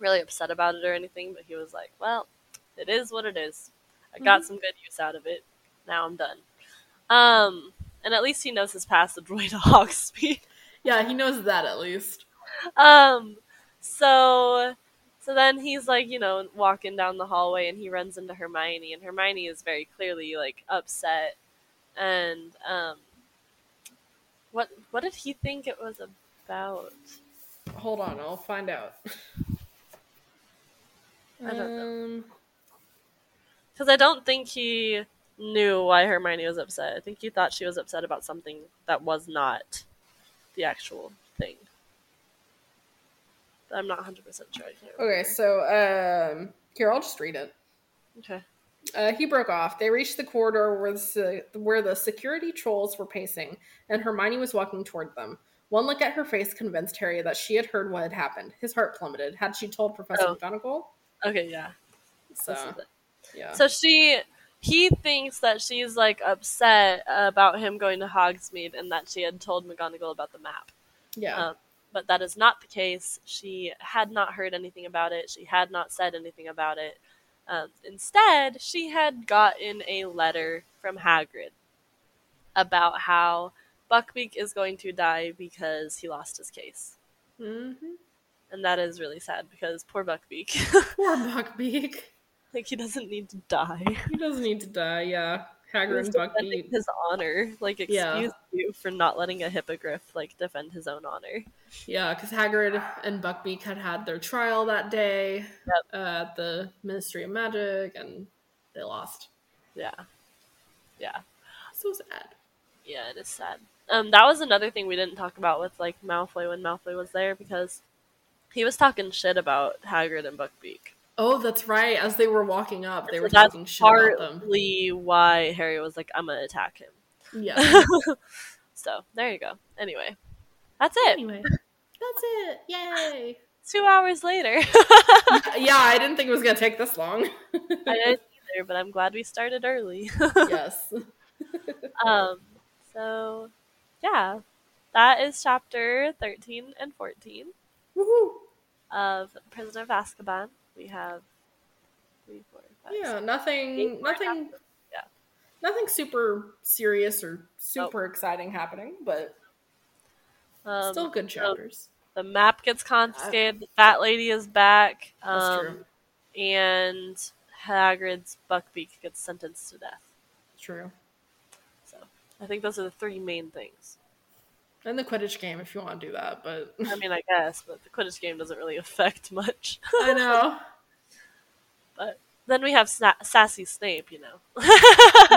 really upset about it or anything, but he was like, well, it is what it is. I got mm-hmm. some good use out of it. Now I'm done. Um, and at least he knows his passage way to Hogsmeade. Yeah, he knows that at least. Um, so, so then he's, like, you know, walking down the hallway, and he runs into Hermione, and Hermione is very clearly, like, upset. And, um, what, what did he think it was about? Hold on, I'll find out. I don't know. Because I don't think he knew why Hermione was upset. I think he thought she was upset about something that was not the actual thing. I'm not one hundred percent sure. Okay, so um, here, I'll just read it. Okay. Uh, he broke off. They reached the corridor where the, where the security trolls were pacing, and Hermione was walking toward them. One look at her face convinced Harry that she had heard what had happened. His heart plummeted. Had she told Professor oh. McGonagall? Okay, yeah. So, yeah. So she... He thinks that she's, like, upset about him going to Hogsmeade and that she had told McGonagall about the map. Yeah. Um, but that is not the case. She had not heard anything about it. She had not said anything about it. Um, instead, she had gotten a letter from Hagrid about how Buckbeak is going to die because he lost his case. Mm-hmm. And that is really sad because poor Buckbeak. Poor Buckbeak. Like, he doesn't need to die. He doesn't need to die, yeah. Hagrid and Buckbeak. His honor. Like, excuse yeah. you for not letting a hippogriff, like, defend his own honor. Yeah, because Hagrid and Buckbeak had had their trial that day yep. uh, at the Ministry of Magic, and they lost. Yeah. Yeah. So sad. Yeah, it is sad. Um, that was another thing we didn't talk about with, like, Malfoy when Malfoy was there, because he was talking shit about Hagrid and Buckbeak. Oh, that's right. As they were walking up, they so were talking shit about them. That's partly why Harry was like, I'm going to attack him. Yeah. So, there you go. Anyway. That's it. Anyway. That's it. Yay. Two hours later. Yeah, I didn't think it was going to take this long. I didn't either, but I'm glad we started early. Yes. Um. So, yeah. That is chapter thirteen and fourteen Woohoo. Of Prisoner of Azkaban. We have three, four, five, yeah, six, nothing, eight, nothing, yeah, nothing super serious or super oh. exciting happening, but um, still good chapters. So the map gets confiscated. The fat lady is back. That's um, true. And Hagrid's Buckbeak gets sentenced to death. True. So I think those are the three main things. And the Quidditch game, if you want to do that, but... I mean, I guess, but the Quidditch game doesn't really affect much. I know. But then we have Sna- Sassy Snape, you know. You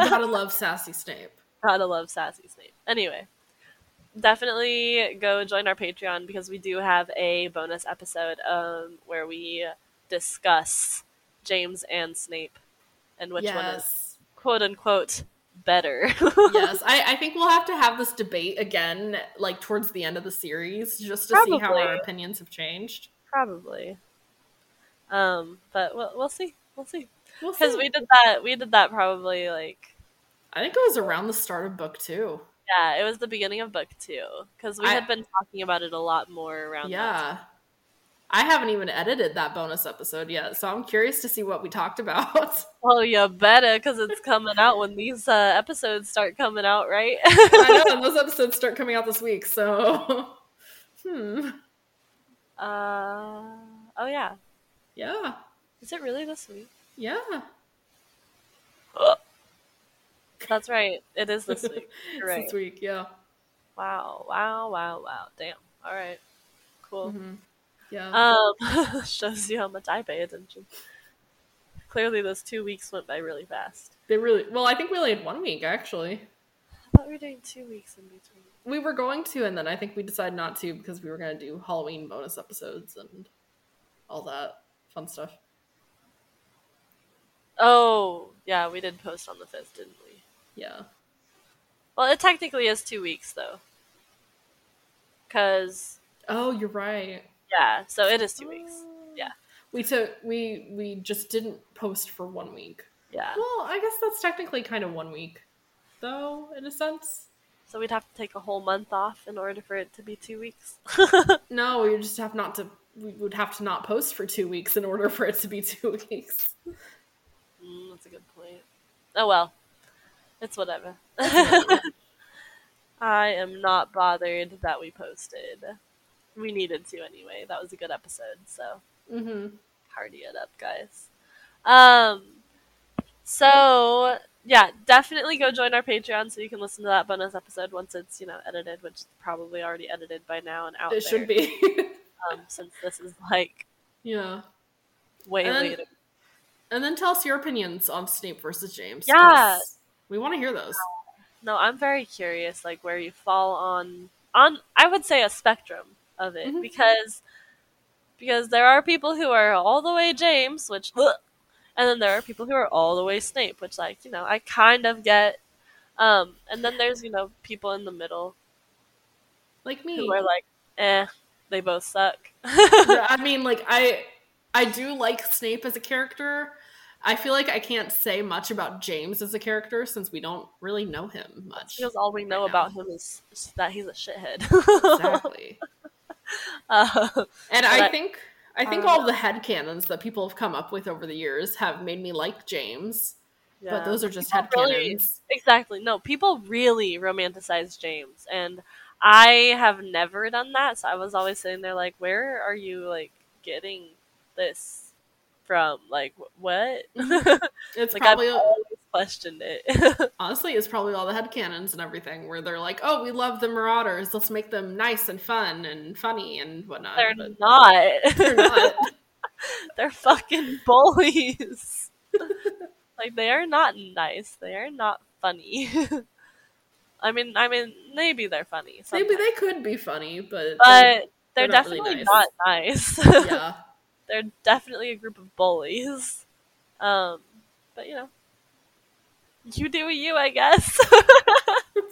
gotta love Sassy Snape. Gotta love Sassy Snape. Anyway, definitely go join our Patreon, because we do have a bonus episode um, where we discuss James and Snape, and which yes. one is quote-unquote... better. Yes, I, I think we'll have to have this debate again, like towards the end of the series, just to probably. See how our opinions have changed. Probably. Um, but we'll we'll see, we'll see, because we'll we did that. We did that probably like. I think it was around the start of book two. Yeah, it was the beginning of book two, because we I, had been talking about it a lot more around. Yeah, that time. I haven't even edited that bonus episode yet, so I'm curious to see what we talked about. Oh, you better, because it's coming out when these uh, episodes start coming out, right? I know, and those episodes start coming out this week, so... Hmm. Uh, oh, yeah. Yeah. Is it really this week? Yeah. That's right. It is this week. You're right. It's this week, yeah. Wow, wow, wow, wow. Damn. All right. Cool. Mm-hmm. Yeah. Um, shows you how much I pay attention. Clearly those two weeks went by really fast. They really... Well, I think we only had one week, actually. I thought we were doing two weeks in between. We were going to, and then I think we decided not to because we were going to do Halloween bonus episodes and all that fun stuff. Oh, yeah, we did post on the fifth, didn't we? Yeah. Well, it technically is two weeks, though. Because... Oh, you're right. Yeah, so it is two weeks. Yeah, we took we we just didn't post for one week. Yeah. Well, I guess that's technically kind of one week, though, in a sense. So we'd have to take a whole month off in order for it to be two weeks. No, we just have not to. We would have to not post for two weeks in order for it to be two weeks. Mm, that's a good point. Oh well, it's whatever. I am not bothered that we posted. We needed to anyway. That was a good episode, so mm-hmm. Party it up, guys. Um, so yeah, definitely go join our Patreon so you can listen to that bonus episode once it's you know edited, which is probably already edited by now and out. It there. Should be, um, since this is like yeah, way and later. Then, and then tell us your opinions on Snape versus James. Yeah, we want to hear those. No, I'm very curious, like where you fall on on. I would say a spectrum of it, mm-hmm. because Because there are people who are all the way James, which, bleh, and then there are people who are all the way Snape, which, like, you know, I kind of get. Um, and then there's, you know, people in the middle. Like me. Who are like, eh, they both suck. Yeah, I mean, like, I, I do like Snape as a character. I feel like I can't say much about James as a character since we don't really know him much. Because all we know right about now. him is that he's a shithead. Exactly. Uh, and I think I think uh, all the headcanons that people have come up with over the years have made me like James. Yeah. But those are just headcanons. Really, exactly. No, people really romanticize James. And I have never done that. So I was always sitting there like, where are you like getting this from? Like, what? It's like, probably I've a- always questioned it. Honestly, it's probably all the headcanons and everything where they're like, oh, we love the Marauders. Let's make them nice and fun and funny and whatnot. They're but not. They're not. They're fucking bullies. Like, they are not nice. They are not funny. I mean, I mean, maybe they're funny. Sometimes. Maybe they could be funny, but... But they're, they're, they're not definitely really nice. not nice. Yeah. They're definitely a group of bullies. Um, but, you know. You do you, I guess.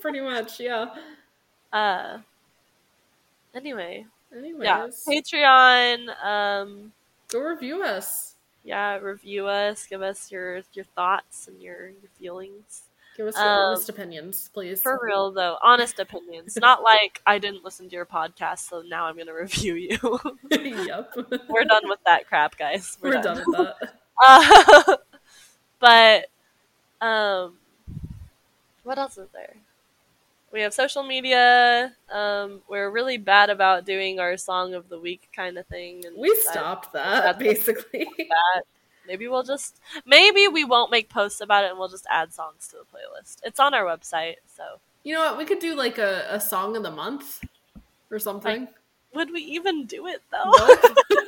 Pretty much, yeah. Uh. Anyway. Anyways. Yeah. Patreon. Um, Go review us. Yeah, review us, give us your, your thoughts and your, your feelings. Give us your um, honest opinions, please. For real, though. Honest opinions. Not like, I didn't listen to your podcast, so now I'm going to review you. Yep. We're done with that crap, guys. We're, We're done. done with that. Uh, but, um, what else is there? We have social media. Um, we're really bad about doing our song of the week kind of thing. And we that, stopped that, basically. That. Maybe we'll just... Maybe we won't make posts about it and we'll just add songs to the playlist. It's on our website, so... You know what? We could do, like, a, a song of the month or something. Like, would we even do it, though? No.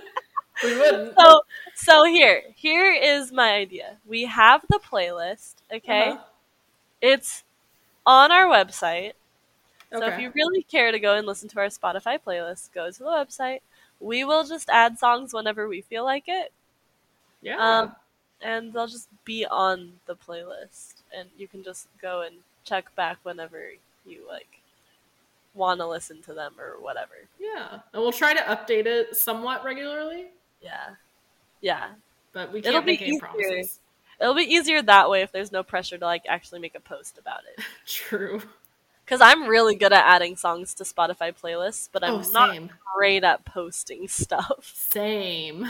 We wouldn't. So, so here. Here is my idea. We have the playlist, okay? Uh-huh. It's... on our website. So okay. If you really care to go and listen to our Spotify playlist, go to the website. We will just add songs whenever we feel like it. Yeah. Um, and they'll just be on the playlist. And you can just go and check back whenever you like want to listen to them or whatever. Yeah. And we'll try to update it somewhat regularly. Yeah. Yeah. But we can't It'll make any promises. It'll be easier that way if there's no pressure to, like, actually make a post about it. True. Because I'm really good at adding songs to Spotify playlists, but I'm oh, not great at posting stuff. Same.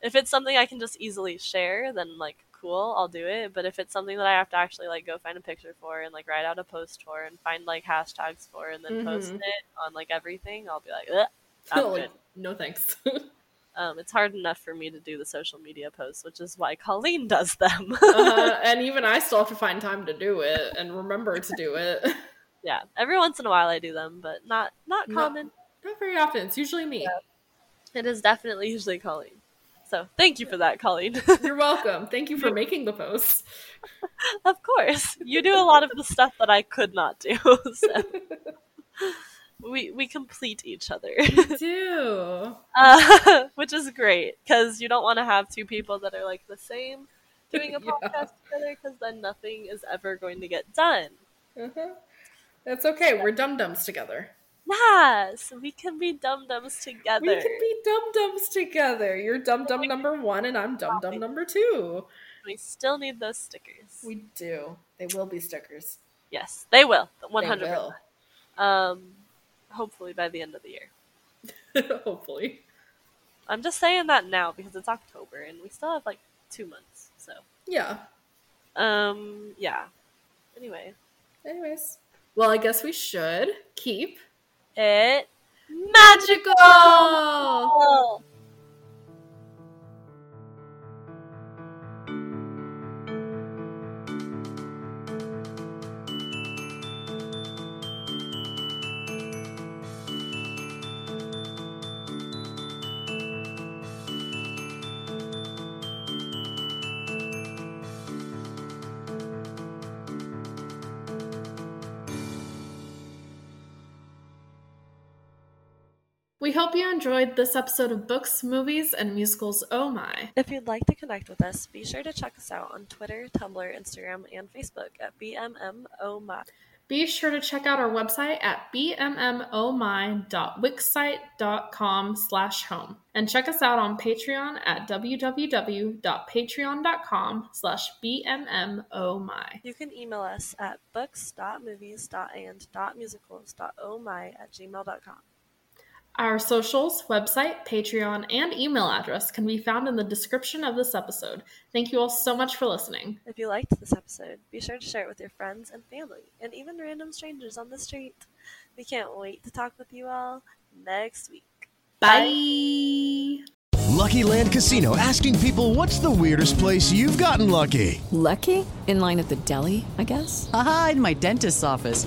If it's something I can just easily share, then, like, cool, I'll do it. But if it's something that I have to actually, like, go find a picture for and, like, write out a post for and find, like, hashtags for and then mm-hmm. post it on, like, everything, I'll be like, ugh, I'm like, good. No thanks. Um, it's hard enough for me to do the social media posts, which is why Colleen does them. uh, and even I still have to find time to do it and remember to do it. Yeah, every once in a while I do them, but not not common. Not, not very often. It's usually me. Yeah. It is definitely usually Colleen. So thank you for that, Colleen. You're welcome. Thank you for making the posts. Of course. You do a lot of the stuff that I could not do. So. We we complete each other. We do. Uh, which is great, because you don't want to have two people that are, like, the same doing a podcast yeah. together, because then nothing is ever going to get done. Mm-hmm. That's okay. Yeah. We're dum-dums together. Yes, we can be dum-dums together. We can be dum-dums together. You're dum-dum number one, and I'm dum-dum number two. We still need those stickers. We do. They will be stickers. Yes, they will. one hundred percent. They will. Um... Hopefully by the end of the year. Hopefully. I'm just saying that now because it's October and we still have like two months. So yeah. Um. Yeah. Anyway. Anyways. Well, I guess we should keep it magical. magical! We hope you enjoyed this episode of Books, Movies, and Musicals Oh My. If you'd like to connect with us, be sure to check us out on Twitter, Tumblr, Instagram, and Facebook at B M M O My. Be sure to check out our website at bmmomy.wixsite.com slash home. And check us out on Patreon at www.patreon.com slash bmmomy. You can email us at books.movies.and.musicals.omy at gmail dot com. Our socials, website, Patreon, and email address can be found in the description of this episode. Thank you all so much for listening. If you liked this episode, be sure to share it with your friends and family, and even random strangers on the street. We can't wait to talk with you all next week. Bye! Lucky Land Casino, asking people, what's the weirdest place you've gotten lucky? Lucky? In line at the deli, I guess? Aha, in my dentist's office.